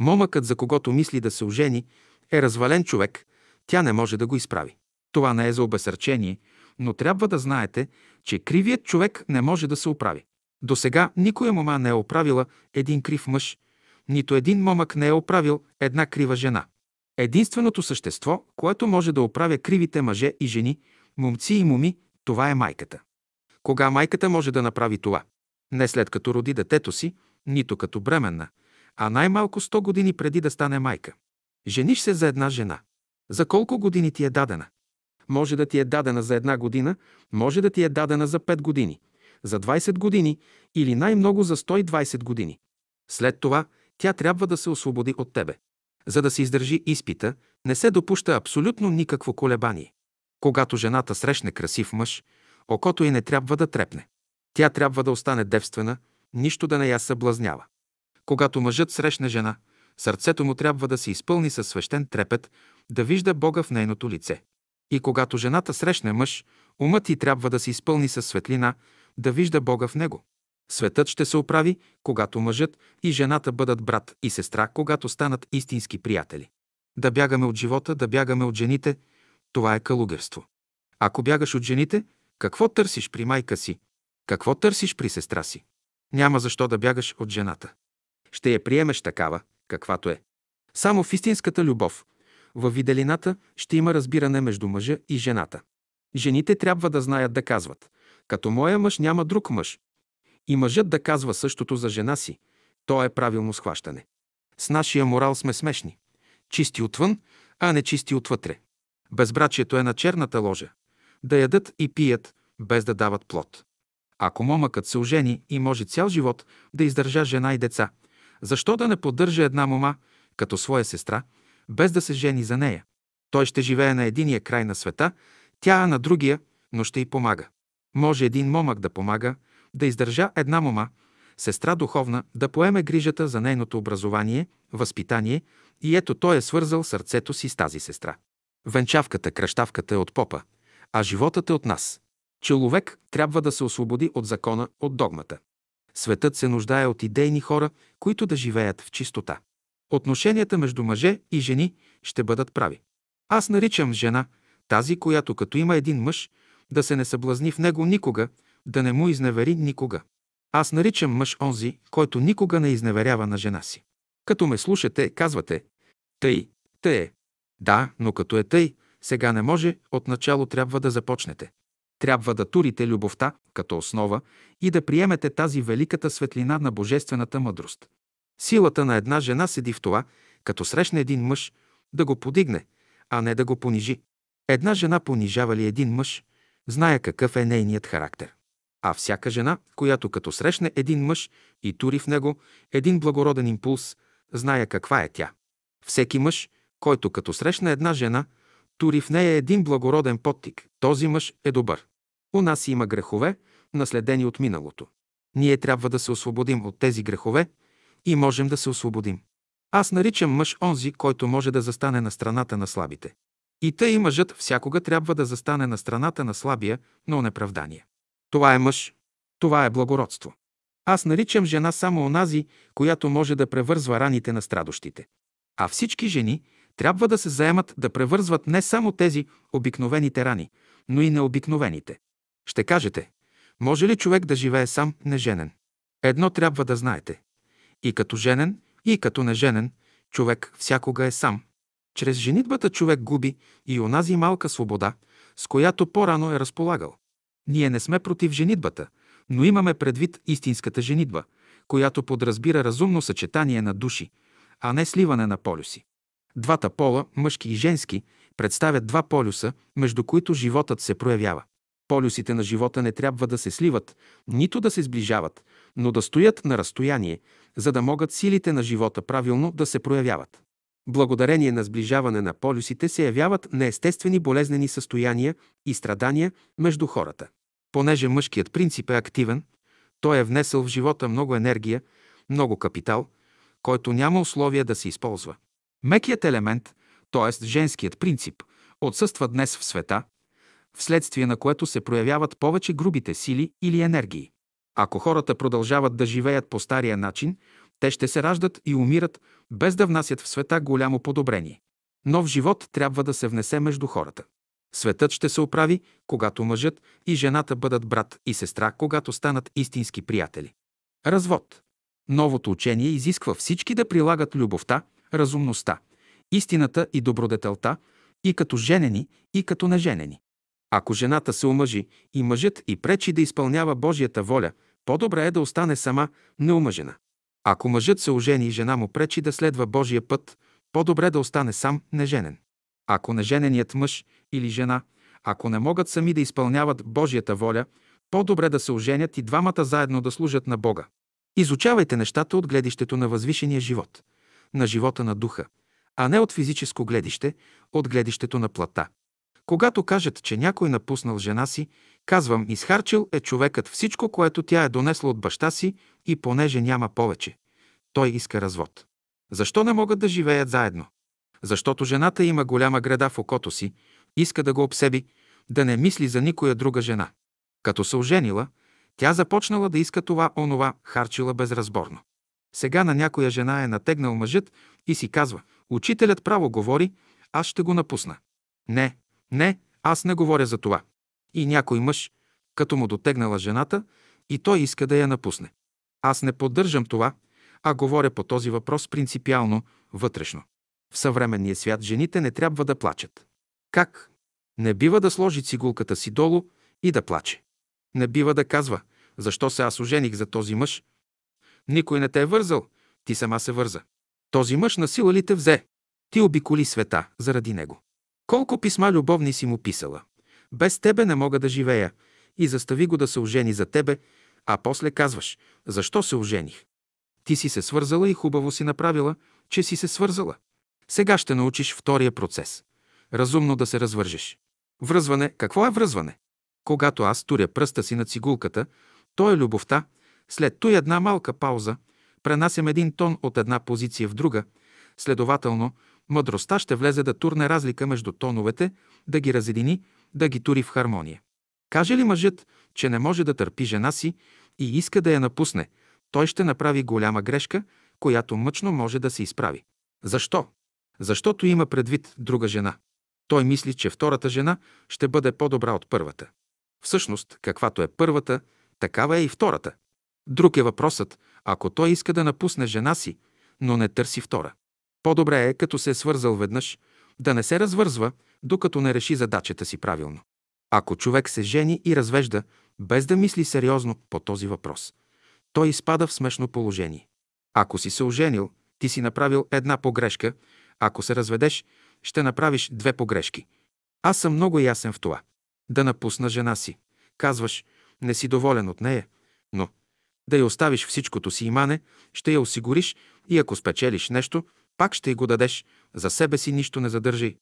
Момъкът, за когото мисли да се ожени, е развален човек, тя не може да го изправи. Това не е за обесърчение, но трябва да знаете, че кривият човек не може да се оправи. До сега никоя мома не е оправила един крив мъж, нито един момък не е оправил една крива жена. Единственото същество, което може да оправя кривите мъже и жени, момци и моми, това е майката. Кога майката може да направи това? Не след като роди детето си, нито като бременна, а най-малко сто години преди да стане майка. Жениш се за една жена. За колко години ти е дадена? Може да ти е дадена за една година, може да ти е дадена за пет години, за двайсет години или най-много за сто и двайсет години. След това тя трябва да се освободи от тебе. За да се издържи изпита, не се допуща абсолютно никакво колебание. Когато жената срещне красив мъж, окото ѝ не трябва да трепне. Тя трябва да остане девствена, нищо да не я съблазнява. Когато мъжът срещне жена, сърцето му трябва да се изпълни със свещен трепет, да вижда Бога в нейното лице. И когато жената срещне мъж, умът ѝ трябва да се изпълни със светлина, да вижда Бога в него. Светът ще се оправи, когато мъжът и жената бъдат брат и сестра, когато станат истински приятели. Да бягаме от живота, да бягаме от жените, това е калугерство. Ако бягаш от жените, какво търсиш при майка си? Какво търсиш при сестра си? Няма защо да бягаш от жената. Ще я приемеш такава, каквато е. Само в истинската любов, във виделината, ще има разбиране между мъжа и жената. Жените трябва да знаят да казват: като моя мъж няма друг мъж. И мъжът да казва същото за жена си. То е правилно схващане. С нашия морал сме смешни. Чисти отвън, а не чисти отвътре. Безбрачието е на черната ложа. Да ядат и пият, без да дават плод. Ако момъкът се ожени и може цял живот да издържа жена и деца, защо да не поддържа една мома като своя сестра, без да се жени за нея? Той ще живее на единия край на света, тя на другия, но ще й помага. Може един момък да помага, да издържа една мома, сестра духовна, да поеме грижата за нейното образование, възпитание, и ето той е свързал сърцето си с тази сестра. Венчавката, кръщавката е от попа, а животът е от нас. Човек трябва да се освободи от закона, от догмата. Светът се нуждае от идейни хора, които да живеят в чистота. Отношенията между мъже и жени ще бъдат прави. Аз наричам жена тази, която като има един мъж, да се не съблазни в него никога, да не му изневери никога. Аз наричам мъж онзи, който никога не изневерява на жена си. Като ме слушате, казвате: тъй, тъй е. Да, но като е тъй, сега не може, отначало трябва да започнете. Трябва да турите любовта като основа и да приемете тази великата светлина на божествената мъдрост. Силата на една жена седи в това, като срещне един мъж, да го подигне, а не да го понижи. Една жена понижава ли един мъж, знае какъв е нейният характер. А всяка жена, която като срещне един мъж и тури в него един благороден импулс, знае каква е тя. Всеки мъж, който като срещне една жена, тури в нея един благороден подтик. Този мъж е добър. У нас има грехове, наследени от миналото. Ние трябва да се освободим от тези грехове и можем да се освободим. Аз наричам мъж онзи, който може да застане на страната на слабите. И тъй мъжът всякога трябва да застане на страната на слабия, но неправдание. Това е мъж, това е благородство. Аз наричам жена само онази, която може да превързва раните на страдащите. А всички жени трябва да се заемат да превързват не само тези обикновените рани, но и необикновените. Ще кажете: може ли човек да живее сам неженен? Едно трябва да знаете. И като женен, и като неженен, човек всякога е сам. Чрез женитбата човек губи и онази малка свобода, с която по-рано е разполагал. Ние не сме против женитбата, но имаме предвид истинската женитба, която подразбира разумно съчетание на души, а не сливане на полюси. Двата пола, мъжки и женски, представят два полюса, между които животът се проявява. Полюсите на живота не трябва да се сливат, нито да се сближават, но да стоят на разстояние, за да могат силите на живота правилно да се проявяват. Благодарение на сближаване на полюсите се явяват неестествени болезнени състояния и страдания между хората. Понеже мъжкият принцип е активен, той е внесъл в живота много енергия, много капитал, който няма условия да се използва. Мекият елемент, т.е. женският принцип, отсъства днес в света, вследствие на което се проявяват повече грубите сили или енергии. Ако хората продължават да живеят по стария начин, те ще се раждат и умират, без да внасят в света голямо подобрение. Нов живот трябва да се внесе между хората. Светът ще се оправи, когато мъжът и жената бъдат брат и сестра, когато станат истински приятели. Развод. Новото учение изисква всички да прилагат любовта, разумността, истината и добродетелта и като женени, и като неженени. Ако жената се омъжи и мъжът и пречи да изпълнява Божията воля, по-добре е да остане сама, неомъжена. Ако мъжът се ожени и жена му пречи да следва Божия път, по-добре да остане сам, неженен. Ако нежененият мъж или жена, ако не могат сами да изпълняват Божията воля, по-добре да се оженят и двамата заедно да служат на Бога. Изучавайте нещата от гледището на възвишения живот, на живота на духа, а не от физическо гледище, от гледището на плата. Когато кажат, че някой напуснал жена си, казвам, изхарчил е човекът всичко, което тя е донесла от баща си и понеже няма повече, той иска развод. Защо не могат да живеят заедно? Защото жената има голяма града в окото си, иска да го обсеби, да не мисли за никоя друга жена. Като се оженила, тя започнала да иска това, онова, харчила безразборно. Сега на някоя жена е натегнал мъжът и си казва, учителят право говори, аз ще го напусна. Не, не, аз не говоря за това. И някой мъж, като му дотегнала жената, и той иска да я напусне. Аз не поддържам това, а говоря по този въпрос принципиално, вътрешно. В съвременния свят жените не трябва да плачат. Как? Не бива да сложи цигулката си долу и да плаче. Не бива да казва, защо се аз ожених за този мъж? Никой не те е вързал, ти сама се върза. Този мъж насила ли те взе? Ти обиколи света заради него. Колко писма любовни си му писала. Без тебе не мога да живея и застави го да се ожени за тебе, а после казваш, защо се ожених? Ти си се свързала и хубаво си направила, че си се свързала. Сега ще научиш втория процес. Разумно да се развържеш. Връзване. Какво е връзване? Когато аз туря пръста си на цигулката, то е любовта. След той една малка пауза, пренасям един тон от една позиция в друга. Следователно, мъдростта ще влезе да турне разлика между тоновете, да ги разедини, да ги тури в хармония. Каже ли мъжът, че не може да търпи жена си и иска да я напусне, той ще направи голяма грешка, която мъчно може да се изправи. Защо? Защото има предвид друга жена. Той мисли, че втората жена ще бъде по-добра от първата. Всъщност, каквато е първата, такава е и втората. Друг е въпросът, ако той иска да напусне жена си, но не търси втора. По-добре е, като се е свързал веднъж, да не се развързва, докато не реши задачата си правилно. Ако човек се жени и развежда, без да мисли сериозно по този въпрос, той изпада в смешно положение. Ако си се оженил, ти си направил една погрешка, ако се разведеш, ще направиш две погрешки. Аз съм много ясен в това. Да напусна жена си. Казваш, не си доволен от нея, но да я оставиш всичкото си имане, ще я осигуриш и ако спечелиш нещо, пак ще й го дадеш, за себе си нищо не задържи.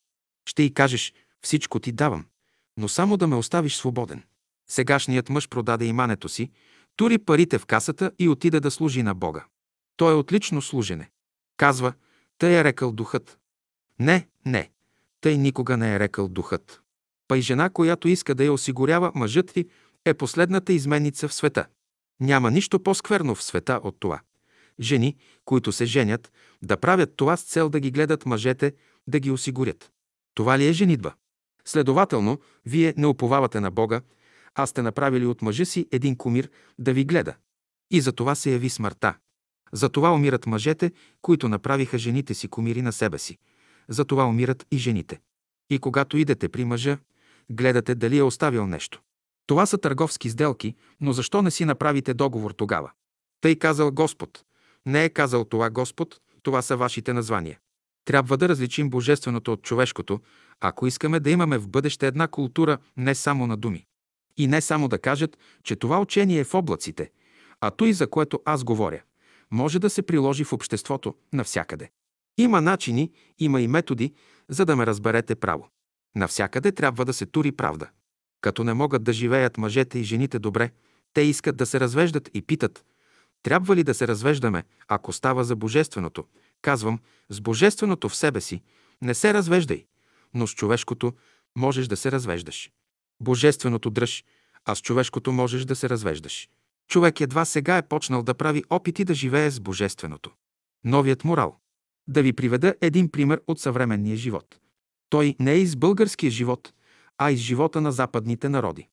Ще й кажеш, всичко ти давам, но само да ме оставиш свободен. Сегашният мъж продаде имането си, тури парите в касата и отиде да служи на Бога. То е отлично служене. Казва, тъй е рекал духът. Не, не, тъй никога не е рекал духът. Пай жена, която иска да я осигурява мъжът ти, е последната изменница в света. Няма нищо по-скверно в света от това. Жени, които се женят, да правят това с цел да ги гледат мъжете, да ги осигурят. Това ли е женитба? Следователно, вие не уповавате на Бога, а сте направили от мъжа си един кумир да ви гледа. И за това се яви смъртта. За това умират мъжете, които направиха жените си кумири на себе си. За това умират и жените. И когато идете при мъжа, гледате дали е оставил нещо. Това са търговски сделки, но защо не си направите договор тогава? Тъй казал Господ. Не е казал това Господ, това са вашите названия. Трябва да различим божественото от човешкото, ако искаме да имаме в бъдеще една култура не само на думи. И не само да кажат, че това учение е в облаците, а той, за което аз говоря, може да се приложи в обществото навсякъде. Има начини, има и методи, за да ме разберете право. Навсякъде трябва да се тури правда. Като не могат да живеят мъжете и жените добре, те искат да се развеждат и питат, Трябва ли да се развеждаме, ако става за божественото? Казвам, с божественото в себе си не се развеждай, но с човешкото можеш да се развеждаш. Божественото дръж, а с човешкото можеш да се развеждаш. Човек едва сега е почнал да прави опити да живее с божественото. Новият морал. Да ви приведа един пример от съвременния живот. Той не е из българския живот, а из живота на западните народи.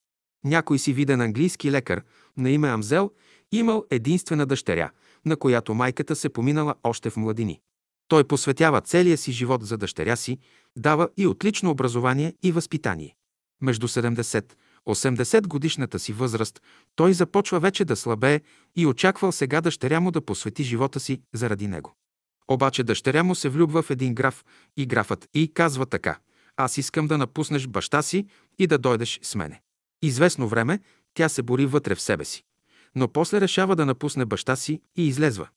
Някой си виден английски лекар на име Амзел имал единствена дъщеря, на която майката се поминала още в младини. Той посветява целия си живот за дъщеря си, дава и отлично образование и възпитание. Между седемдесет и осемдесет годишната си възраст той започва вече да слабее и очаквал сега дъщеря му да посвети живота си заради него. Обаче дъщеря му се влюбва в един граф и графът и казва така: «Аз искам да напуснеш баща си и да дойдеш с мене». Известно време тя се бори вътре в себе си, но после решава да напусне баща си и излезва.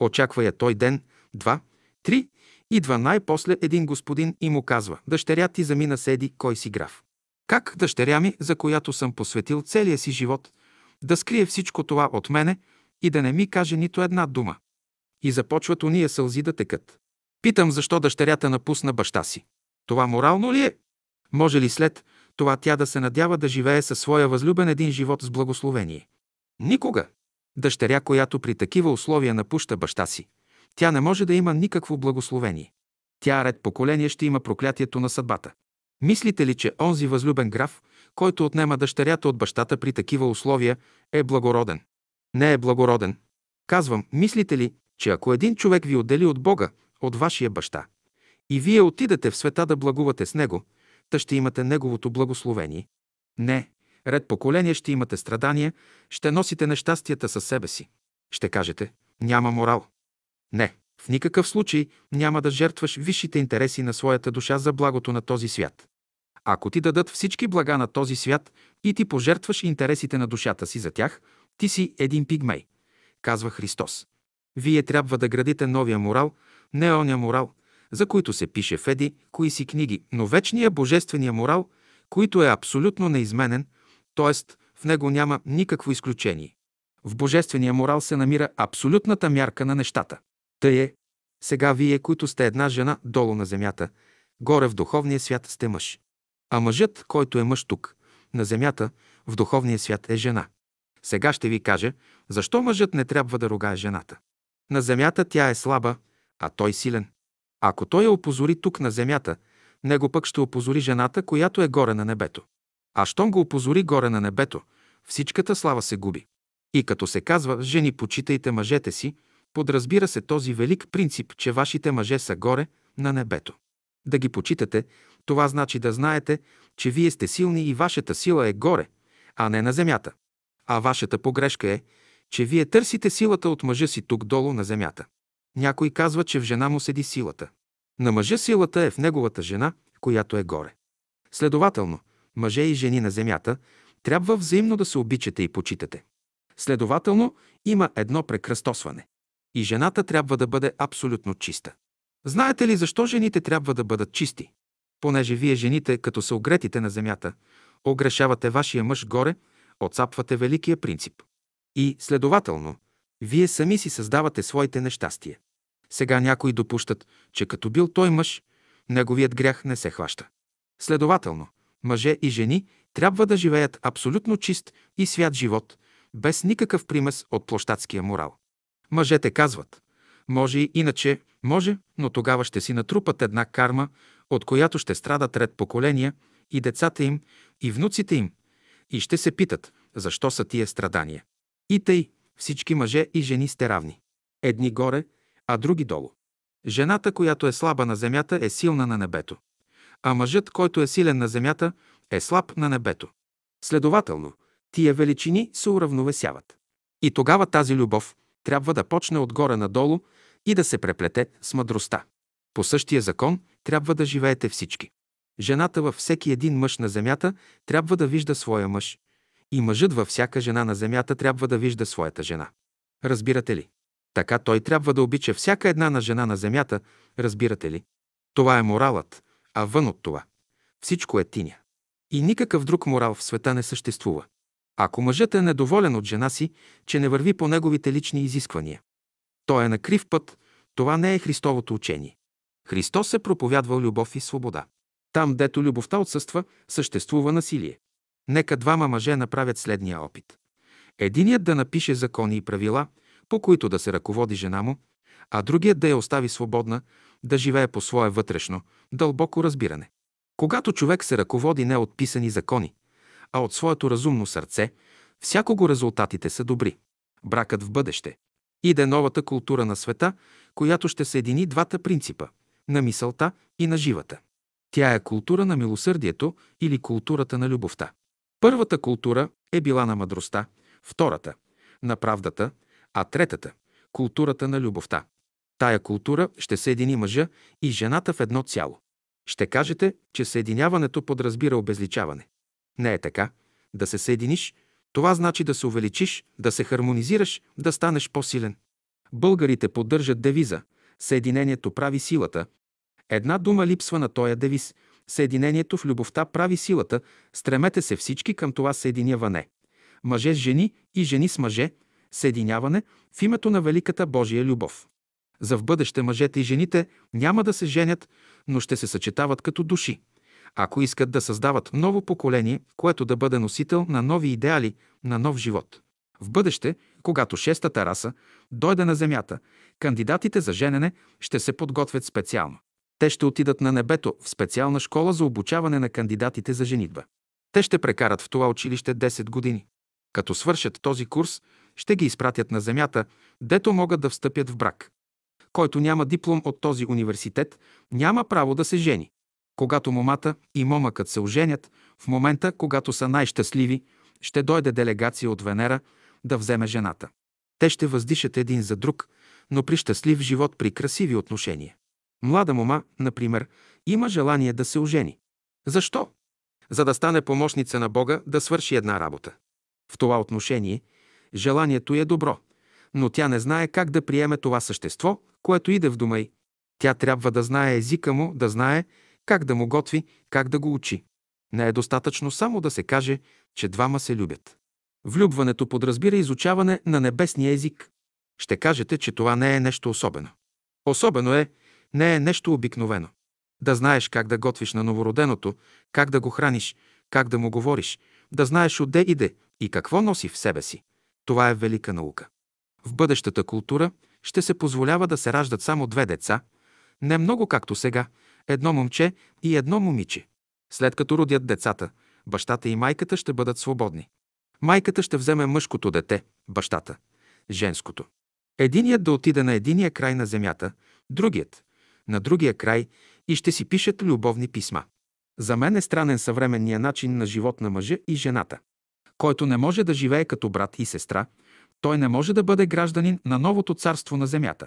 Очаква я той ден, два, три, идва най-после един господин и му казва: «Дъщеря ти замина седи, кой си граф». Как дъщеря ми, за която съм посветил целия си живот, да скрие всичко това от мене и да не ми каже нито една дума? И започват уния сълзи да текат. Питам защо дъщерята напусна баща си. Това морално ли е? Може ли след това тя да се надява да живее със своя възлюбен един живот с благословение? Никога! Дъщеря, която при такива условия напуща баща си, тя не може да има никакво благословение. Тя ред поколение ще има проклятието на съдбата. Мислите ли, че онзи възлюбен граф, който отнема дъщерята от бащата при такива условия, е благороден? Не е благороден. Казвам, мислите ли, че ако един човек ви отдели от Бога, от вашия баща, и вие отидете в света да благувате с него, та ще имате неговото благословение? Не, ред поколение ще имате страдания, ще носите нещастията със себе си. Ще кажете, няма морал. Не, в никакъв случай няма да жертваш висшите интереси на своята душа за благото на този свят. Ако ти дадат всички блага на този свят и ти пожертваш интересите на душата си за тях, ти си един пигмей, казва Христос. Вие трябва да градите новия морал, не оня морал, за който се пише в еди кои си книги, но вечния божествения морал, който е абсолютно неизменен, т.е. в него няма никакво изключение. В божествения морал се намира абсолютната мярка на нещата. Тъй е, сега вие, които сте една жена долу на земята, горе в духовния свят сте мъж. А мъжът, който е мъж тук, на земята, в духовния свят е жена. Сега ще ви кажа, защо мъжът не трябва да ругае жената. На земята тя е слаба, а той силен. Ако той я опозори тук на земята, него пък ще опозори жената, която е горе на небето. А щом го опозори горе на небето, всичката слава се губи. И като се казва «Жени, почитайте мъжете си», подразбира се този велик принцип, че вашите мъже са горе на небето. Да ги почитате, това значи да знаете, че вие сте силни и вашата сила е горе, а не на земята. А вашата погрешка е, че вие търсите силата от мъжа си тук долу на земята. Някой казва, че в жена му седи силата. На мъжа силата е в неговата жена, която е горе. Следователно, мъже и жени на земята трябва взаимно да се обичате и почитате. Следователно, има едно прекръстосване. И жената трябва да бъде абсолютно чиста. Знаете ли защо жените трябва да бъдат чисти? Понеже вие жените, като се огретите на земята, огрешавате вашия мъж горе, отцапвате великия принцип. И, следователно, вие сами си създавате своите нещастия. Сега някои допущат, че като бил той мъж, неговият грях не се хваща. Следователно, мъже и жени трябва да живеят абсолютно чист и свят живот, без никакъв примес от площадския морал. Мъжете казват: може и иначе, може, но тогава ще си натрупат една карма, от която ще страдат ред поколения, и децата им, и внуците им, и ще се питат, защо са тия страдания. И тъй, всички мъже и жени сте равни. Едни горе, а други долу. Жената, която е слаба на земята, е силна на небето. А мъжът, който е силен на земята, е слаб на небето. Следователно, тия величини се уравновесяват. И тогава тази любов трябва да почне отгоре надолу и да се преплете с мъдростта. По същия закон трябва да живеете всички. Жената във всеки един мъж на земята трябва да вижда своя мъж. И мъжът във всяка жена на земята трябва да вижда своята жена. Разбирате ли? Така той трябва да обича всяка една на жена на земята, разбирате ли? Това е моралът, а вън от това всичко е тиня. И никакъв друг морал в света не съществува. Ако мъжът е недоволен от жена си, че не върви по неговите лични изисквания, той е на крив път, това не е Христовото учение. Христос е проповядвал любов и свобода. Там, дето любовта отсъства, съществува насилие. Нека двама мъже направят следния опит. Единият да напише закони и правила, по които да се ръководи жена му, а другият да я остави свободна, да живее по свое вътрешно, дълбоко разбиране. Когато човек се ръководи не от писани закони, а от своето разумно сърце, всякого резултатите са добри. Бракът в бъдеще. Иде новата култура на света, която ще съедини двата принципа – на мисълта и на живата. Тя е култура на милосърдието или културата на любовта. Първата култура е била на мъдростта, втората – на правдата, а третата – културата на любовта. Тая култура ще съедини мъжа и жената в едно цяло. Ще кажете, че съединяването подразбира обезличаване. Не е така. Да се съединиш, това значи да се увеличиш, да се хармонизираш, да станеш по-силен. Българите поддържат девиза „Съединението прави силата“. Една дума липсва на тоя девиз. Съединението в любовта прави силата. Стремете се всички към това съединяване. Мъже с жени и жени с мъже. Съединяване в името на великата Божия любов. За в бъдеще мъжете и жените няма да се женят, но ще се съчетават като души, ако искат да създават ново поколение, което да бъде носител на нови идеали, на нов живот. В бъдеще, когато шестата раса дойде на земята, кандидатите за женене ще се подготвят специално. Те ще отидат на небето в специална школа за обучаване на кандидатите за женитба. Те ще прекарат в това училище десет години. Като свършат този курс, ще ги изпратят на земята, дето могат да встъпят в брак. Който няма диплом от този университет, няма право да се жени. Когато момата и момъкът се оженят, в момента, когато са най-щастливи, ще дойде делегация от Венера да вземе жената. Те ще въздишат един за друг, но при щастлив живот, при красиви отношения. Млада мома, например, има желание да се ожени. Защо? За да стане помощница на Бога, да свърши една работа. В това отношение желанието е добро, но тя не знае как да приеме това същество, което иде в дома й. Тя трябва да знае езика му, да знае как да му готви, как да го учи. Не е достатъчно само да се каже, че двама се любят. Влюбването подразбира изучаване на небесния език. Ще кажете, че това не е нещо особено. Особено е, не е нещо обикновено. Да знаеш как да готвиш на новороденото, как да го храниш, как да му говориш, да знаеш отде иде и какво носи в себе си. Това е велика наука. В бъдещата култура ще се позволява да се раждат само две деца, не много както сега, едно момче и едно момиче. След като родят децата, бащата и майката ще бъдат свободни. Майката ще вземе мъжкото дете, бащата – женското. Единият да отиде на единия край на земята, другият – на другия край и ще си пишат любовни писма. За мен е странен съвременния начин на живот на мъжа и жената. Който не може да живее като брат и сестра, той не може да бъде гражданин на новото царство на земята.